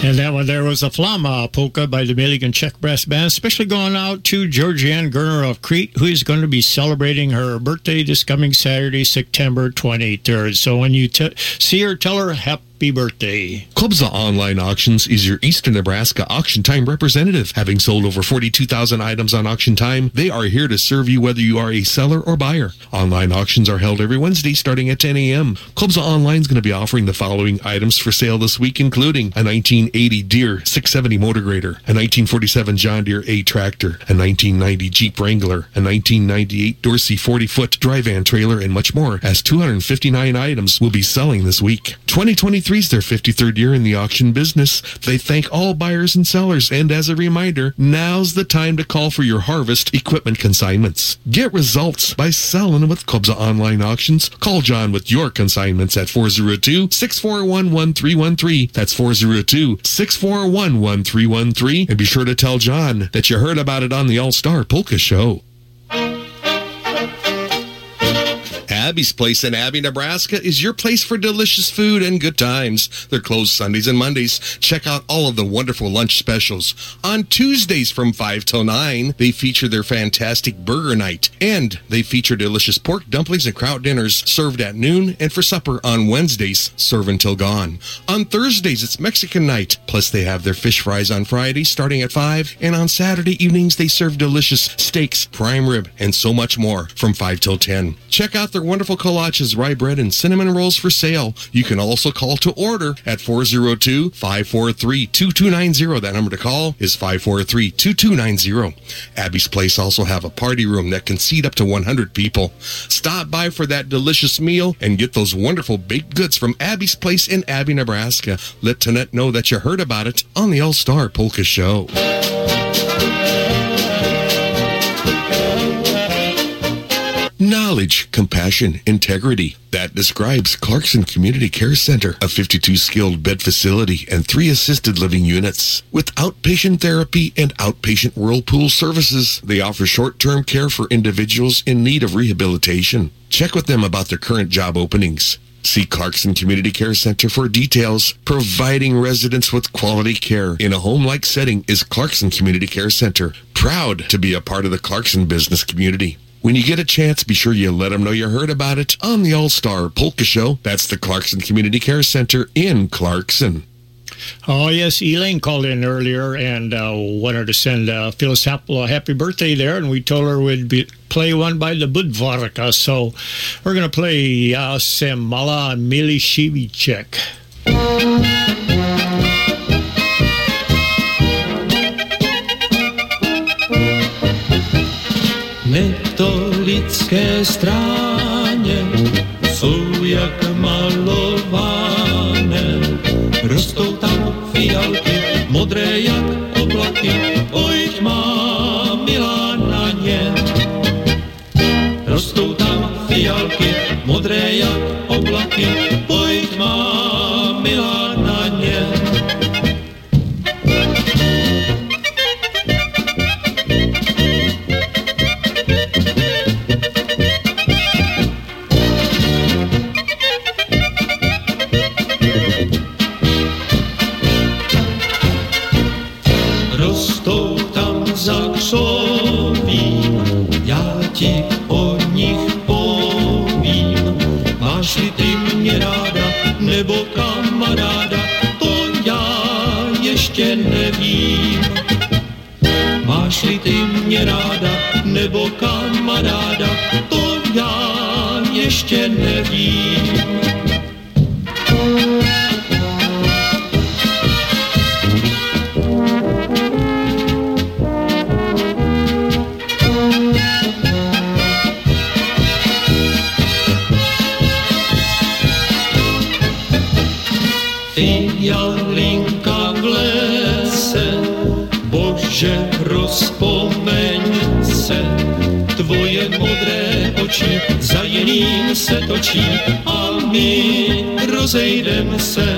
And that one there was a Flama polka by the Dominican Czech Brass Band, especially going out to Georgianne Gerner of Crete, who is going to be celebrating her birthday this coming Saturday, September twenty-third. So when you t- see her, tell her happy birthday. Klubza Online Auctions is your Eastern Nebraska auction time representative. Having sold over forty-two thousand items on auction time, they are here to serve you whether you are a seller or buyer. Online auctions are held every Wednesday starting at ten a.m. Klubza Online is going to be offering the following items for sale this week, including a nineteen eighty Deere six seventy motor grader, a nineteen forty-seven John Deere A tractor, a nineteen ninety Jeep Wrangler, a nineteen ninety-eight Dorsey forty-foot dry van trailer, and much more, as two hundred fifty-nine items will be selling this week. twenty twenty-three is their fifty-third year in the auction business. They thank all buyers and sellers, and as a reminder, now's the time to call for your harvest equipment consignments. Get results by selling with Klubza Online Auctions. Call John with your consignments at four oh two, six four one, one three one three. That's four oh two, six four one, one three one three. And be sure to tell John that you heard about it on the All-Star Polka Show. Abby's Place in Abbey, Nebraska is your place for delicious food and good times. They're closed Sundays and Mondays. Check out all of the wonderful lunch specials. On Tuesdays from five till nine, they feature their fantastic burger night. And they feature delicious pork dumplings and kraut dinners served at noon, and for supper on Wednesdays, serve until gone. On Thursdays, it's Mexican night. Plus, they have their fish fries on Fridays starting at five. And on Saturday evenings, they serve delicious steaks, prime rib, and so much more from five till ten. Check out their wonderful Wonderful kolaches, rye bread, and cinnamon rolls for sale. You can also call to order at four oh two, five four three, two two nine zero. That number to call is five four three, two two nine zero. Abby's Place also have a party room that can seat up to one hundred people. Stop by for that delicious meal and get those wonderful baked goods from Abby's Place in Abbey, Nebraska. Let Tonette know that you heard about it on the All-Star Polka Show. Knowledge, compassion, integrity. That describes Clarkson Community Care Center, a fifty-two skilled bed facility and three assisted living units. With outpatient therapy and outpatient whirlpool services, they offer short-term care for individuals in need of rehabilitation. Check with them about their current job openings. See Clarkson Community Care Center for details. Providing residents with quality care in a home-like setting is Clarkson Community Care Center. Proud to be a part of the Clarkson business community. When you get a chance, be sure you let them know you heard about it on the All-Star Polka Show. That's the Clarkson Community Care Center in Clarkson. Oh, yes, Elaine called in earlier and uh, wanted to send uh, Phyllis Happel a happy birthday there, and we told her we'd be play one by the Budvarka, so we're going to play Ja sem mala Miliševiček. Katolické stráně jsou jak malované, rostou tam fialky, modré jak oblaky, oj má milá na ně. Rostou tam fialky, modré jak oblaky, oj má milá na ně. Nebo kamaráda, to já ještě nevím. Máš-li ty mě ráda, nebo kamaráda, to já ještě nevím. Že rozpomeň se, tvoje modré oči za jiným se točí a my rozejdem se.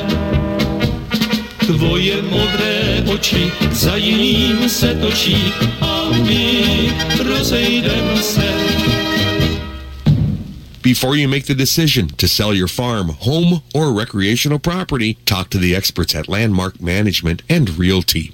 Tvoje modré oči za jiným se točí a my rozejdem se. Before you make the decision to sell your farm, home, or recreational property, talk to the experts at Landmark Management and Realty.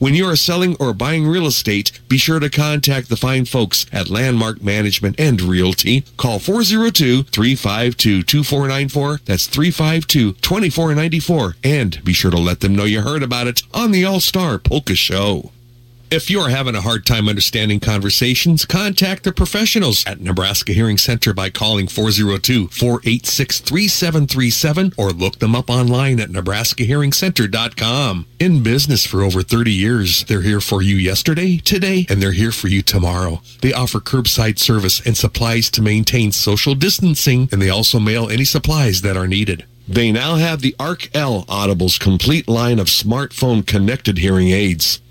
When you are selling or buying real estate, be sure to contact the fine folks at Landmark Management and Realty. Call four oh two, three five two, two four nine four. That's three five two, two four nine four. And be sure to let them know you heard about it on the All-Star Polka Show. If you're having a hard time understanding conversations, contact the professionals at Nebraska Hearing Center by calling four oh two, four eight six, three seven three seven or look them up online at nebraska hearing center dot com. In business for over thirty years, they're here for you yesterday, today, and they're here for you tomorrow. They offer curbside service and supplies to maintain social distancing, and they also mail any supplies that are needed. They now have the Arc-L Audible's complete line of smartphone-connected hearing aids.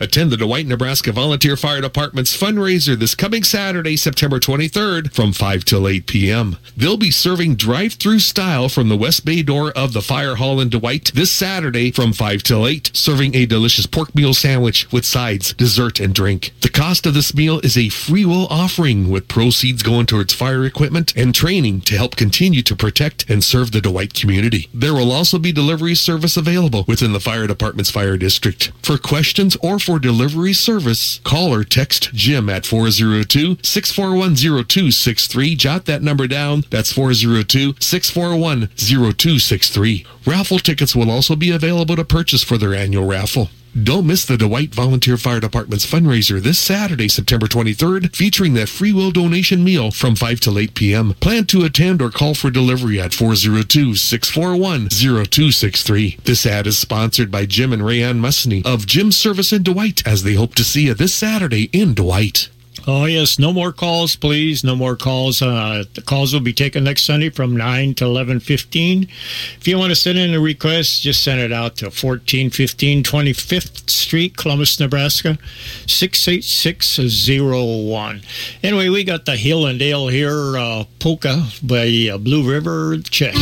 Attend the Dwight, Nebraska Volunteer Fire Department's fundraiser this coming Saturday, September twenty-third, from five till eight p.m. They'll be serving drive-through style from the West Bay door of the Fire Hall in Dwight this Saturday from five till eight, serving a delicious pork meal sandwich with sides, dessert, and drink. The cost of this meal is a free will offering, with proceeds going towards fire equipment and training to help continue to protect and serve the Dwight community. There will also be delivery service available within the Fire Department's Fire District. For questions or for delivery service, call or text Jim at four oh two, six four one, oh two six three. Jot that number down. That's four oh two, six four one, oh two six three. Raffle tickets will also be available to purchase for their annual raffle. Don't miss the Dwight Volunteer Fire Department's fundraiser this Saturday, September twenty-third, featuring that free will donation meal from five till eight p.m. Plan to attend or call for delivery at four oh two, six four one, oh two six three. This ad is sponsored by Jim and Rayanne Musney of Jim's Service in Dwight, as they hope to see you this Saturday in Dwight. Oh, yes. No more calls, please. No more calls. Uh, the calls will be taken next Sunday from nine to eleven fifteen. If you want to send in a request, just send it out to fourteen fifteen twenty-fifth Street, Columbus, Nebraska, six eight six zero one. Anyway, we got the Hill and Dale here, uh, polka by uh, Blue River Chicks.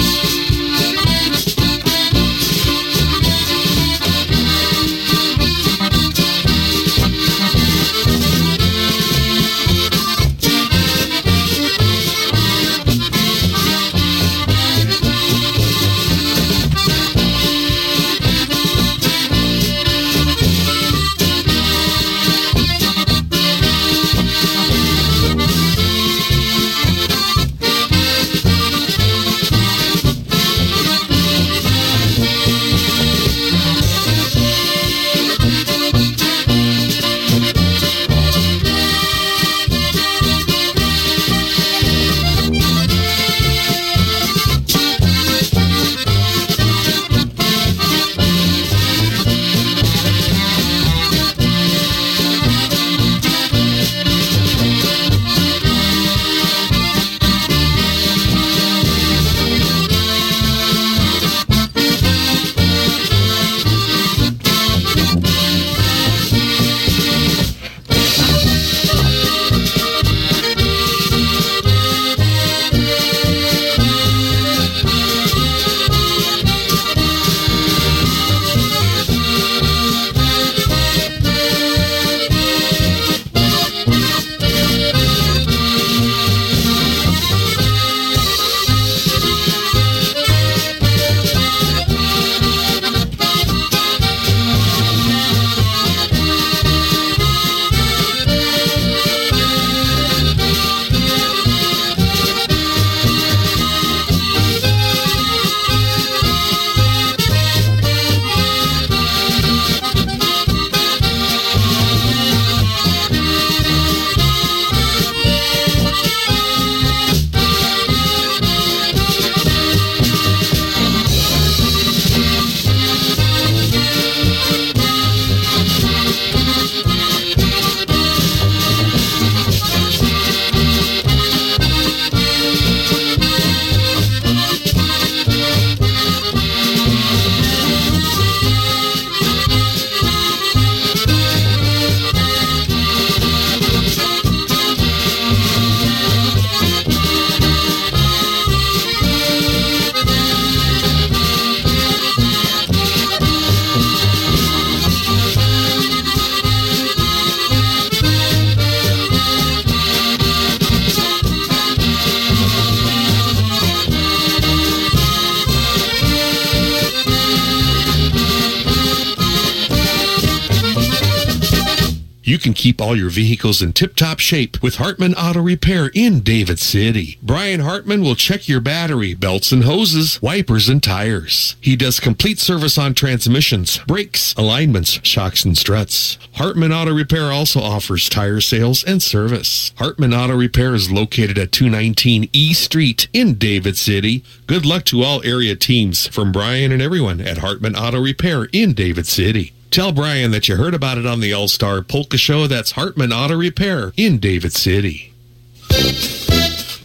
Keep all your vehicles in tip-top shape with Hartman Auto Repair in David City. Brian Hartman will check your battery, belts and hoses, wipers and tires. He does complete service on transmissions, brakes, alignments, shocks and struts. Hartman Auto Repair also offers tire sales and service. Hartman Auto Repair is located at two nineteen E Street in David City. Good luck to all area teams from Brian and everyone at Hartman Auto Repair in David City. Tell Brian that you heard about it on the All-Star Polka Show. That's Hartman Auto Repair in David City.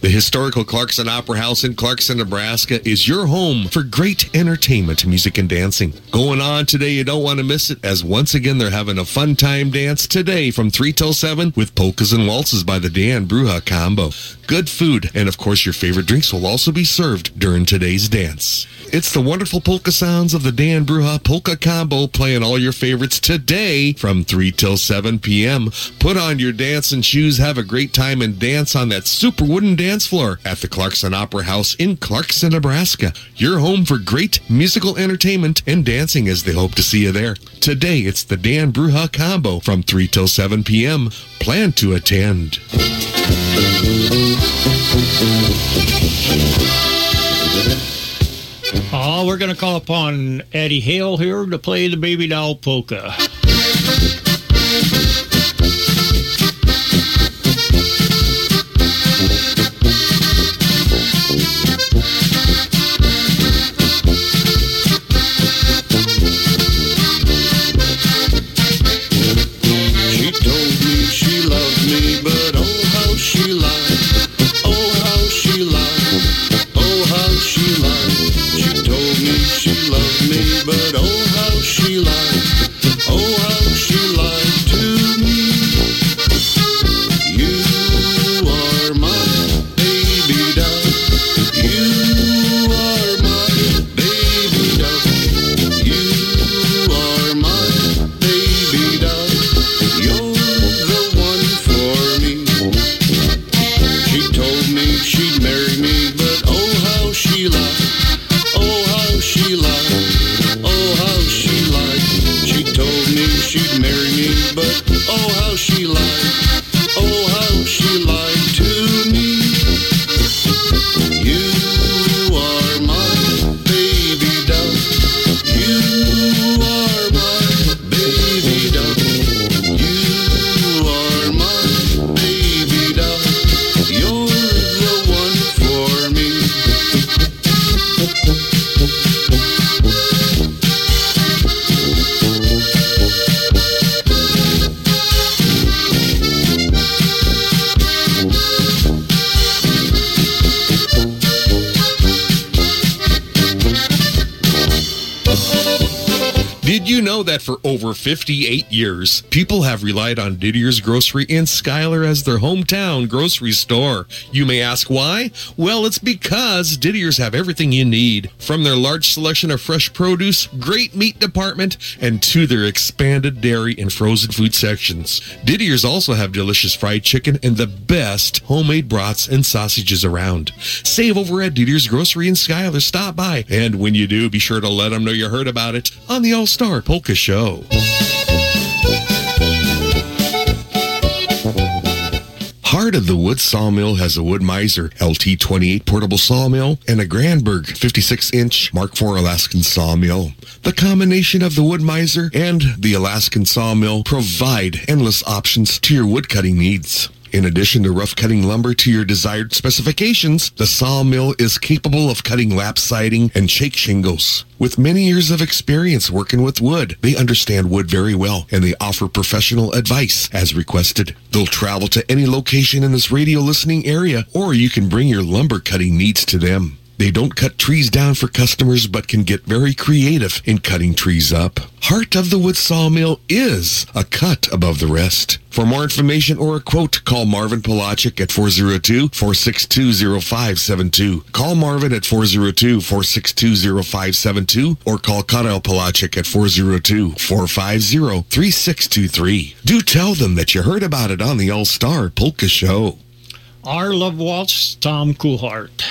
The historical Clarkson Opera House in Clarkson, Nebraska is your home for great entertainment, music, and dancing. Going on today, you don't want to miss it, as once again they're having a fun time dance today from three till seven with polkas and waltzes by the Dan Bruha Combo. Good food, and of course your favorite drinks will also be served during today's dance. It's the wonderful polka sounds of the Dan Bruha Polka Combo playing all your favorites today from three till seven p.m. Put on your dancing shoes, have a great time, and dance on that super wooden dance floor at the Clarkson Opera House in Clarkson, Nebraska. Your home for great musical entertainment and dancing, as they hope to see you there. Today, it's the Dan Bruha Combo from three till seven p.m. Plan to attend. Oh, we're going to call upon Addie Hale here to play the Baby Doll Polka. She told me she loved me, but Oh, how she lied. Oh, how she lied to me. You are my baby dove. You are my baby dove. You are my baby dove. You're the one for me. Did you know that for over fifty-eight years, people have relied on Didier's Grocery in Schuyler as their hometown grocery store? You may ask why? Well, it's because Didier's have everything you need. From their large selection of fresh produce, great meat department, and to their expanded dairy and frozen food sections. Didier's also have delicious fried chicken and the best homemade brats and sausages around. Save over at Didier's Grocery in Schuyler. Stop by. And when you do, be sure to let them know you heard about it on the All-Star Polka Show. Heart of the Wood Sawmill has a Wood Miser L T twenty-eight portable sawmill and a Grandberg fifty-six inch Mark four Alaskan sawmill. The combination of the Wood Miser and the Alaskan sawmill provide endless options to your woodcutting needs. In addition to rough cutting lumber to your desired specifications, the sawmill is capable of cutting lap siding and shake shingles. With many years of experience working with wood, they understand wood very well, and they offer professional advice as requested. They'll travel to any location in this radio listening area, or you can bring your lumber cutting needs to them. They don't cut trees down for customers, but can get very creative in cutting trees up. Heart of the Wood Sawmill is a cut above the rest. For more information or a quote, call Marvin Palachik at four oh two, four six two, oh five seven two. Call Marvin at four oh two, four six two, oh five seven two or call Kyle Palachik at four oh two, four five oh, three six two three. Do tell them that you heard about it on the All-Star Polka Show. Our Love Waltz, Tom Coolhart.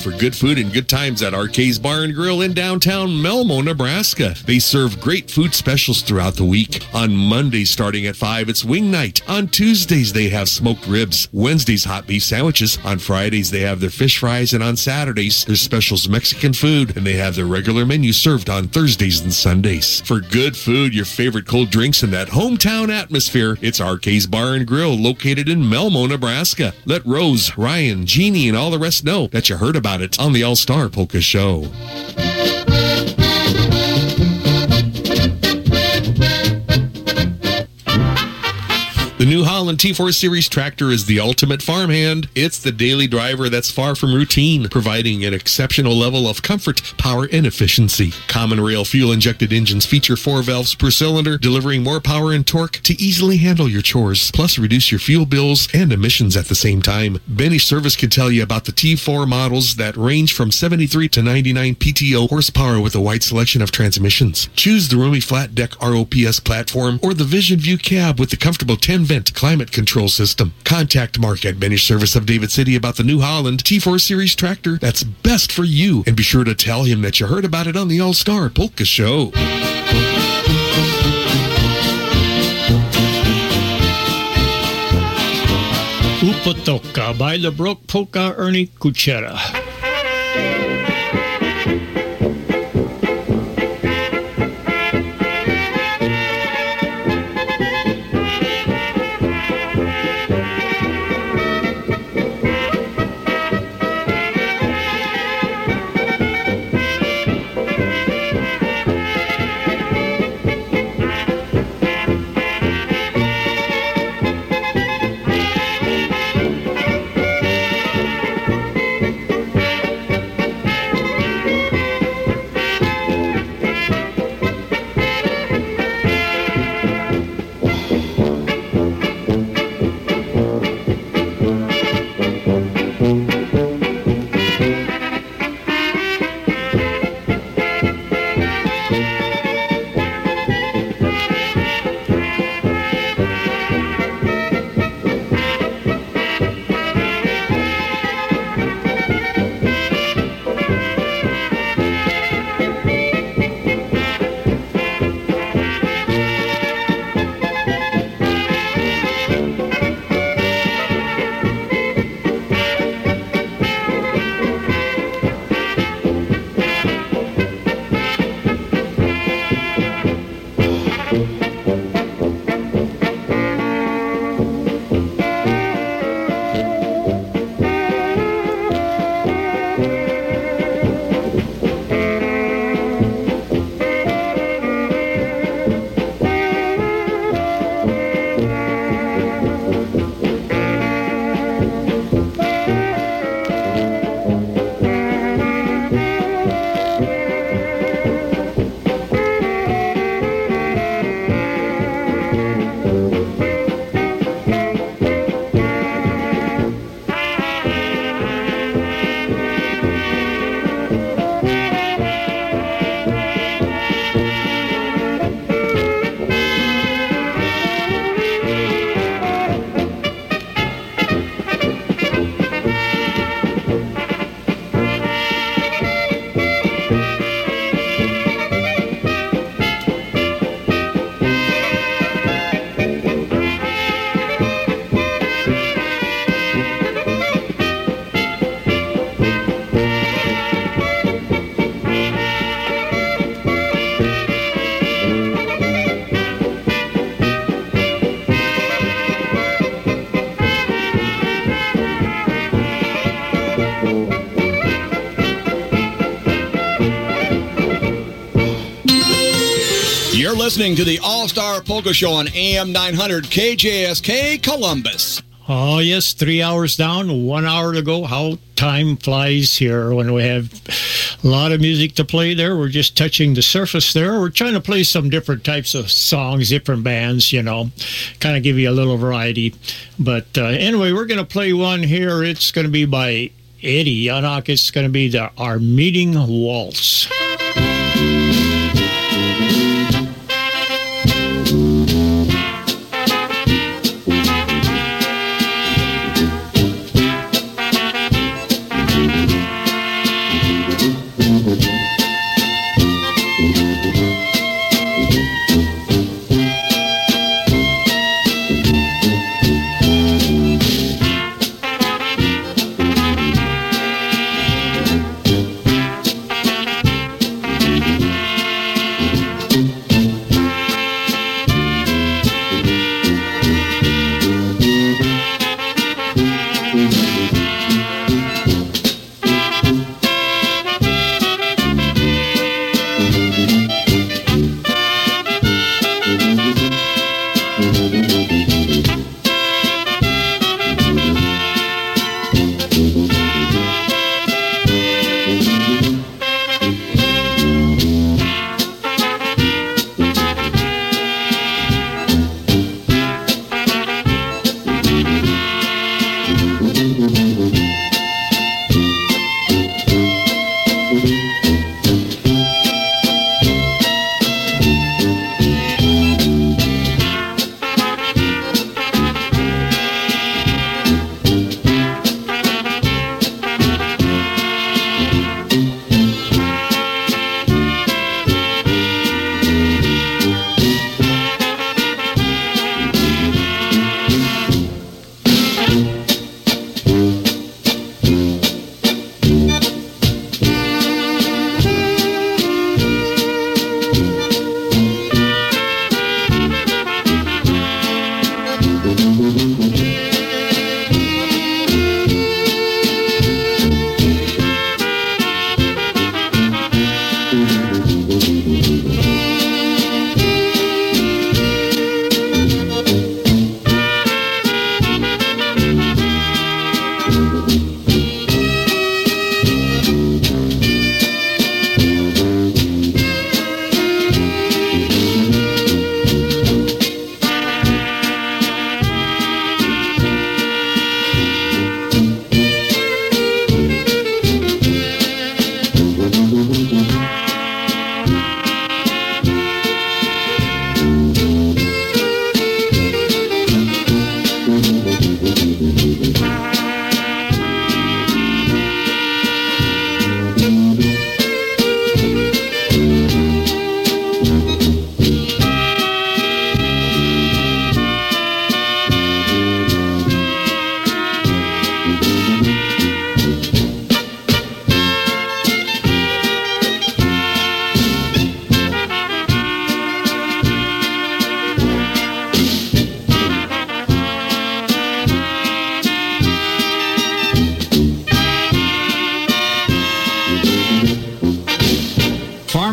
drive for good food and good times at R K's Bar and Grill in downtown Melmo, Nebraska. They serve great food specials throughout the week. On Mondays starting at five, it's wing night. On Tuesdays, they have smoked ribs. Wednesdays, hot beef sandwiches. On Fridays, they have their fish fries. And on Saturdays, their specials Mexican food. And they have their regular menu served on Thursdays and Sundays. For good food, your favorite cold drinks, and that hometown atmosphere, it's R K's Bar and Grill located in Melmo, Nebraska. Let Rose, Ryan, Jeannie, and all the rest know that you heard about it on the All-Star Polka Show. The New Holland T four Series tractor is the ultimate farmhand. It's the daily driver that's far from routine, providing an exceptional level of comfort, power, and efficiency. Common rail fuel-injected engines feature four valves per cylinder, delivering more power and torque to easily handle your chores, plus reduce your fuel bills and emissions at the same time. Benish Service can tell you about the T four models that range from seventy-three to ninety-nine P T O horsepower with a wide selection of transmissions. Choose the roomy flat-deck R O P S platform or the Vision View cab with the comfortable ten climate control system. Contact Mark at Benish Service of David City about the New Holland T four Series tractor that's best for you, and be sure to tell him that you heard about it on the All-Star Polka Show. Upatoka by the Brook Polka Ernie Kuchera. You're listening to the All-Star Polka Show on A M nine hundred K J S K Columbus. Oh, yes, three hours down, one hour to go. How time flies here when we have a lot of music to play there. We're just touching the surface there. We're trying to play some different types of songs, different bands, you know, kind of give you a little variety. But uh, anyway, we're going to play one here. It's going to be by Eddie Yannock. It's going to be the Our Meeting Waltz.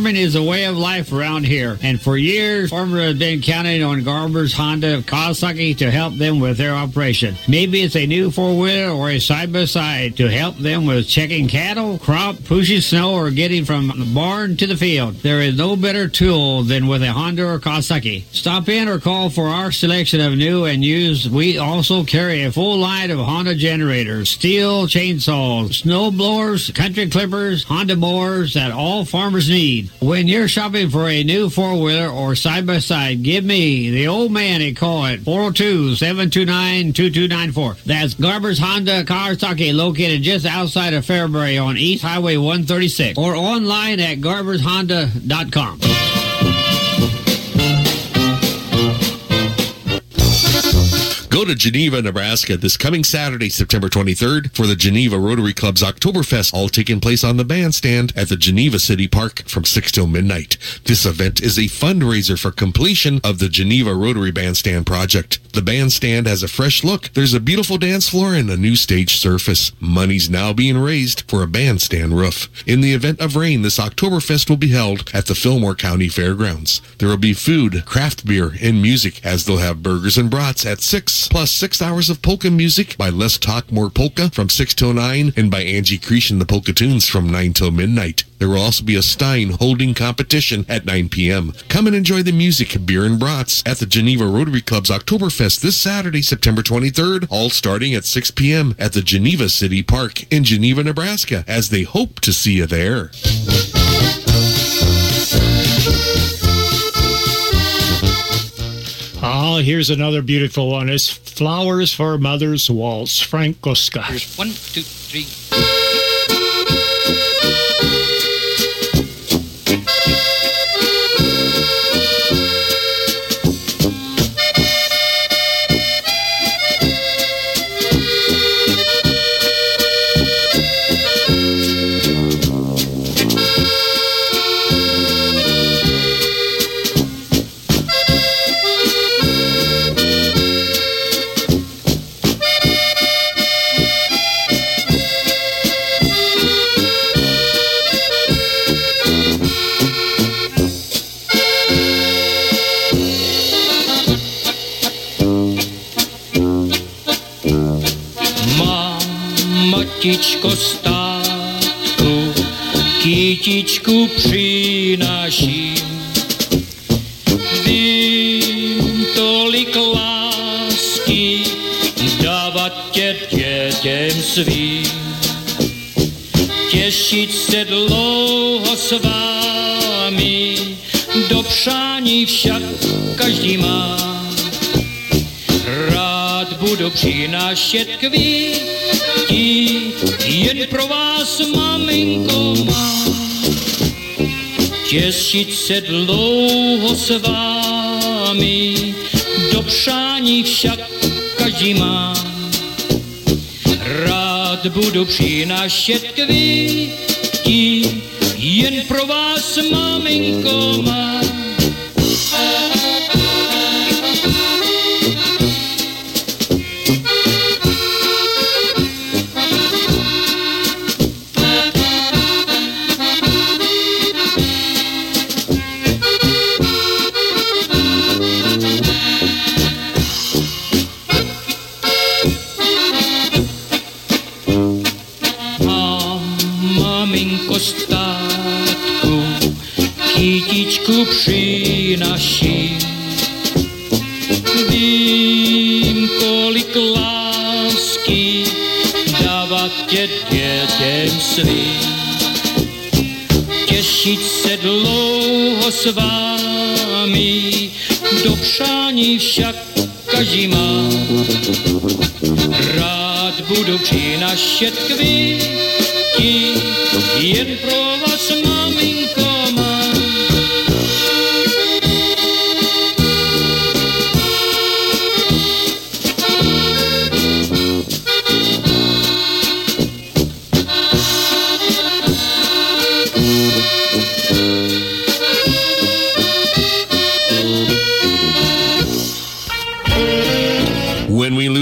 Is a way of life around here, and for years farmers have been counting on Garber's Honda Kawasaki to help them with their operation. Maybe it's a new four-wheeler or a side-by-side to help them with checking cattle, crop, pushing snow, or getting from the barn to the field. There is no better tool than with a Honda or Kawasaki. Stop in or call for our selection of new and used. We also carry a full line of Honda generators, steel chainsaws, snow blowers, country clippers, Honda mowers that all farmers need. When you're shopping for a new four-wheeler or side-by-side, give me, the old man, a call at four oh two, seven two nine, two two nine four. That's Garber's Honda Kawasaki, located just outside of Fairbury on East Highway one thirty-six, or online at garbers honda dot com. Go to Geneva, Nebraska this coming Saturday, September twenty-third, for the Geneva Rotary Club's Oktoberfest, all taking place on the bandstand at the Geneva City Park from six till midnight. This event is a fundraiser for completion of the Geneva Rotary Bandstand project. The bandstand has a fresh look. There's a beautiful dance floor and a new stage surface. Money's now being raised for a bandstand roof. In the event of rain, this Oktoberfest will be held at the Fillmore County Fairgrounds. There will be food, craft beer, and music, as they'll have burgers and brats at six. Plus six hours of polka music by Let's Talk More Polka from six till nine, and by Angie Creech and the Polka Tunes from nine till midnight. There will also be a Stein holding competition at nine p.m. Come and enjoy the music, beer, and brats at the Geneva Rotary Club's Oktoberfest this Saturday, September twenty-third, all starting at six p.m. at the Geneva City Park in Geneva, Nebraska, as they hope to see you there. Oh, here's another beautiful one. It's Flowers for Mother's Waltz, Frank Koska. Here's one, two, three. Kytičko státku, kytičku přináším. Vím tolik lásky dávat tě dětem svým. Těšit se dlouho s vámi, do přání však každý má. Rád budu přinášet květy, jen pro vás, maminko má. Těšit se dlouho s vámi, do přání však každý má. Rád budu přinášet květy, jen pro vás, maminko má. Přinaším, vím, kolik lásky dávat tě dětem svým. Těšit se dlouho s vámi, do přání však každý má. Rád budu přinašet květy, jen pro vás, maminko.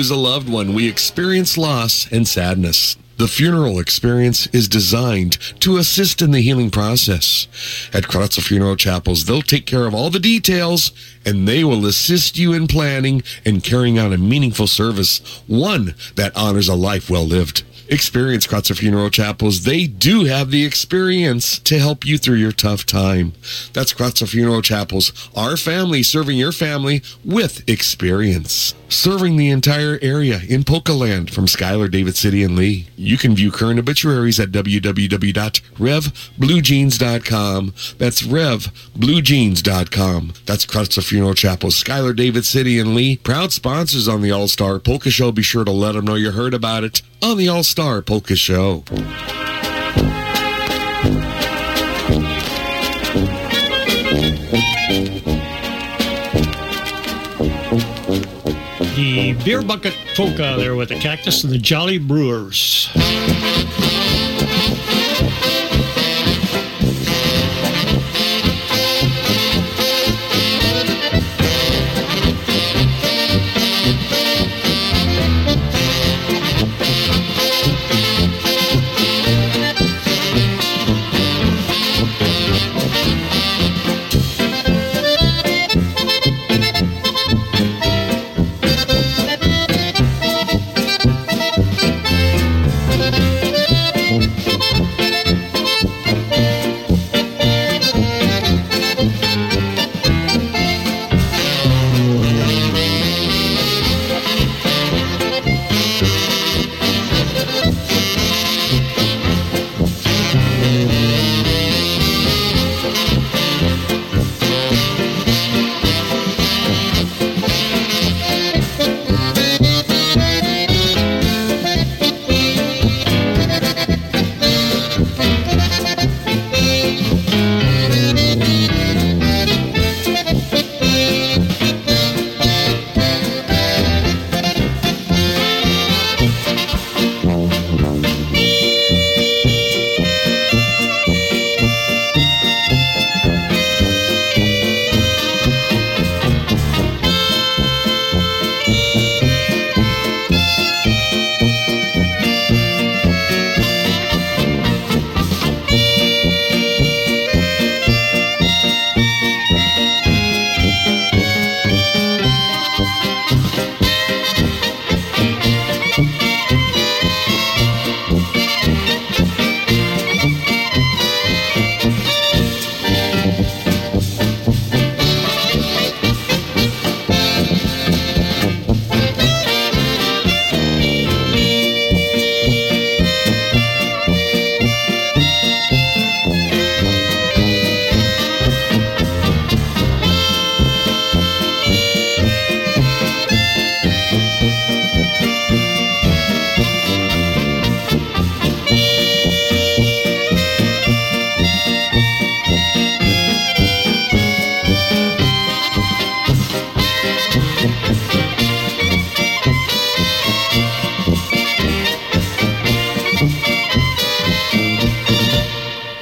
A loved one, we experience loss and sadness. The funeral experience is designed to assist in the healing process. At Krotzel Funeral Chapels, they'll take care of all the details, and they will assist you in planning and carrying out a meaningful service, one that honors a life well lived. Experience Krotzer Funeral Chapels. They do have the experience to help you through your tough time. That's Krotzer Funeral Chapels. Our family serving your family with experience. Serving the entire area in Polka Land from Schuyler, David City, and Lee. You can view current obituaries at w w w dot rev blue jeans dot com. That's rev blue jeans dot com. That's Krotzer Funeral Chapels, Schuyler, David City, and Lee. Proud sponsors on the All-Star Polka Show. Be sure to let them know you heard about it on the All-Star Star Polka Show. The Beer Bucket Polka there with the Cactus and the Jolly Brewers.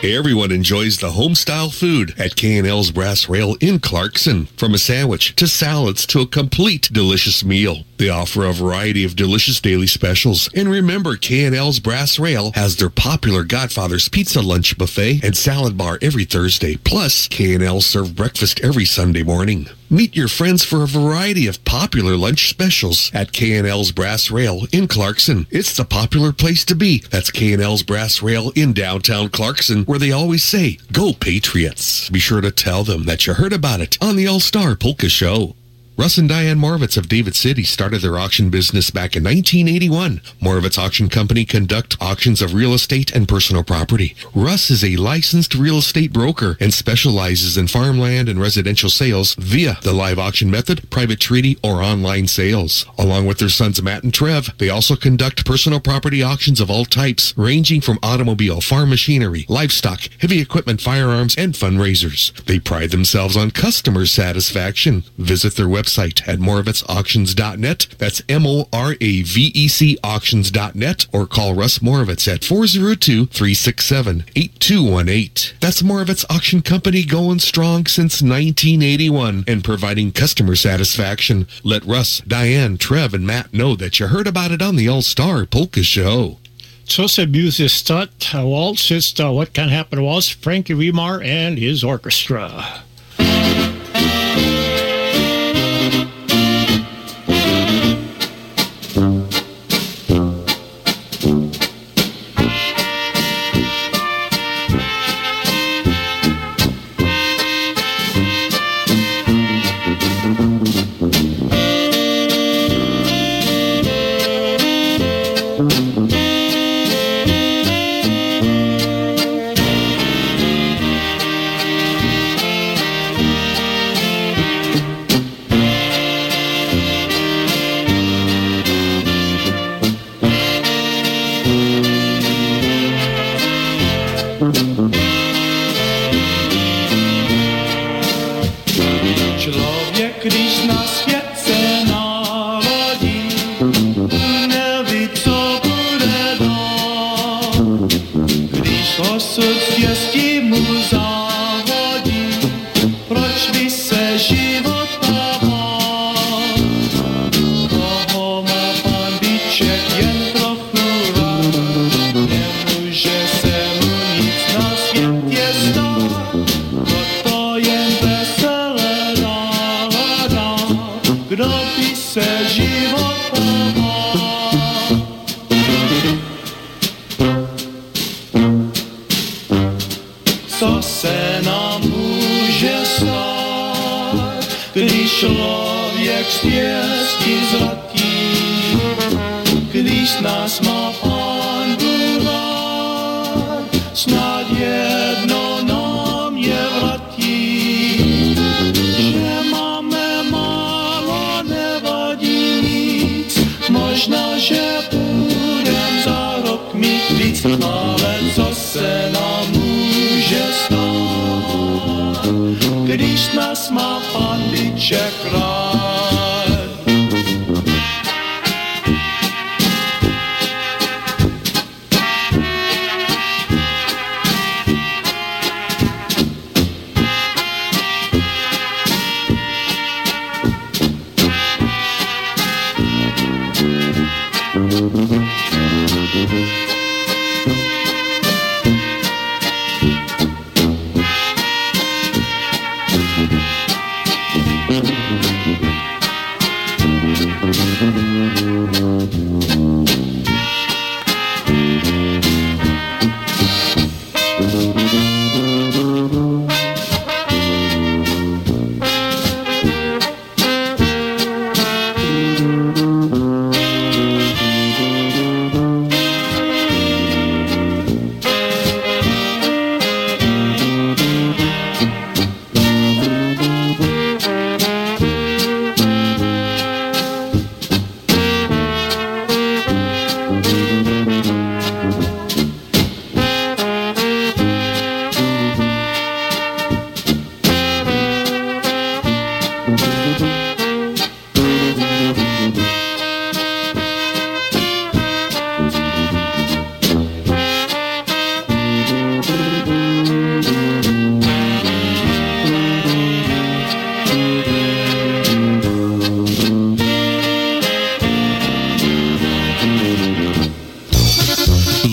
Everyone enjoys the homestyle food at K and L's Brass Rail in Clarkson. From a sandwich to salads to a complete delicious meal. They offer a variety of delicious daily specials. And remember, K and L's Brass Rail has their popular Godfather's Pizza Lunch Buffet and Salad Bar every Thursday. Plus, K and L serve breakfast every Sunday morning. Meet your friends for a variety of popular lunch specials at K and L's Brass Rail in Clarkson. It's the popular place to be. That's K and L's Brass Rail in downtown Clarkson, where they always say, "Go Patriots." Be sure to tell them that you heard about it on the All-Star Polka Show. Russ and Diane Morovitz of David City started their auction business back in nineteen eighty-one. Morovitz Auction Company conduct auctions of real estate and personal property. Russ is a licensed real estate broker and specializes in farmland and residential sales via the live auction method, private treaty, or online sales. Along with their sons Matt and Trev, they also conduct personal property auctions of all types, ranging from automobile, farm machinery, livestock, heavy equipment, firearms, and fundraisers. They pride themselves on customer satisfaction. Visit their website. website at moravitz auctions dot net. That's M O R A V E C auctions dot net, or call Russ Morovitz at four oh two, three six seven, eight two one eight. That's Morovitz Auction Company, going strong since nineteen eighty-one and providing customer satisfaction. Let Russ, Diane, Trev, and Matt know that you heard about it on the All-Star Polka Show. So abuse is taught, waltz is uh, what can happen to waltz, Frankie Weimar and his orchestra.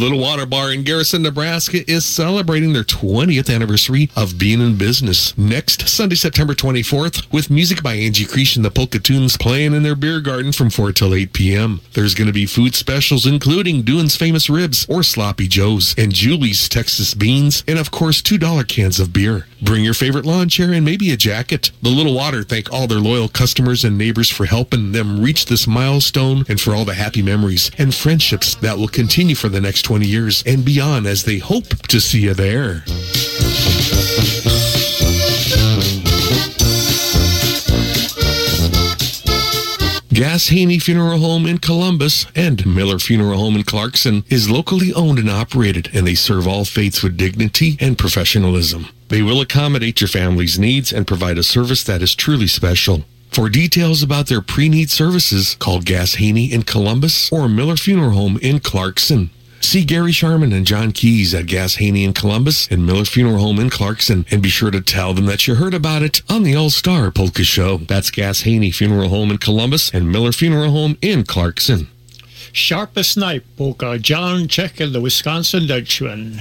Little Water Bar in Garrison, Nebraska is celebrating their twentieth anniversary of being in business next Sunday, September twenty-fourth, with music by Angie Creech and the Polka Tunes playing in their beer garden from four till eight p.m. There's going to be food specials including Doon's Famous Ribs or Sloppy Joe's and Julie's Texas Beans, and of course two dollar cans of beer. Bring your favorite lawn chair and maybe a jacket. The Little Water thank all their loyal customers and neighbors for helping them reach this milestone and for all the happy memories and friendships that will continue for the next twenty years and beyond, as they hope to see you there. Gas Haney Funeral Home in Columbus and Miller Funeral Home in Clarkson is locally owned and operated, and they serve all faiths with dignity and professionalism. They will accommodate your family's needs and provide a service that is truly special. For details about their pre-need services, call Gas Haney in Columbus or Miller Funeral Home in Clarkson. See Gary Sharman and John Keys at Gas Haney in Columbus and Miller Funeral Home in Clarkson, and be sure to tell them that you heard about it on the All-Star Polka Show. That's Gas Haney Funeral Home in Columbus and Miller Funeral Home in Clarkson. Sharpest Night Polka, John Czech and the Wisconsin Dutchman.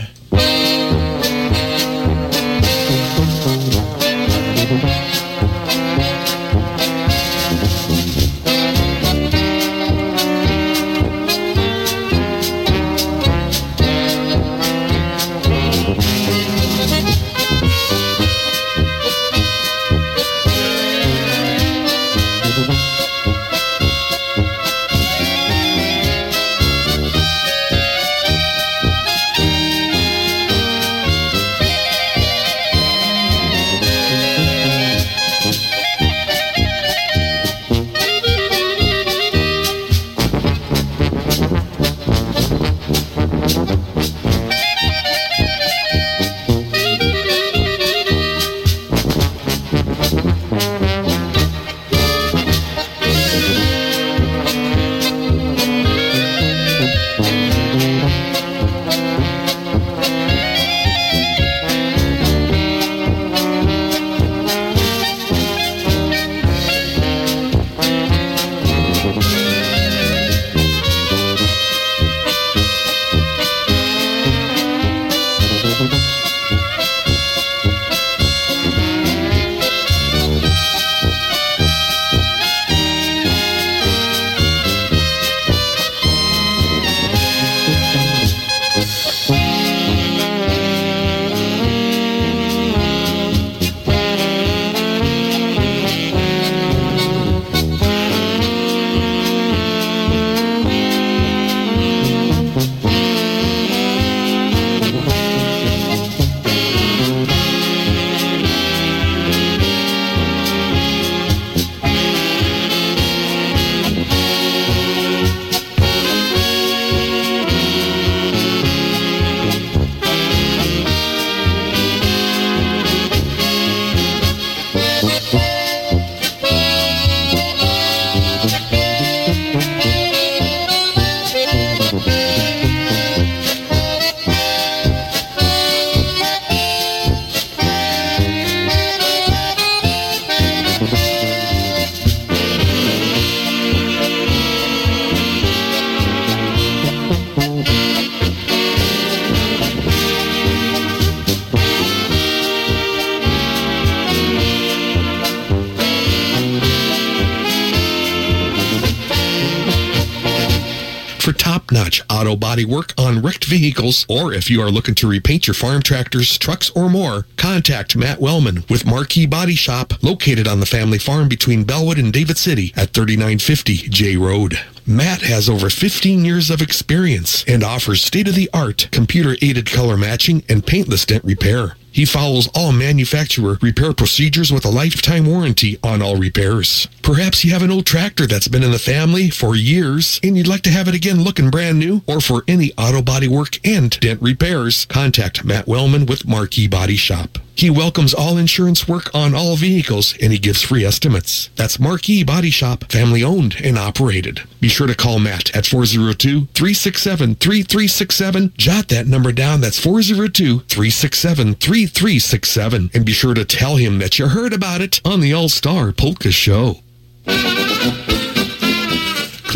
Body work on wrecked vehicles, or if you are looking to repaint your farm tractors, trucks, or more, contact Matt Wellman with Marquee Body Shop, located on the family farm between Bellwood and David City at thirty-nine fifty J Road. Matt has over fifteen years of experience and offers state-of-the-art computer-aided color matching and paintless dent repair. He follows all manufacturer repair procedures with a lifetime warranty on all repairs. Perhaps you have an old tractor that's been in the family for years and you'd like to have it again looking brand new, or for any auto body work and dent repairs, contact Matt Wellman with Marquee Body Shop. He welcomes all insurance work on all vehicles, and he gives free estimates. That's Marquee Body Shop, family-owned and operated. Be sure to call Matt at four oh two, three six seven, three three six seven. Jot that number down. That's four oh two, three six seven, three three six seven. And be sure to tell him that you heard about it on the All-Star Polka Show.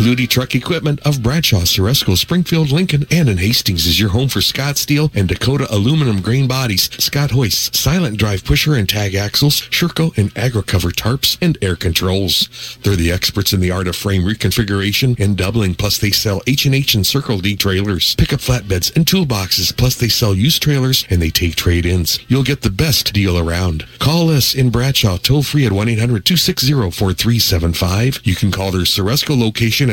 Saluti Truck Equipment of Bradshaw, Suresco, Springfield, Lincoln, and in Hastings is your home for Scott Steel and Dakota Aluminum Grain Bodies, Scott Hoist, Silent Drive Pusher and Tag Axles, Sherco and AgriCover Tarps, and Air Controls. They're the experts in the art of frame reconfiguration and doubling, plus they sell H and H and Circle D trailers, pickup flatbeds and toolboxes, plus they sell used trailers and they take trade-ins. You'll get the best deal around. Call us in Bradshaw, toll-free at one eight hundred two six zero four three seven five. You can call their Suresco location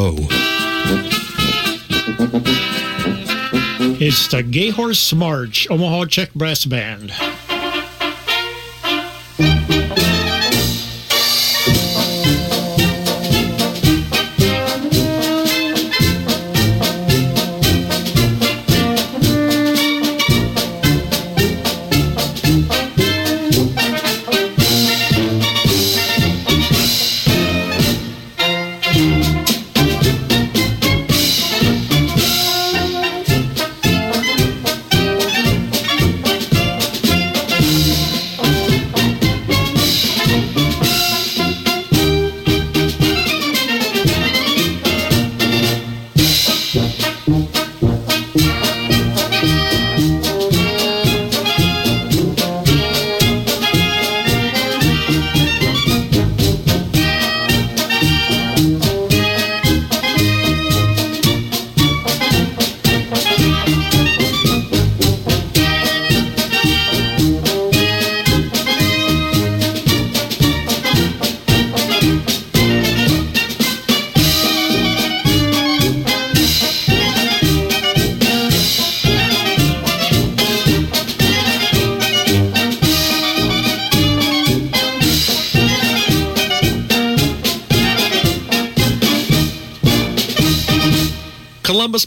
It's the Gayhorse March, Omaha Czech Brass Band. Columbus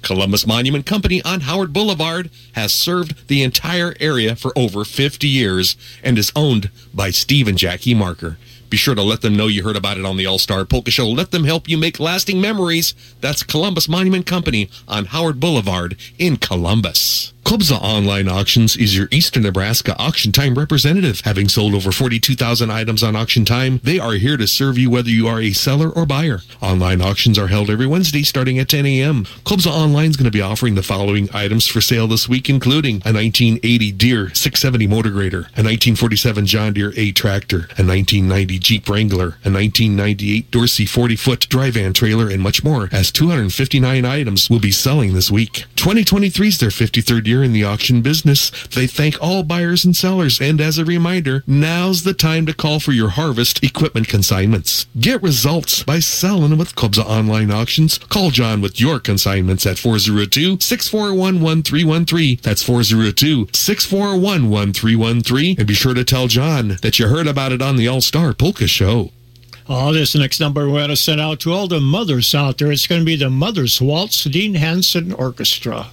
Columbus Monument Company on Howard Boulevard has served the entire area for over fifty years and is owned by Steve and Jackie Marker. Be sure to let them know you heard about it on the All-Star Polka Show. Let them help you make lasting memories. That's Columbus Monument Company on Howard Boulevard in Columbus. Klubza Online Auctions is your Eastern Nebraska auction time representative. Having sold over forty-two thousand items on auction time, they are here to serve you whether you are a seller or buyer. Online auctions are held every Wednesday starting at ten a.m. Klubza Online is going to be offering the following items for sale this week, including a nineteen eighty Deere six seventy motor grader, a nineteen forty-seven John Deere A tractor, a nineteen ninety Jeep Wrangler, a nineteen ninety-eight Dorsey forty-foot dry van trailer, and much more, as two hundred fifty-nine items will be selling this week. twenty twenty-three is their fifty-third year in the auction business. They thank all buyers and sellers, and as a reminder, now's the time to call for your harvest equipment consignments. Get results by selling with Klubza Online Auctions. Call John with your consignments at four zero two six four one one three one three. That's four zero two six four one one three one three. And be sure to tell John that you heard about it on the All-Star Polka Show. Oh, this next number we're going to send out to all the mothers out there. It's going to be the Mother's Waltz, Dean Hanson Orchestra.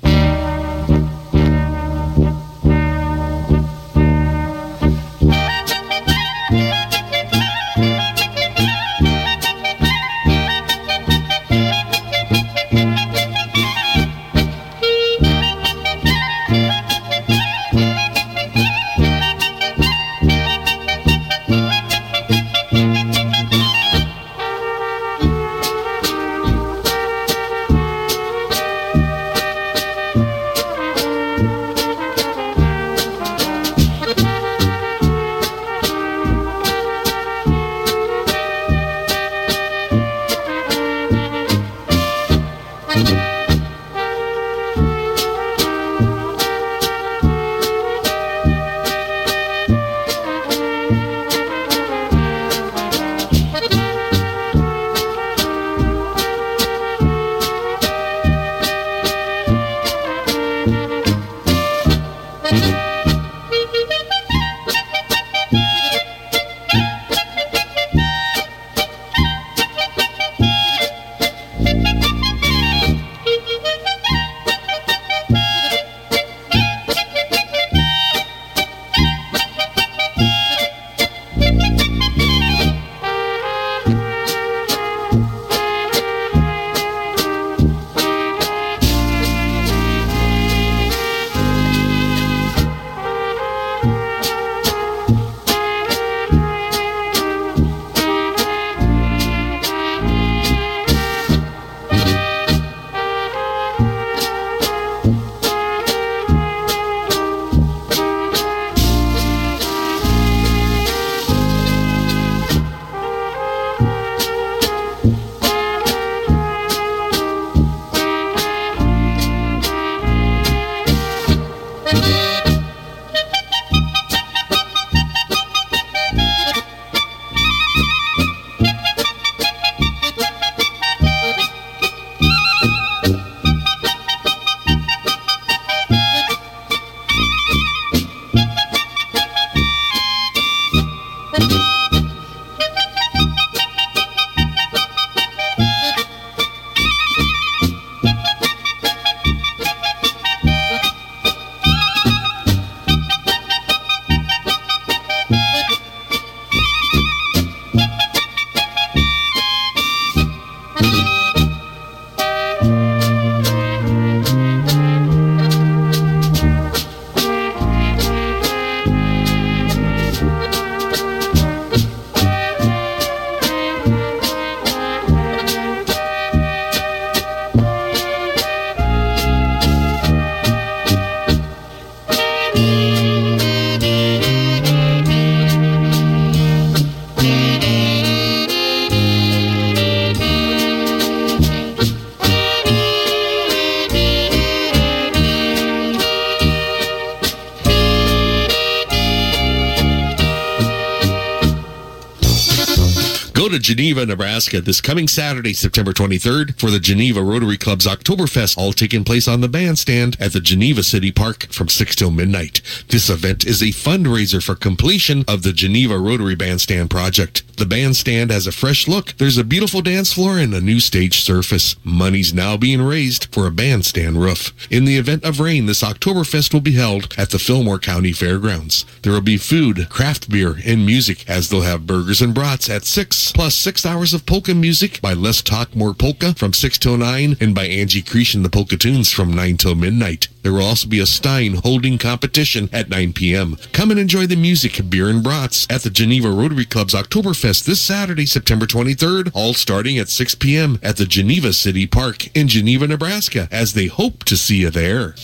Geneva, Nebraska this coming Saturday, September twenty-third for the Geneva Rotary Club's Oktoberfest, all taking place on the bandstand at the Geneva City Park from six till midnight. This event is a fundraiser for completion of the Geneva Rotary Bandstand project. The bandstand has a fresh look. There's a beautiful dance floor and a new stage surface. Money's now being raised for a bandstand roof. In the event of rain, this Oktoberfest will be held at the Fillmore County Fairgrounds. There will be food, craft beer, and music, as they'll have burgers and brats at six, plus six hours of polka music by Let's Talk More Polka from six till nine, and by Angie Creech and the Polka Tunes from nine till midnight. There will also be a Stein holding competition at nine p.m. Come and enjoy the music, beer, and brats at the Geneva Rotary Club's Oktoberfest this Saturday, September twenty-third, all starting at six p.m. at the Geneva City Park in Geneva, Nebraska, as they hope to see you there.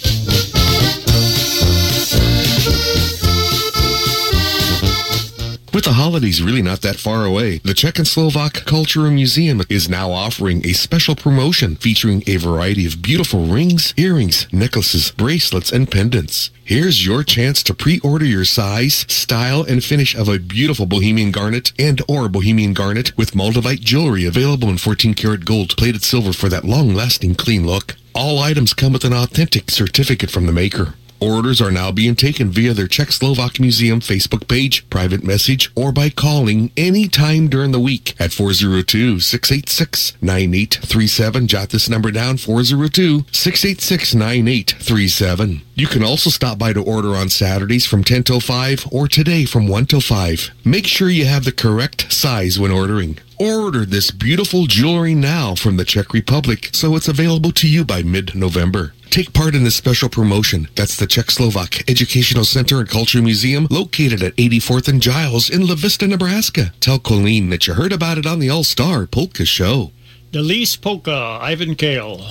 With the holidays really not that far away, the Czech and Slovak Cultural Museum is now offering a special promotion featuring a variety of beautiful rings, earrings, necklaces, bracelets, and pendants. Here's your chance to pre-order your size, style, and finish of a beautiful Bohemian garnet and or Bohemian garnet with Moldavite jewelry available in fourteen karat gold plated silver for that long-lasting clean look. All items come with an authentic certificate from the maker. Orders are now being taken via their Czech Slovak Museum Facebook page, private message, or by calling any time during the week at four oh two, six eight six, nine eight three seven. Jot this number down, four oh two, six eight six, nine eight three seven. You can also stop by to order on Saturdays from ten till five or today from one till five. Make sure you have the correct size when ordering. Order this beautiful jewelry now from the Czech Republic so it's available to you by mid-November. Take part in this special promotion. That's the Czech Slovak Educational Center and Culture Museum located at eighty-fourth and Giles in La Vista, Nebraska. Tell Colleen that you heard about it on the All-Star Polka Show. Delise Polka, Ivan Kale.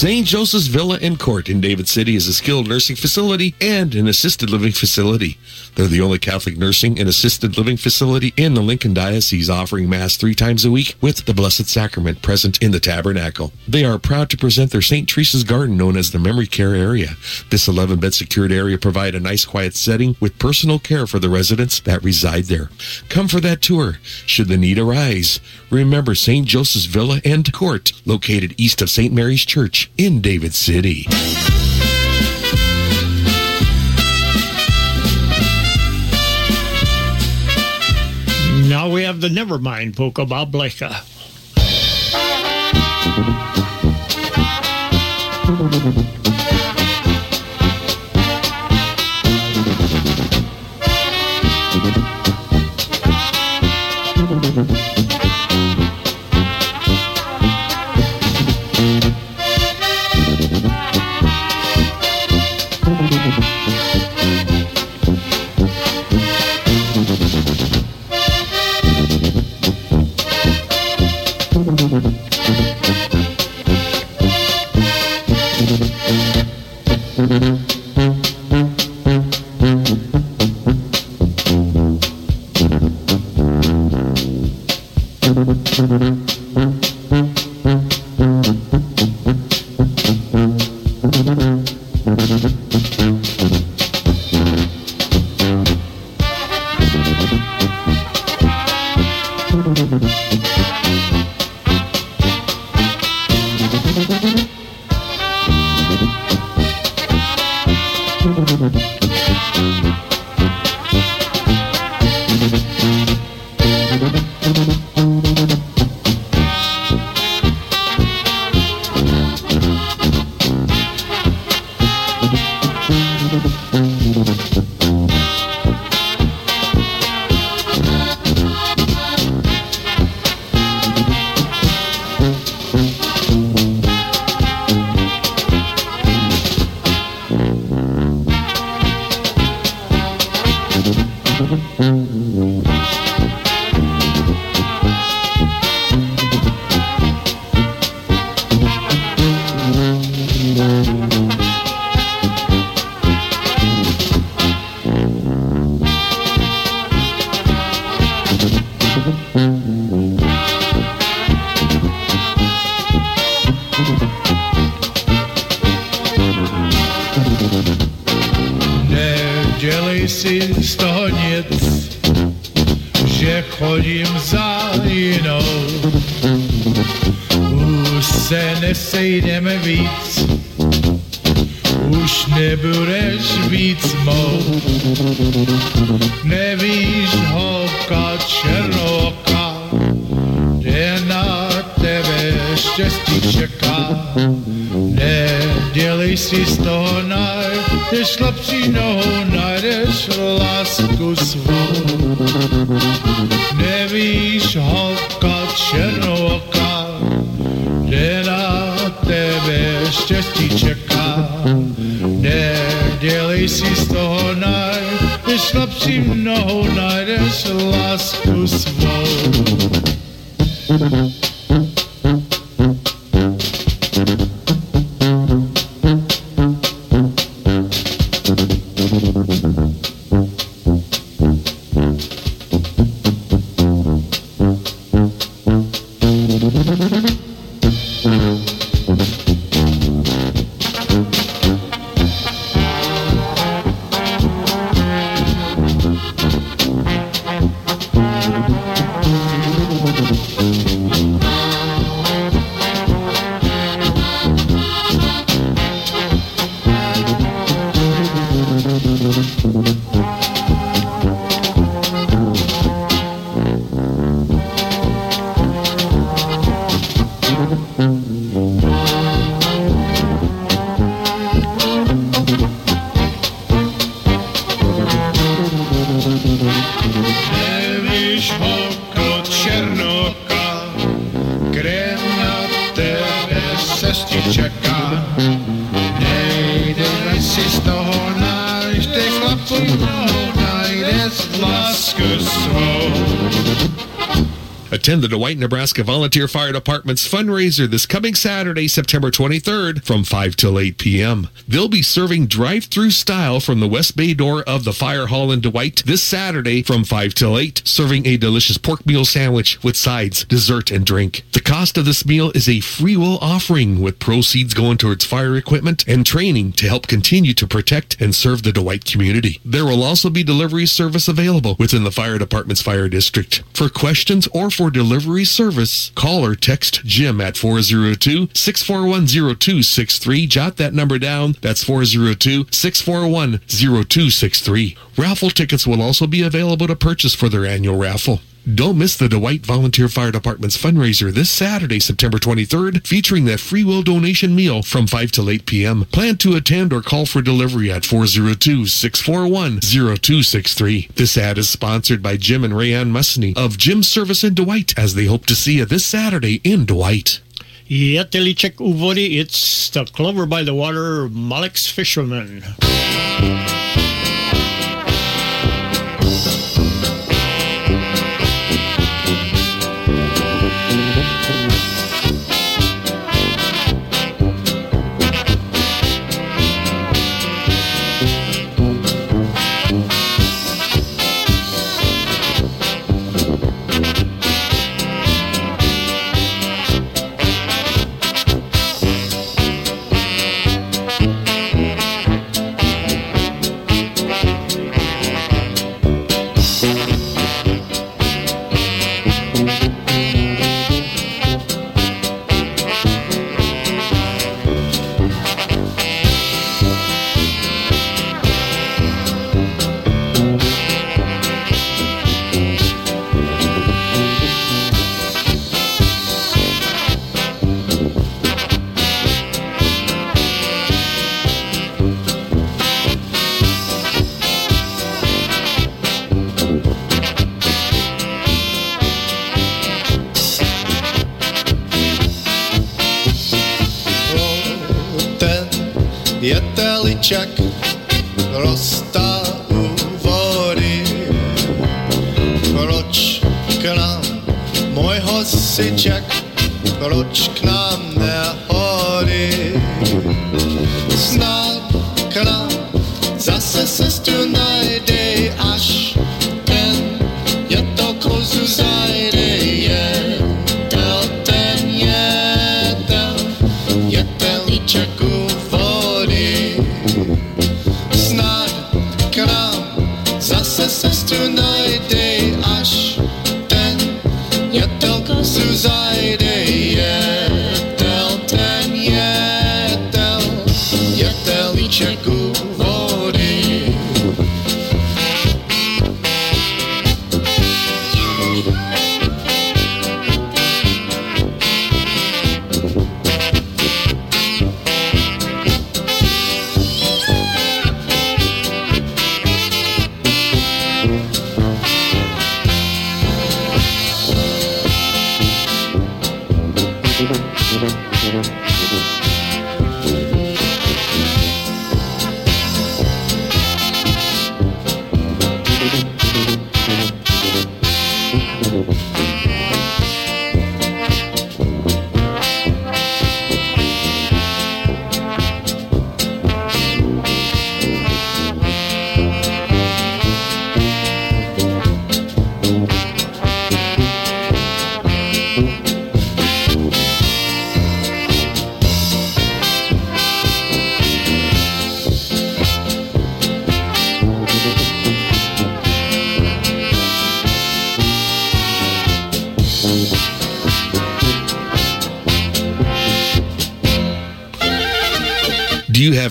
Saint Joseph's Villa and Court in David City is a skilled nursing facility and an assisted living facility. They're the only Catholic nursing and assisted living facility in the Lincoln Diocese offering Mass three times a week with the Blessed Sacrament present in the tabernacle. They are proud to present their Saint Teresa's Garden, known as the Memory Care Area. This eleven-bed secured area provides a nice quiet setting with personal care for the residents that reside there. Come for that tour, should the need arise. Remember Saint Joseph's Villa and Court, located east of Saint Mary's Church in David City. Now we have the Nevermind Polka by Bleka. Attend the Dwight, Nebraska Volunteer Fire Department's fundraiser this coming Saturday, September twenty-third from five till eight p.m. They'll be serving drive-through style from the West Bay door of the Fire Hall in Dwight this Saturday from five till eight, serving a delicious pork meal sandwich with sides, dessert, and drink. The cost of this meal is a free will offering with proceeds going towards fire equipment and training to help continue to protect and serve the Dwight community. There will also be delivery service available within the fire department's fire district. For questions or for delivery service, call or text Jim at four oh two, six four one, oh two six three. Jot that number down. That's four oh two, six four one, oh two six three. Raffle tickets will also be available to purchase for their annual raffle. Don't miss the Dwight Volunteer Fire Department's fundraiser this Saturday, September twenty-third, featuring that free will donation meal from five till eight p.m. Plan to attend or call for delivery at four oh two, six four one, oh two six three. This ad is sponsored by Jim and Rayanne Musney of Jim's Service in Dwight, as they hope to see you this Saturday in Dwight. Yetelichek uvodi, it's the Clover by the Water, Malik's Fisherman. Čak rostá u vody, proč k nám můj hosičak, proč k nám nehodí, snad k nám zase cestu najde, až ten je to kozu zajde, jetel ten jetel, jetelíček u cestu najde, až ten jetel kosu zajde, jetel ten jetel, jetelíček u vody.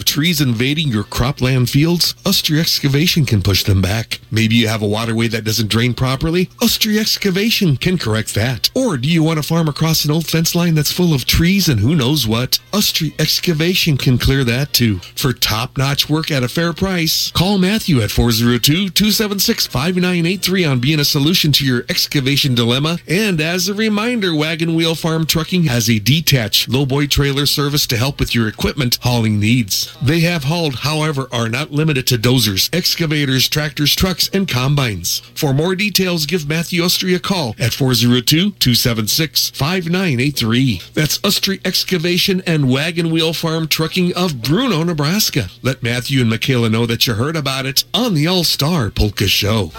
Trees invading your cropland fields? Ustry Excavation can push them back. Maybe you have a waterway that doesn't drain properly? Ustry Excavation can correct that. Or do you want to farm across an old fence line that's full of trees and who knows what? Ustry Excavation can clear that too. For top-notch work at a fair price, call Matthew at four oh two, two seven six, five nine eight three on being a solution to your excavation dilemma. And as a reminder, Wagon Wheel Farm Trucking has a detached lowboy trailer service to help with your equipment hauling needs. needs. They have hauled, however, are not limited to dozers, excavators, tractors, trucks, and combines. For more details, give Matthew Ustry a call at four oh two, two seven six, five nine eight three. That's Ustry Excavation and Wagon Wheel Farm Trucking of Bruno, Nebraska. Let Matthew and Michaela know that you heard about it on the All-Star Polka Show.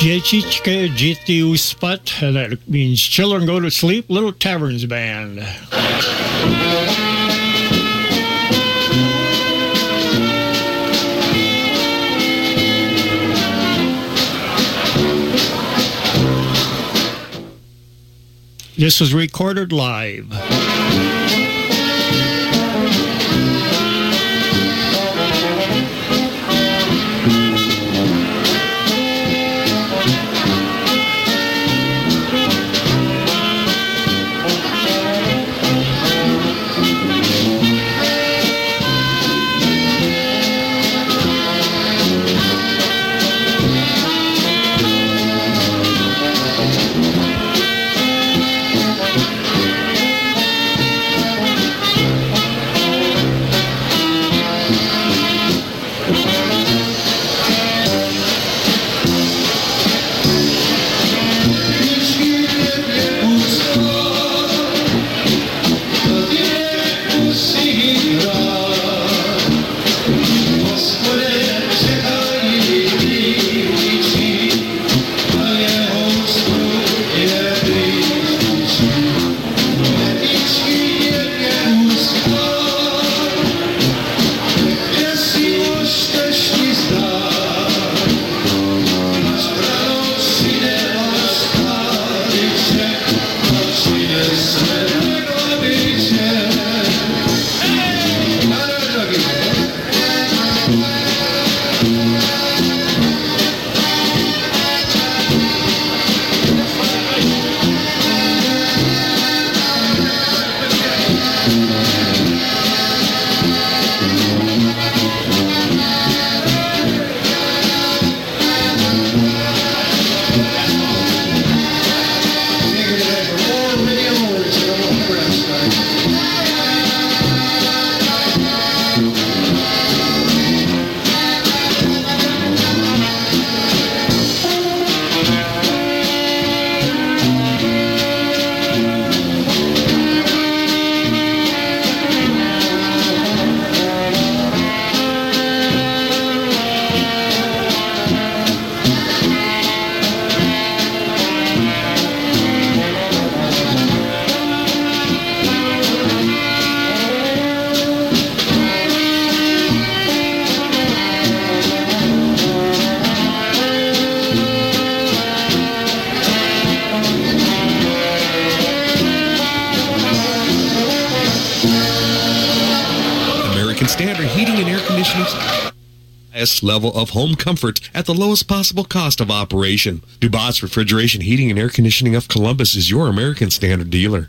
Dzieciczka dzieci uspat, that means children go to sleep, Little Taverns Band. This was recorded live. Level of home comfort at the lowest possible cost of operation. Dubois Refrigeration, Heating, and Air Conditioning of Columbus is your American Standard dealer.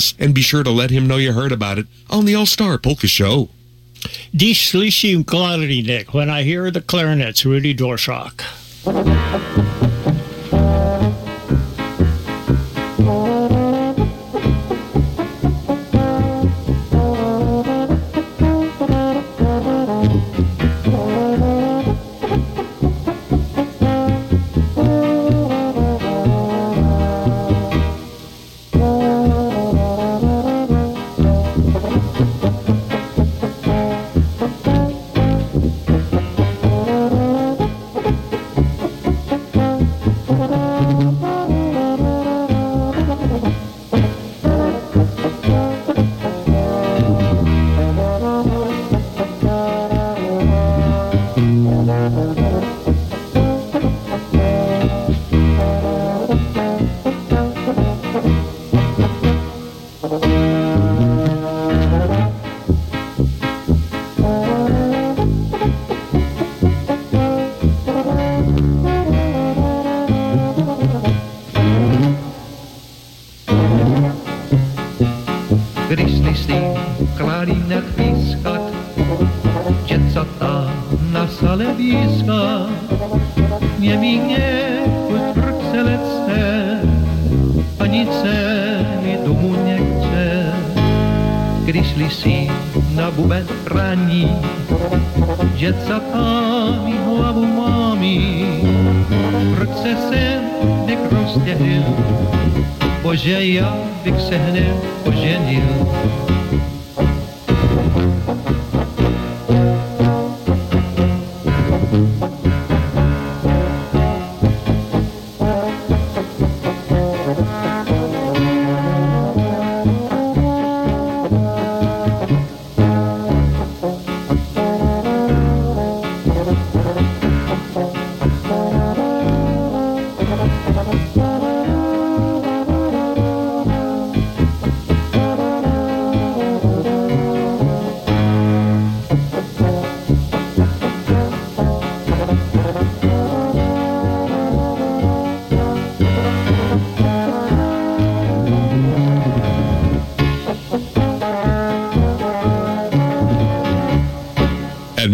and be sure to let him know you heard about it on the All-Star Polka Show. Die Schlichim Klarinek, When I Hear the Clarinets, Rudy Dorschach. klarinet piszkać, dziecko ta na salę wiska, nie minie w Brukselece, ani ceny domu nie chce. Gdy szli na bubę prani, dziecko ta mi głowu mami, Brukse sen nie rozdzielił, Boże ja bych se hned oženil.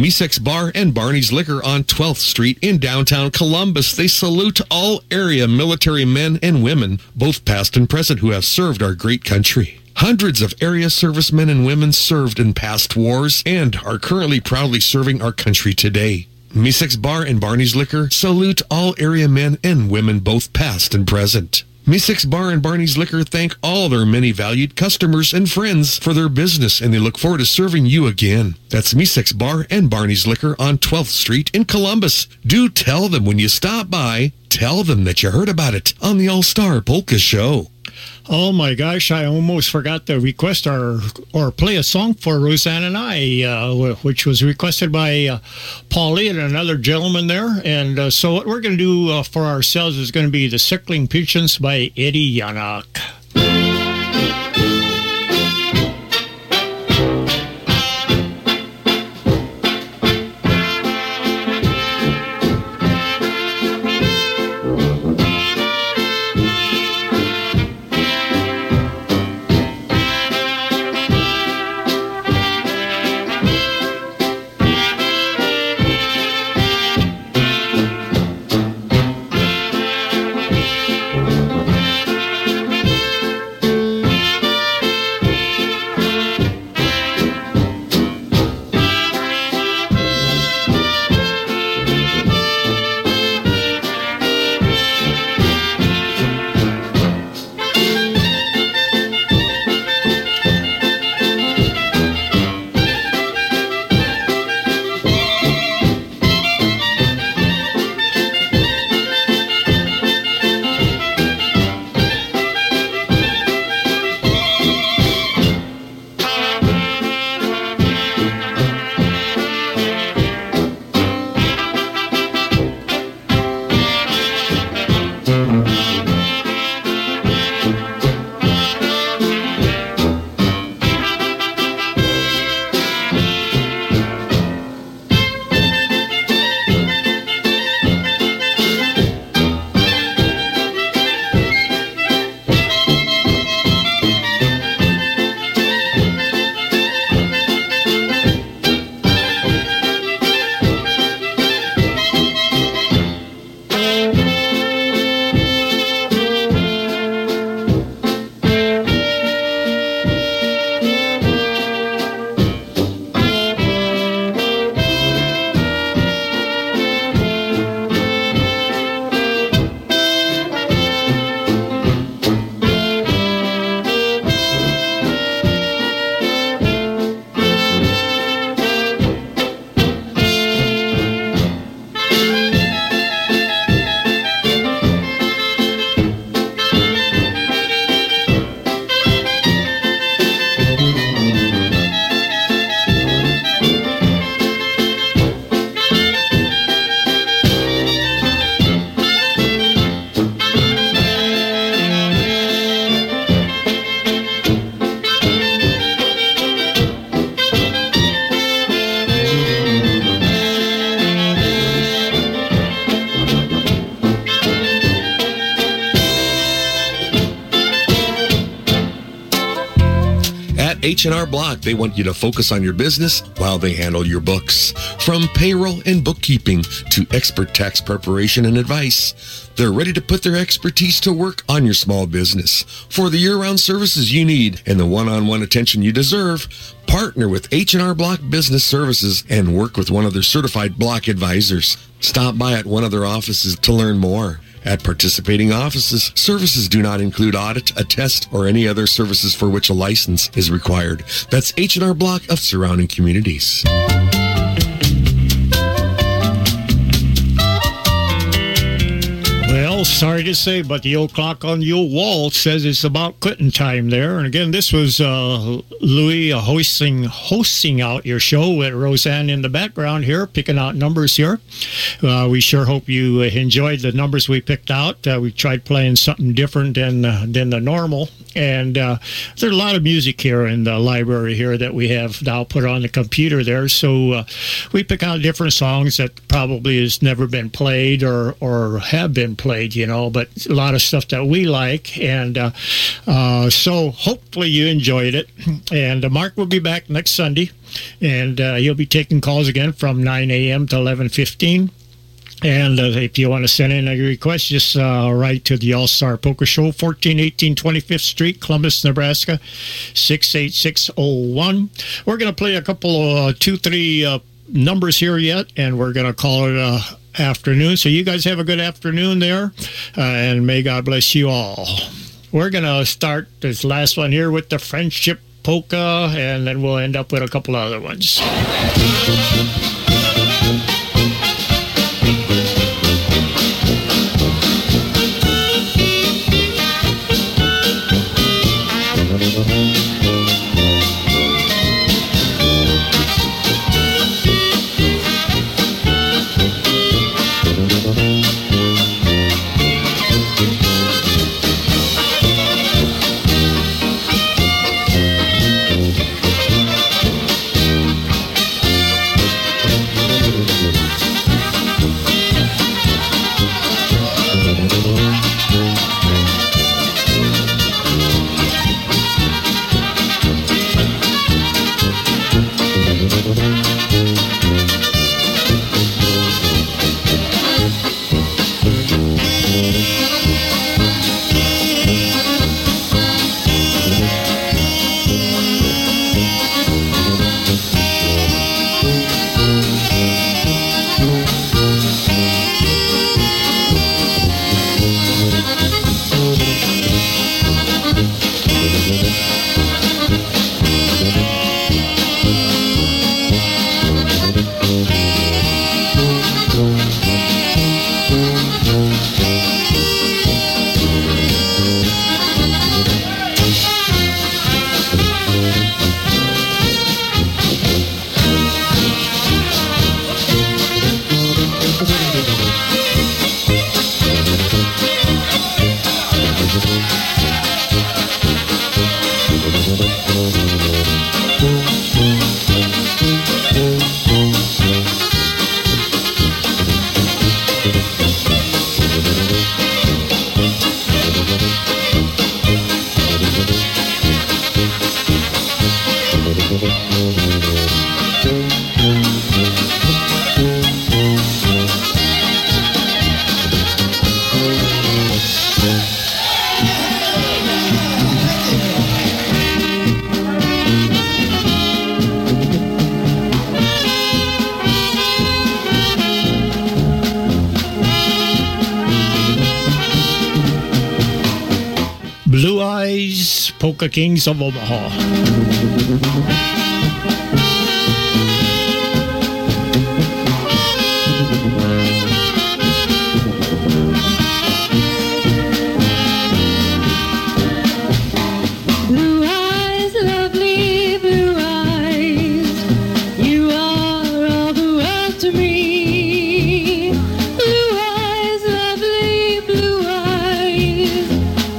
Misek's Bar and Barney's Liquor on twelfth street in downtown Columbus. They salute all area military men and women, both past and present, who have served our great country. Hundreds of area servicemen and women served in past wars and are currently proudly serving our country today. Misek's Bar and Barney's Liquor salute all area men and women, both past and present. Misek's Bar and Barney's Liquor thank all their many valued customers and friends for their business, and they look forward to serving you again. That's Misek's Bar and Barney's Liquor on twelfth street in Columbus. Do tell them when you stop by, tell them that you heard about it on the All-Star Polka Show. Oh my gosh, I almost forgot to request or, or play a song for Roseanne and I, uh, which was requested by uh, Paulie and another gentleman there. And uh, so what we're going to do uh, for ourselves is going to be The Sickling Pigeons by Eddie Yannock. H and R Block, they want you to focus on your business while they handle your books. From payroll and bookkeeping to expert tax preparation and advice, they're ready to put their expertise to work on your small business. For the year-round services you need and the one-on-one attention you deserve, partner with H and R Block Business Services and work with one of their certified Block advisors. Stop by at one of their offices to learn more. At participating offices, services do not include audit, attest, or any other services for which a license is required. That's H and R Block of surrounding communities. Well, sorry to say, but the old clock on the old wall says it's about quitting time there. And again, this was uh, Louie uh, hosting, hosting out your show with Roseanne in the background here, picking out numbers here. Uh, we sure hope you enjoyed the numbers we picked out. Uh, we tried playing something different than, uh, than the normal. And uh, there's a lot of music here in the library here that we have now put on the computer there. So uh, we pick out different songs that probably has never been played or, or have been played. Played, you know, but a lot of stuff that we like, and uh, uh, so hopefully you enjoyed it. And uh, Mark will be back next Sunday, and uh, he'll be taking calls again from nine a.m. to eleven fifteen. And uh, if you want to send in a request, just uh, write to the All-Star Polka Show, fourteen eighteen twenty-fifth Street, Columbus, Nebraska, six eight six oh one. We're going to play a couple of uh, two, three uh, numbers here yet, and we're going to call it a afternoon. So you guys have a good afternoon there, uh, and may God bless you all. We're gonna start this last one here with the Friendship Polka, and then we'll end up with a couple other ones. Polka Kings of Omaha.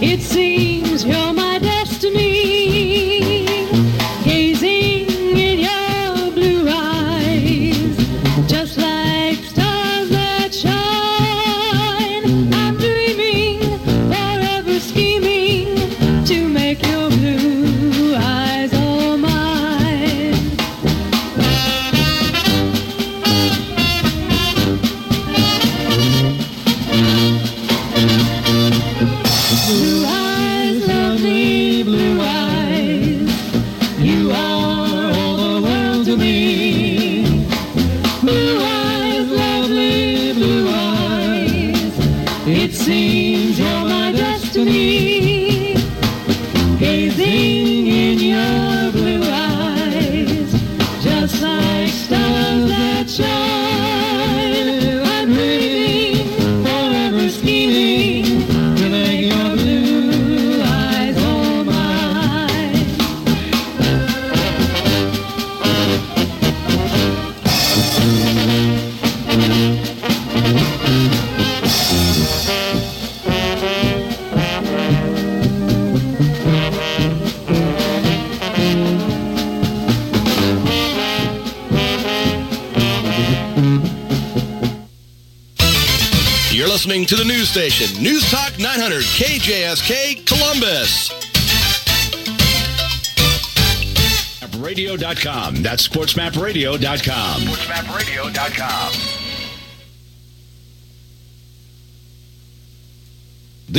It seems you're my destiny. listening to the news station, News Talk nine hundred K J S K Columbus. radio dot com. That's sportsmap radio dot com. sportsmap radio dot com.